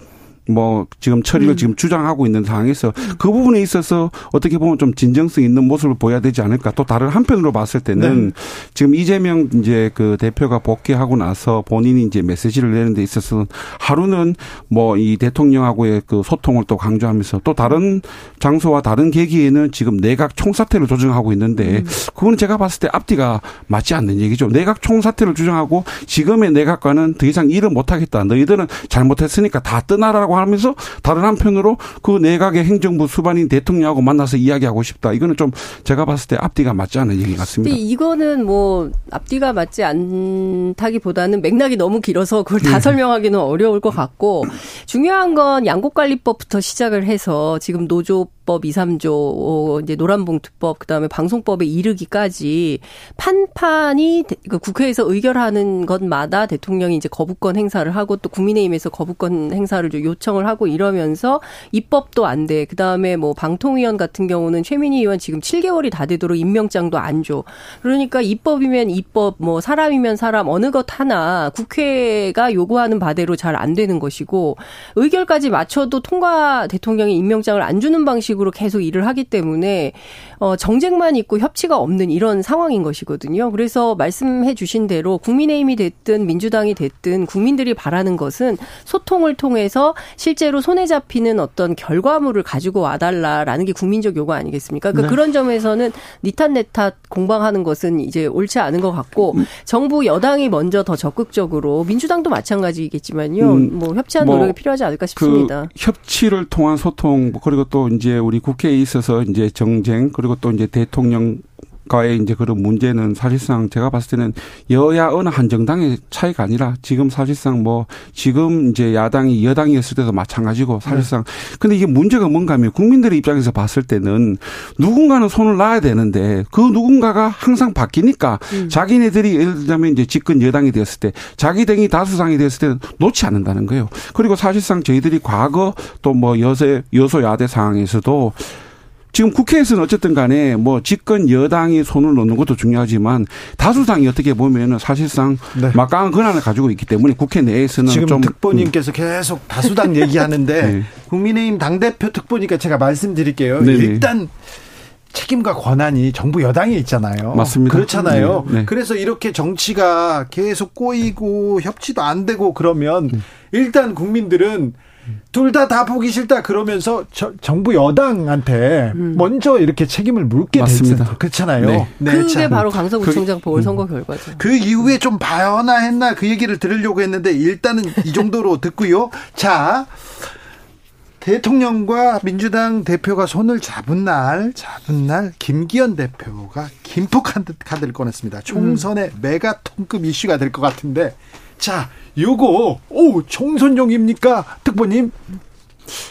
뭐 지금 처리를 음. 지금 주장하고 있는 상황에서 음. 그 부분에 있어서 어떻게 보면 좀 진정성 있는 모습을 보여야 되지 않을까. 또 다른 한편으로 봤을 때는 네. 지금 이재명 이제 그 대표가 복귀하고 나서 본인이 이제 메시지를 내는 데 있어서는 하루는 뭐 이 대통령하고의 그 소통을 또 강조하면서 또 다른 장소와 다른 계기에는 지금 내각 총사퇴를 조정하고 있는데 음. 그건 제가 봤을 때 앞뒤가 맞지 않는 얘기죠. 내각 총사퇴를 주장하고 지금의 내각과는 더 이상 일을 못하겠다. 너희들은 잘못했으니까 다 떠나라고 하면서 다른 한편으로 그 내각의 행정부 수반인 대통령하고 만나서 이야기하고 싶다. 이거는 좀 제가 봤을 때 앞뒤가 맞지 않은 얘기 같습니다. 이거는 뭐 앞뒤가 맞지 않다기보다는 맥락이 너무 길어서 그걸 다 네. 설명하기는 어려울 것 같고 중요한 건 양곡관리법부터 시작을 해서 지금 노조 법 이, 삼조, 이제 노란봉투법, 그 다음에 방송법에 이르기까지 판판이 국회에서 의결하는 것마다 대통령이 이제 거부권 행사를 하고 또 국민의힘에서 거부권 행사를 요청을 하고 이러면서 입법도 안 돼. 그 다음에 뭐 방통위원 같은 경우는 최민희 의원 지금 칠 개월이 다 되도록 임명장도 안 줘. 그러니까 입법이면 입법, 뭐 사람이면 사람 어느 것 하나 국회가 요구하는 바대로 잘 안 되는 것이고 의결까지 맞춰도 통과 대통령이 임명장을 안 주는 방식 으로 계속 일을 하기 때문에 정쟁만 있고 협치가 없는 이런 상황인 것이거든요. 그래서 말씀해 주신 대로 국민의힘이 됐든 민주당이 됐든 국민들이 바라는 것은 소통을 통해서 실제로 손에 잡히는 어떤 결과물을 가지고 와달라라는 게 국민적 요구 아니겠습니까? 그러니까 네. 그런 점에서는 니 탓 내 탓 공방하는 것은 이제 옳지 않은 것 같고 음. 정부 여당이 먼저 더 적극적으로 민주당도 마찬가지겠지만요. 음. 뭐 협치하는 뭐 노력이 필요하지 않을까 싶습니다. 그 협치를 통한 소통 그리고 또 이제 우리 국회에 있어서 이제 정쟁 그리고 또 이제 대통령과의 이제 그런 문제는 사실상 제가 봤을 때는 여야 어느 한 정당의 차이가 아니라 지금 사실상 뭐 지금 이제 야당이 여당이었을 때도 마찬가지고 사실상 네. 근데 이게 문제가 뭔가 하면 국민들의 입장에서 봤을 때는 누군가는 손을 놔야 되는데 그 누군가가 항상 바뀌니까 음. 자기네들이 예를 들자면 이제 집권 여당이 되었을 때 자기 당이 다수당이 되었을 때는 놓지 않는다는 거예요. 그리고 사실상 저희들이 과거 또 뭐 여세 여소야대 상황에서도 지금 국회에서는 어쨌든 간에 뭐 집권 여당이 손을 놓는 것도 중요하지만 다수당이 어떻게 보면은 사실상 네. 막강한 권한을 가지고 있기 때문에 국회 내에서는 지금 좀 특보님께서 음. 계속 다수당 얘기하는데 네. 국민의힘 당대표 특보니까 제가 말씀드릴게요. 네네. 일단 책임과 권한이 정부 여당에 있잖아요. 맞습니다. 그렇잖아요. 네. 네. 그래서 이렇게 정치가 계속 꼬이고 협치도 안 되고 그러면 네. 일단 국민들은 둘 다 다 보기 싫다 그러면서 저, 정부 여당한테 음. 먼저 이렇게 책임을 물게 됐습니다. 그렇잖아요. 네. 네, 그게 참. 바로 강서구청장 그, 보궐선거 음. 결과죠. 그 이후에 좀 봐야나 했나 그 얘기를 들으려고 했는데 일단은 이 정도로 듣고요. 자, 대통령과 민주당 대표가 손을 잡은 날, 잡은 날 김기현 대표가 김포 카드를 꺼냈습니다. 총선의 음. 메가톤급 이슈가 될 것 같은데 자, 요거 오 총선용입니까, 특보님?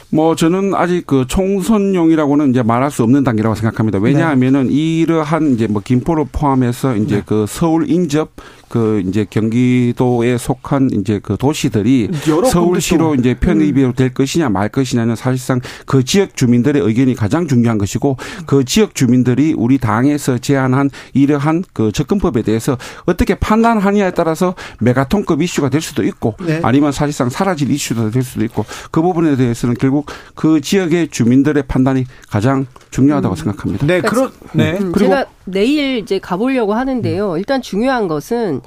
뭐 저는 아직 그 총선용이라고는 이제 말할 수 없는 단계라고 생각합니다. 왜냐하면은 네. 이러한 이제 뭐 김포를 포함해서 이제 네. 그 서울 인접 그 이제 경기도에 속한 이제 그 도시들이 서울시로 이제 편입이 음. 될 것이냐 말 것이냐는 사실상 그 지역 주민들의 의견이 가장 중요한 것이고 그 지역 주민들이 우리 당에서 제안한 이러한 그 접근법에 대해서 어떻게 판단하느냐에 따라서 메가톤급 이슈가 될 수도 있고 네. 아니면 사실상 사라질 이슈가 될 수도 있고 그 부분에 대해서는 결국 그 지역의 주민들의 판단이 가장 중요하다고 음. 생각합니다. 네, 그렇 네. 그리고 제가 내일 이제 가보려고 하는데요. 일단 중요한 것은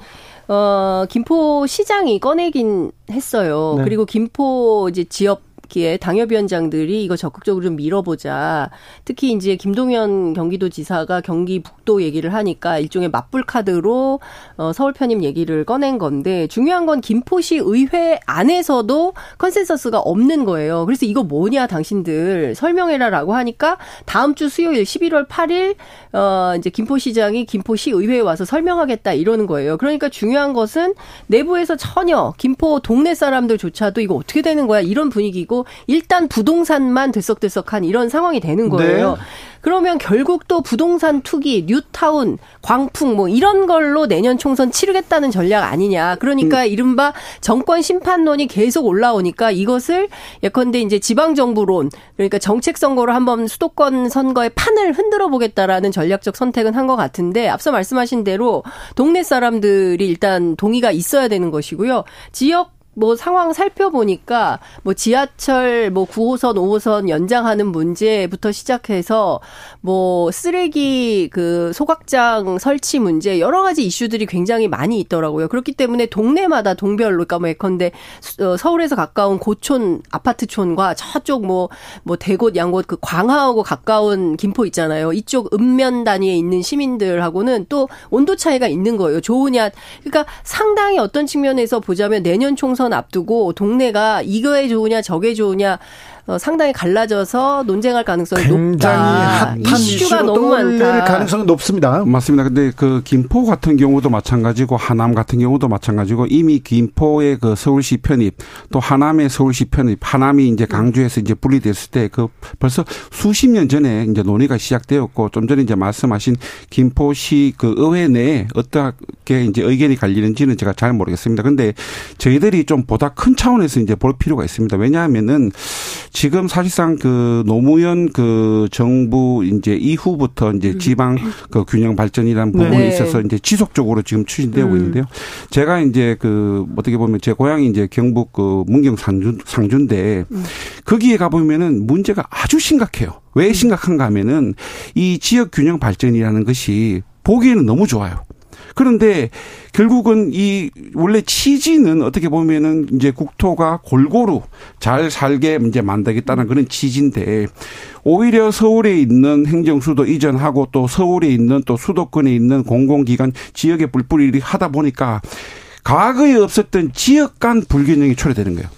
어, 김포시장이 꺼내긴 했어요. 네. 그리고 김포 이제 지역 기에 당협위원장들이 이거 적극적으로 좀 밀어보자. 특히 이제 김동연 경기도지사가 경기북도 얘기를 하니까 일종의 맞불 카드로 어, 서울 편입 얘기를 꺼낸 건데, 중요한 건 김포시 의회 안에서도 컨센서스가 없는 거예요. 그래서 이거 뭐냐 당신들 설명해라라고 하니까 다음 주 수요일 십일월 팔일 어, 이제 김포시장이 김포시 의회에 와서 설명하겠다 이러는 거예요. 그러니까 중요한 것은 내부에서 전혀 김포 동네 사람들조차도 이거 어떻게 되는 거야 이런 분위기고, 일단 부동산만 들썩들썩한 이런 상황이 되는 거예요. 네. 그러면 결국 또 부동산 투기, 뉴타운, 광풍 뭐 이런 걸로 내년 총선 치르겠다는 전략 아니냐. 그러니까 이른바 정권 심판론이 계속 올라오니까 이것을 예컨대 이제 지방정부론, 그러니까 정책 선거로 한번 수도권 선거의 판을 흔들어 보겠다라는 전략적 선택은 한 것 같은데, 앞서 말씀하신 대로 동네 사람들이 일단 동의가 있어야 되는 것이고요. 지역 뭐 상황 살펴보니까 뭐 지하철 뭐 구호선 오호선 연장하는 문제부터 시작해서 뭐 쓰레기 그 소각장 설치 문제, 여러 가지 이슈들이 굉장히 많이 있더라고요. 그렇기 때문에 동네마다 동별로, 그러니까 뭐 예컨대 서울에서 가까운 고촌 아파트촌과 저쪽 뭐뭐 뭐 대곳 양곳 그 광화하고 가까운 김포 있잖아요. 이쪽 읍면 단위에 있는 시민들하고는 또 온도 차이가 있는 거예요. 좋으냐, 그러니까 상당히 어떤 측면에서 보자면 내년 총선 앞두고 동네가 이거에 좋으냐 저게 좋으냐 어, 상당히 갈라져서 논쟁할 가능성이 굉장히 높다. 굉장히 핫한 이슈가 너무 많다. 가능성이 높습니다. 맞습니다. 근데 그 김포 같은 경우도 마찬가지고 하남 같은 경우도 마찬가지고, 이미 김포의 그 서울시 편입, 또 하남의 서울시 편입, 하남이 이제 강주에서 이제 분리됐을 때 그 벌써 수십 년 전에 이제 논의가 시작되었고, 좀 전에 이제 말씀하신 김포시 그 의회 내에 어떻게 이제 의견이 갈리는지는 제가 잘 모르겠습니다. 근데 저희들이 좀 보다 큰 차원에서 이제 볼 필요가 있습니다. 왜냐하면은 지금 사실상 그 노무현 그 정부 이제 이후부터 이제 지방 그 균형 발전이라는 부분에 네. 있어서 이제 지속적으로 지금 추진되고 음. 있는데요. 제가 이제 그 어떻게 보면 제 고향이 이제 경북 그 문경 상주, 상주인데 음. 거기에 가보면은 문제가 아주 심각해요. 왜 심각한가 하면은 이 지역 균형 발전이라는 것이 보기에는 너무 좋아요. 그런데 결국은 이 원래 취지는 어떻게 보면은 이제 국토가 골고루 잘 살게 이제 만들겠다는 그런 취지인데, 오히려 서울에 있는 행정수도 이전하고 또 서울에 있는 또 수도권에 있는 공공기관 지역에 뿔뿔이 하다 보니까 과거에 없었던 지역 간 불균형이 초래되는 거예요.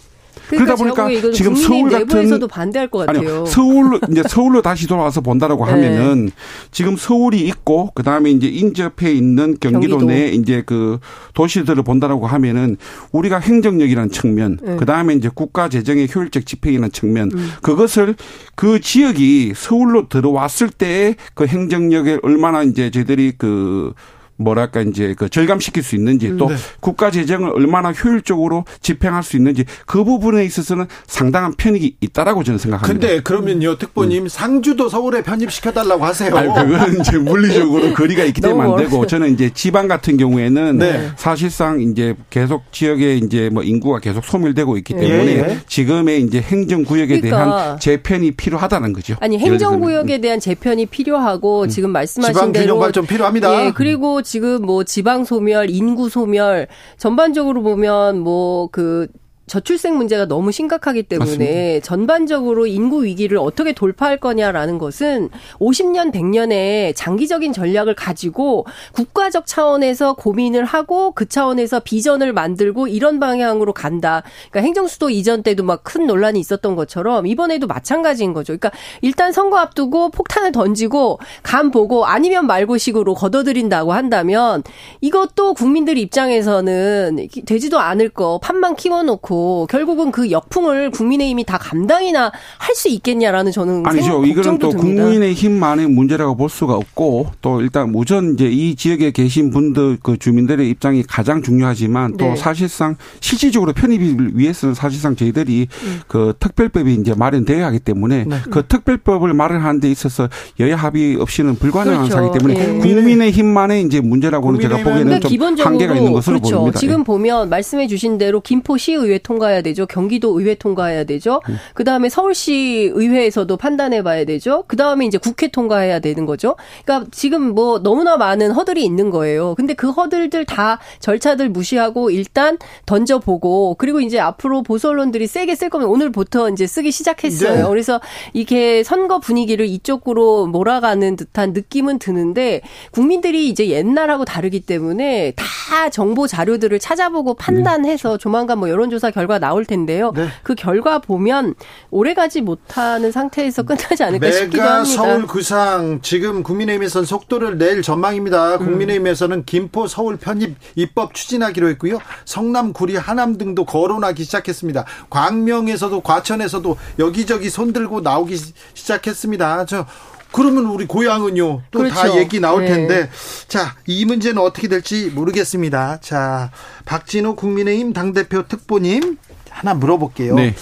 그러니까 그러다 보니까 지금 서울 같은 내부에서도 반대할 것 같아요. 아니요, 서울로 이제 서울로 다시 돌아와서 본다라고 네. 하면은 지금 서울이 있고 그 다음에 이제 인접해 있는 경기도, 경기도 내 이제 그 도시들을 본다라고 하면은 우리가 행정력이라는 측면, 네. 그 다음에 이제 국가 재정의 효율적 집행이라는 측면, 음. 그것을 그 지역이 서울로 들어왔을 때 그 행정력에 얼마나 이제 저희들이 그 뭐랄까 이제 그 절감시킬 수 있는지, 또 네. 국가 재정을 얼마나 효율적으로 집행할 수 있는지, 그 부분에 있어서는 상당한 편익이 있다라고 저는 생각합니다. 그런데 그러면요, 특보님 음. 상주도 서울에 편입시켜달라고 하세요. 아니, 그건 이제 물리적으로 거리가 있기 때문에 안 되고, 저는 이제 지방 같은 경우에는 네. 사실상 이제 계속 지역에 이제 뭐 인구가 계속 소멸되고 있기 때문에 예. 지금의 이제 행정구역에 그러니까. 대한 재편이 필요하다는 거죠. 아니, 행정구역에 대한 재편이 필요하고 음. 지금 말씀하신 지방 대로 지방 균형 발전 필요합니다. 예, 그리고 지금 뭐 지방 소멸, 인구 소멸 전반적으로 보면 뭐 그 저출생 문제가 너무 심각하기 때문에 맞습니다. 전반적으로 인구 위기를 어떻게 돌파할 거냐라는 것은 오십 년, 백 년의 장기적인 전략을 가지고 국가적 차원에서 고민을 하고 그 차원에서 비전을 만들고 이런 방향으로 간다. 그러니까 행정수도 이전 때도 막 큰 논란이 있었던 것처럼 이번에도 마찬가지인 거죠. 그러니까 일단 선거 앞두고 폭탄을 던지고 간 보고 아니면 말고 식으로 걷어들인다고 한다면, 이것도 국민들 입장에서는 되지도 않을 거 판만 키워놓고 결국은 그 역풍을 국민의힘이 다 감당이나 할 수 있겠냐라는 저는 아니죠. 생각, 이거는 또 듭니다. 국민의힘만의 문제라고 볼 수가 없고, 또 일단 우선 이제 이 지역에 계신 분들 그 주민들의 입장이 가장 중요하지만 네. 또 사실상 실질적으로 편입을 위해서는 사실상 저희들이 음. 그 특별법이 이제 마련되어야 하기 때문에 네. 그 특별법을 마련하는 데 있어서 여야 합의 없이는 불가능한 그렇죠. 사기 때문에 예. 국민의힘만의 이제 문제라고는 제가 보기에는 좀 한계가 있는 것으로 그렇죠. 보입니다. 지금 예. 보면 말씀해 주신 대로 김포시의회 통과해야 되죠. 경기도 의회 통과해야 되죠. 음. 그다음에 서울시 의회에서도 판단해 봐야 되죠. 그다음에 이제 국회 통과해야 되는 거죠. 그러니까 지금 뭐 너무나 많은 허들이 있는 거예요. 근데 그 허들들 다 절차들 무시하고 일단 던져보고, 그리고 이제 앞으로 보수 언론들이 세게 쓸 거면 오늘부터 이제 쓰기 시작했어요. 네. 그래서 이게 선거 분위기를 이쪽으로 몰아가는 듯한 느낌은 드는데, 국민들이 이제 옛날하고 다르기 때문에 다 정보 자료들을 찾아보고 판단해서 조만간 뭐 여론조사 결과 나올 텐데요. 네. 그 결과 보면 오래가지 못하는 상태에서 끝나지 않을까 싶기도 합니다. 서울구상 지금 국민의힘에서는 속도를 낼 전망입니다. 국민의힘에서는 김포 서울 편입 입법 추진하기로 했고요. 성남, 구리, 하남 등도 거론하기 시작했습니다. 광명에서도 과천에서도 여기저기 손들고 나오기 시작했습니다. 저 그러면 우리 고향은요, 또 다 그렇죠. 얘기 나올 텐데. 네. 자, 이 문제는 어떻게 될지 모르겠습니다. 자, 박진호 국민의힘 당대표 특보님 하나 물어볼게요. 네.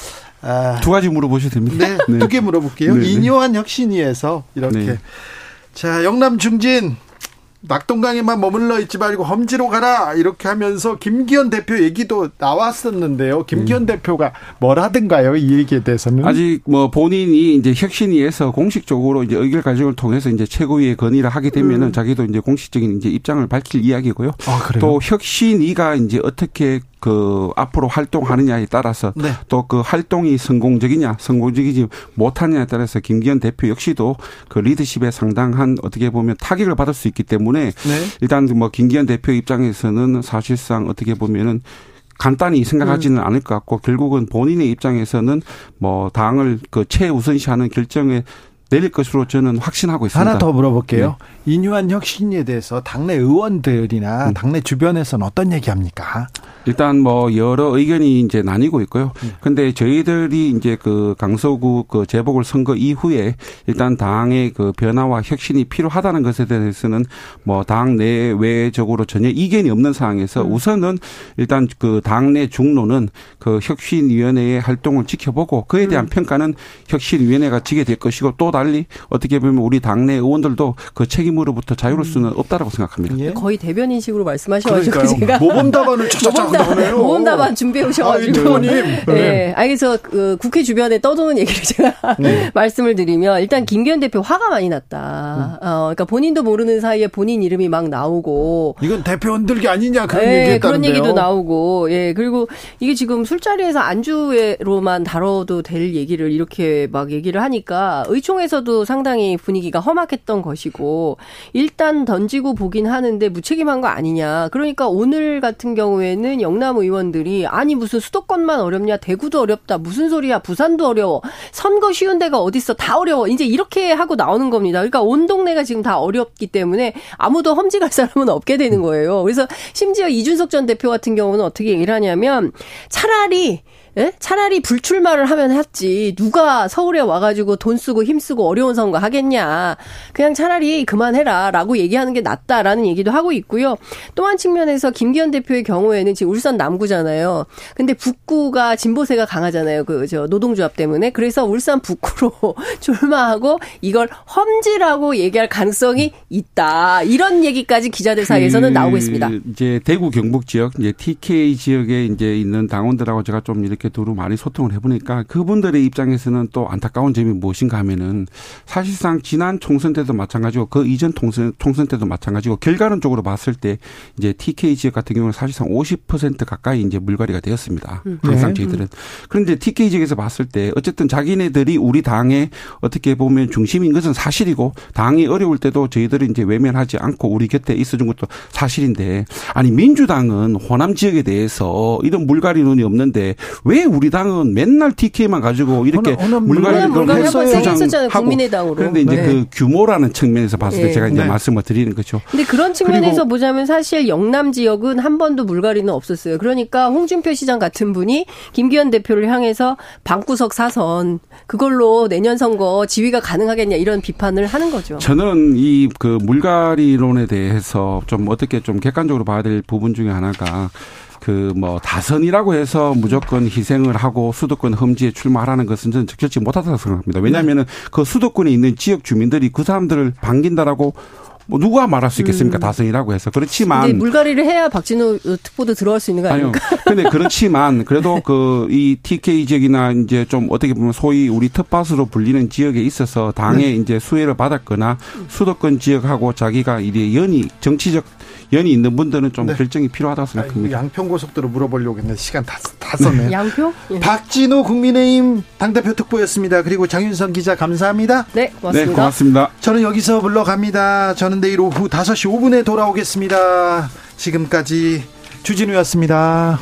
아, 두 가지 물어보셔도 됩니다. 네, 네. 두 개 물어볼게요. 네, 네. 인요한 혁신위에서 이렇게. 네. 자, 영남 중진 낙동강에만 머물러 있지 말고 험지로 가라, 이렇게 하면서 김기현 대표 얘기도 나왔었는데요. 김기현 음. 대표가 뭐라든가요, 이 얘기에 대해서는? 아직 뭐 본인이 이제 혁신위에서 공식적으로 이제 의결 과정을 통해서 이제 최고위에 건의를 하게 되면은 음. 자기도 이제 공식적인 이제 입장을 밝힐 이야기고요. 아, 그래요? 또 혁신위가 이제 어떻게 그 앞으로 활동하느냐에 따라서 네. 또 그 활동이 성공적이냐 성공적이지 못하느냐에 따라서 김기현 대표 역시도 그 리더십에 상당한 어떻게 보면 타격을 받을 수 있기 때문에 네. 일단 뭐 김기현 대표 입장에서는 사실상 어떻게 보면은 간단히 생각하지는 음. 않을 것 같고, 결국은 본인의 입장에서는 뭐 당을 그 최우선시하는 결정에 내릴 것으로 저는 확신하고 있습니다. 하나 더 물어볼게요. 네. 인유한 혁신에 대해서 당내 의원들이나 음. 당내 주변에서는 어떤 얘기합니까? 일단 뭐 여러 의견이 이제 나뉘고 있고요. 음. 근데 저희들이 이제 그 강서구 그 재보궐 선거 이후에 일단 당의 그 변화와 혁신이 필요하다는 것에 대해서는 뭐 당 내외적으로 전혀 이견이 없는 상황에서 음. 우선은 일단 그 당내 중론은 그 혁신위원회의 활동을 지켜보고 그에 대한 음. 평가는 혁신위원회가 지게 될 것이고, 또 달리 어떻게 보면 우리 당내 의원들도 그 책임으로부터 자유로울 수는 없다라고 생각합니다. 예? 거의 대변인식으로 말씀하셔가지고 제가 모범답안을 찾아보고 나오네요. 모범답안 준비해 오셔가지고. 아, 네. 네. 아, 그래서 그 국회 주변에 떠도는 얘기를 제가 네. 말씀을 드리면, 일단 김기현 대표 화가 많이 났다. 음. 어, 그러니까 본인도 모르는 사이에 본인 이름이 막 나오고, 이건 대표 흔들기 아니냐 그런 네, 얘기했다는데요. 그런 얘기도 나오고, 예, 그리고 이게 지금 술자리에서 안주로만 다뤄도 될 얘기를 이렇게 막 얘기를 하니까 의총에서도 상당히 분위기가 험악했던 것이고, 일단 던지고 보긴 하는데 무책임한 거 아니냐. 그러니까 오늘 같은 경우에는 영남 의원들이 아니 무슨 수도권만 어렵냐, 대구도 어렵다, 무슨 소리야, 부산도 어려워, 선거 쉬운 데가 어딨어, 다 어려워, 이제 이렇게 하고 나오는 겁니다. 그러니까 온 동네가 지금 다 어렵기 때문에 아무도 험지 갈 사람은 없게 되는 거예요. 그래서 심지어 이준석 전 대표 같은 경우는 어떻게 얘기를 하냐면, 차라리 예? 차라리 불출마를 하면 했지, 누가 서울에 와가지고 돈 쓰고 힘 쓰고 어려운 선거 하겠냐, 그냥 차라리 그만해라 라고 얘기하는 게 낫다라는 얘기도 하고 있고요. 또 한 측면에서 김기현 대표의 경우에는 지금 울산 남구잖아요. 근데 북구가 진보세가 강하잖아요, 그 저 노동조합 때문에. 그래서 울산 북구로 출마하고 이걸 험지라고 얘기할 가능성이 있다, 이런 얘기까지 기자들 사이에서는 그 나오고 있습니다. 이제 대구 경북 지역 이제 티케이 지역에 이제 있는 당원들하고 제가 좀 이렇게 도로 많이 소통을 해보니까 그분들의 입장에서는 또 안타까운 점이 무엇인가 하면은, 사실상 지난 총선 때도 마찬가지고 그 이전 총선, 총선 때도 마찬가지고 결과론적으로 봤을 때 이제 티케이 지역 같은 경우는 사실상 오십 퍼센트 가까이 이제 물갈이가 되었습니다. 항상 네. 저희들은. 그런데 티케이 지역에서 봤을 때 어쨌든 자기네들이 우리 당의 어떻게 보면 중심인 것은 사실이고, 당이 어려울 때도 저희들이 이제 외면하지 않고 우리 곁에 있어준 것도 사실인데, 아니 민주당은 호남 지역에 대해서 이런 물갈이론이 없는데 왜 우리 당은 맨날 티케이만 가지고 이렇게 물갈이를 해서 주장하고. 그런데 이제 네. 그 규모라는 측면에서 봤을 때 네. 제가 이제 네. 말씀을 드리는 거죠. 그런데 그런 측면에서 보자면 사실 영남 지역은 한 번도 물갈이는 없었어요. 그러니까 홍준표 시장 같은 분이 김기현 대표를 향해서 방구석 사선 그걸로 내년 선거 지휘가 가능하겠냐 이런 비판을 하는 거죠. 저는 이 그 물갈이론에 대해서 좀 어떻게 좀 객관적으로 봐야 될 부분 중에 하나가, 그 뭐 다선이라고 해서 무조건 희생을 하고 수도권 험지에 출마하라는 것은 저는 적절치 못하다고 생각합니다. 왜냐하면은 그 수도권에 있는 지역 주민들이 그 사람들을 반긴다라고 뭐 누가 말할 수 있겠습니까? 음. 다선이라고 해서. 그렇지만. 근데 물갈이를 해야 박진호 특보도 들어갈 수 있는 거 아닙니까? 아니요. 근데 그렇지만 그래도 그 이 티케이 지역이나 이제 좀 어떻게 보면 소위 우리 텃밭으로 불리는 지역에 있어서 당의 음. 이제 수혜를 받았거나 수도권 지역하고 자기가 이제 연이 정치적 연이 있는 분들은 좀 네. 결정이 필요하다고 생각합니다. 아, 양평고속도로 물어보려고 했는데 시간 다, 다 썼네요. 양평? 예. 박진호 국민의힘 당대표 특보였습니다. 그리고 장윤선 기자 감사합니다. 네, 고맙습니다. 네, 고맙습니다. 저는 여기서 물러갑니다. 저는 내일 오후 다섯 시 오 분에 돌아오겠습니다. 지금까지 주진우였습니다.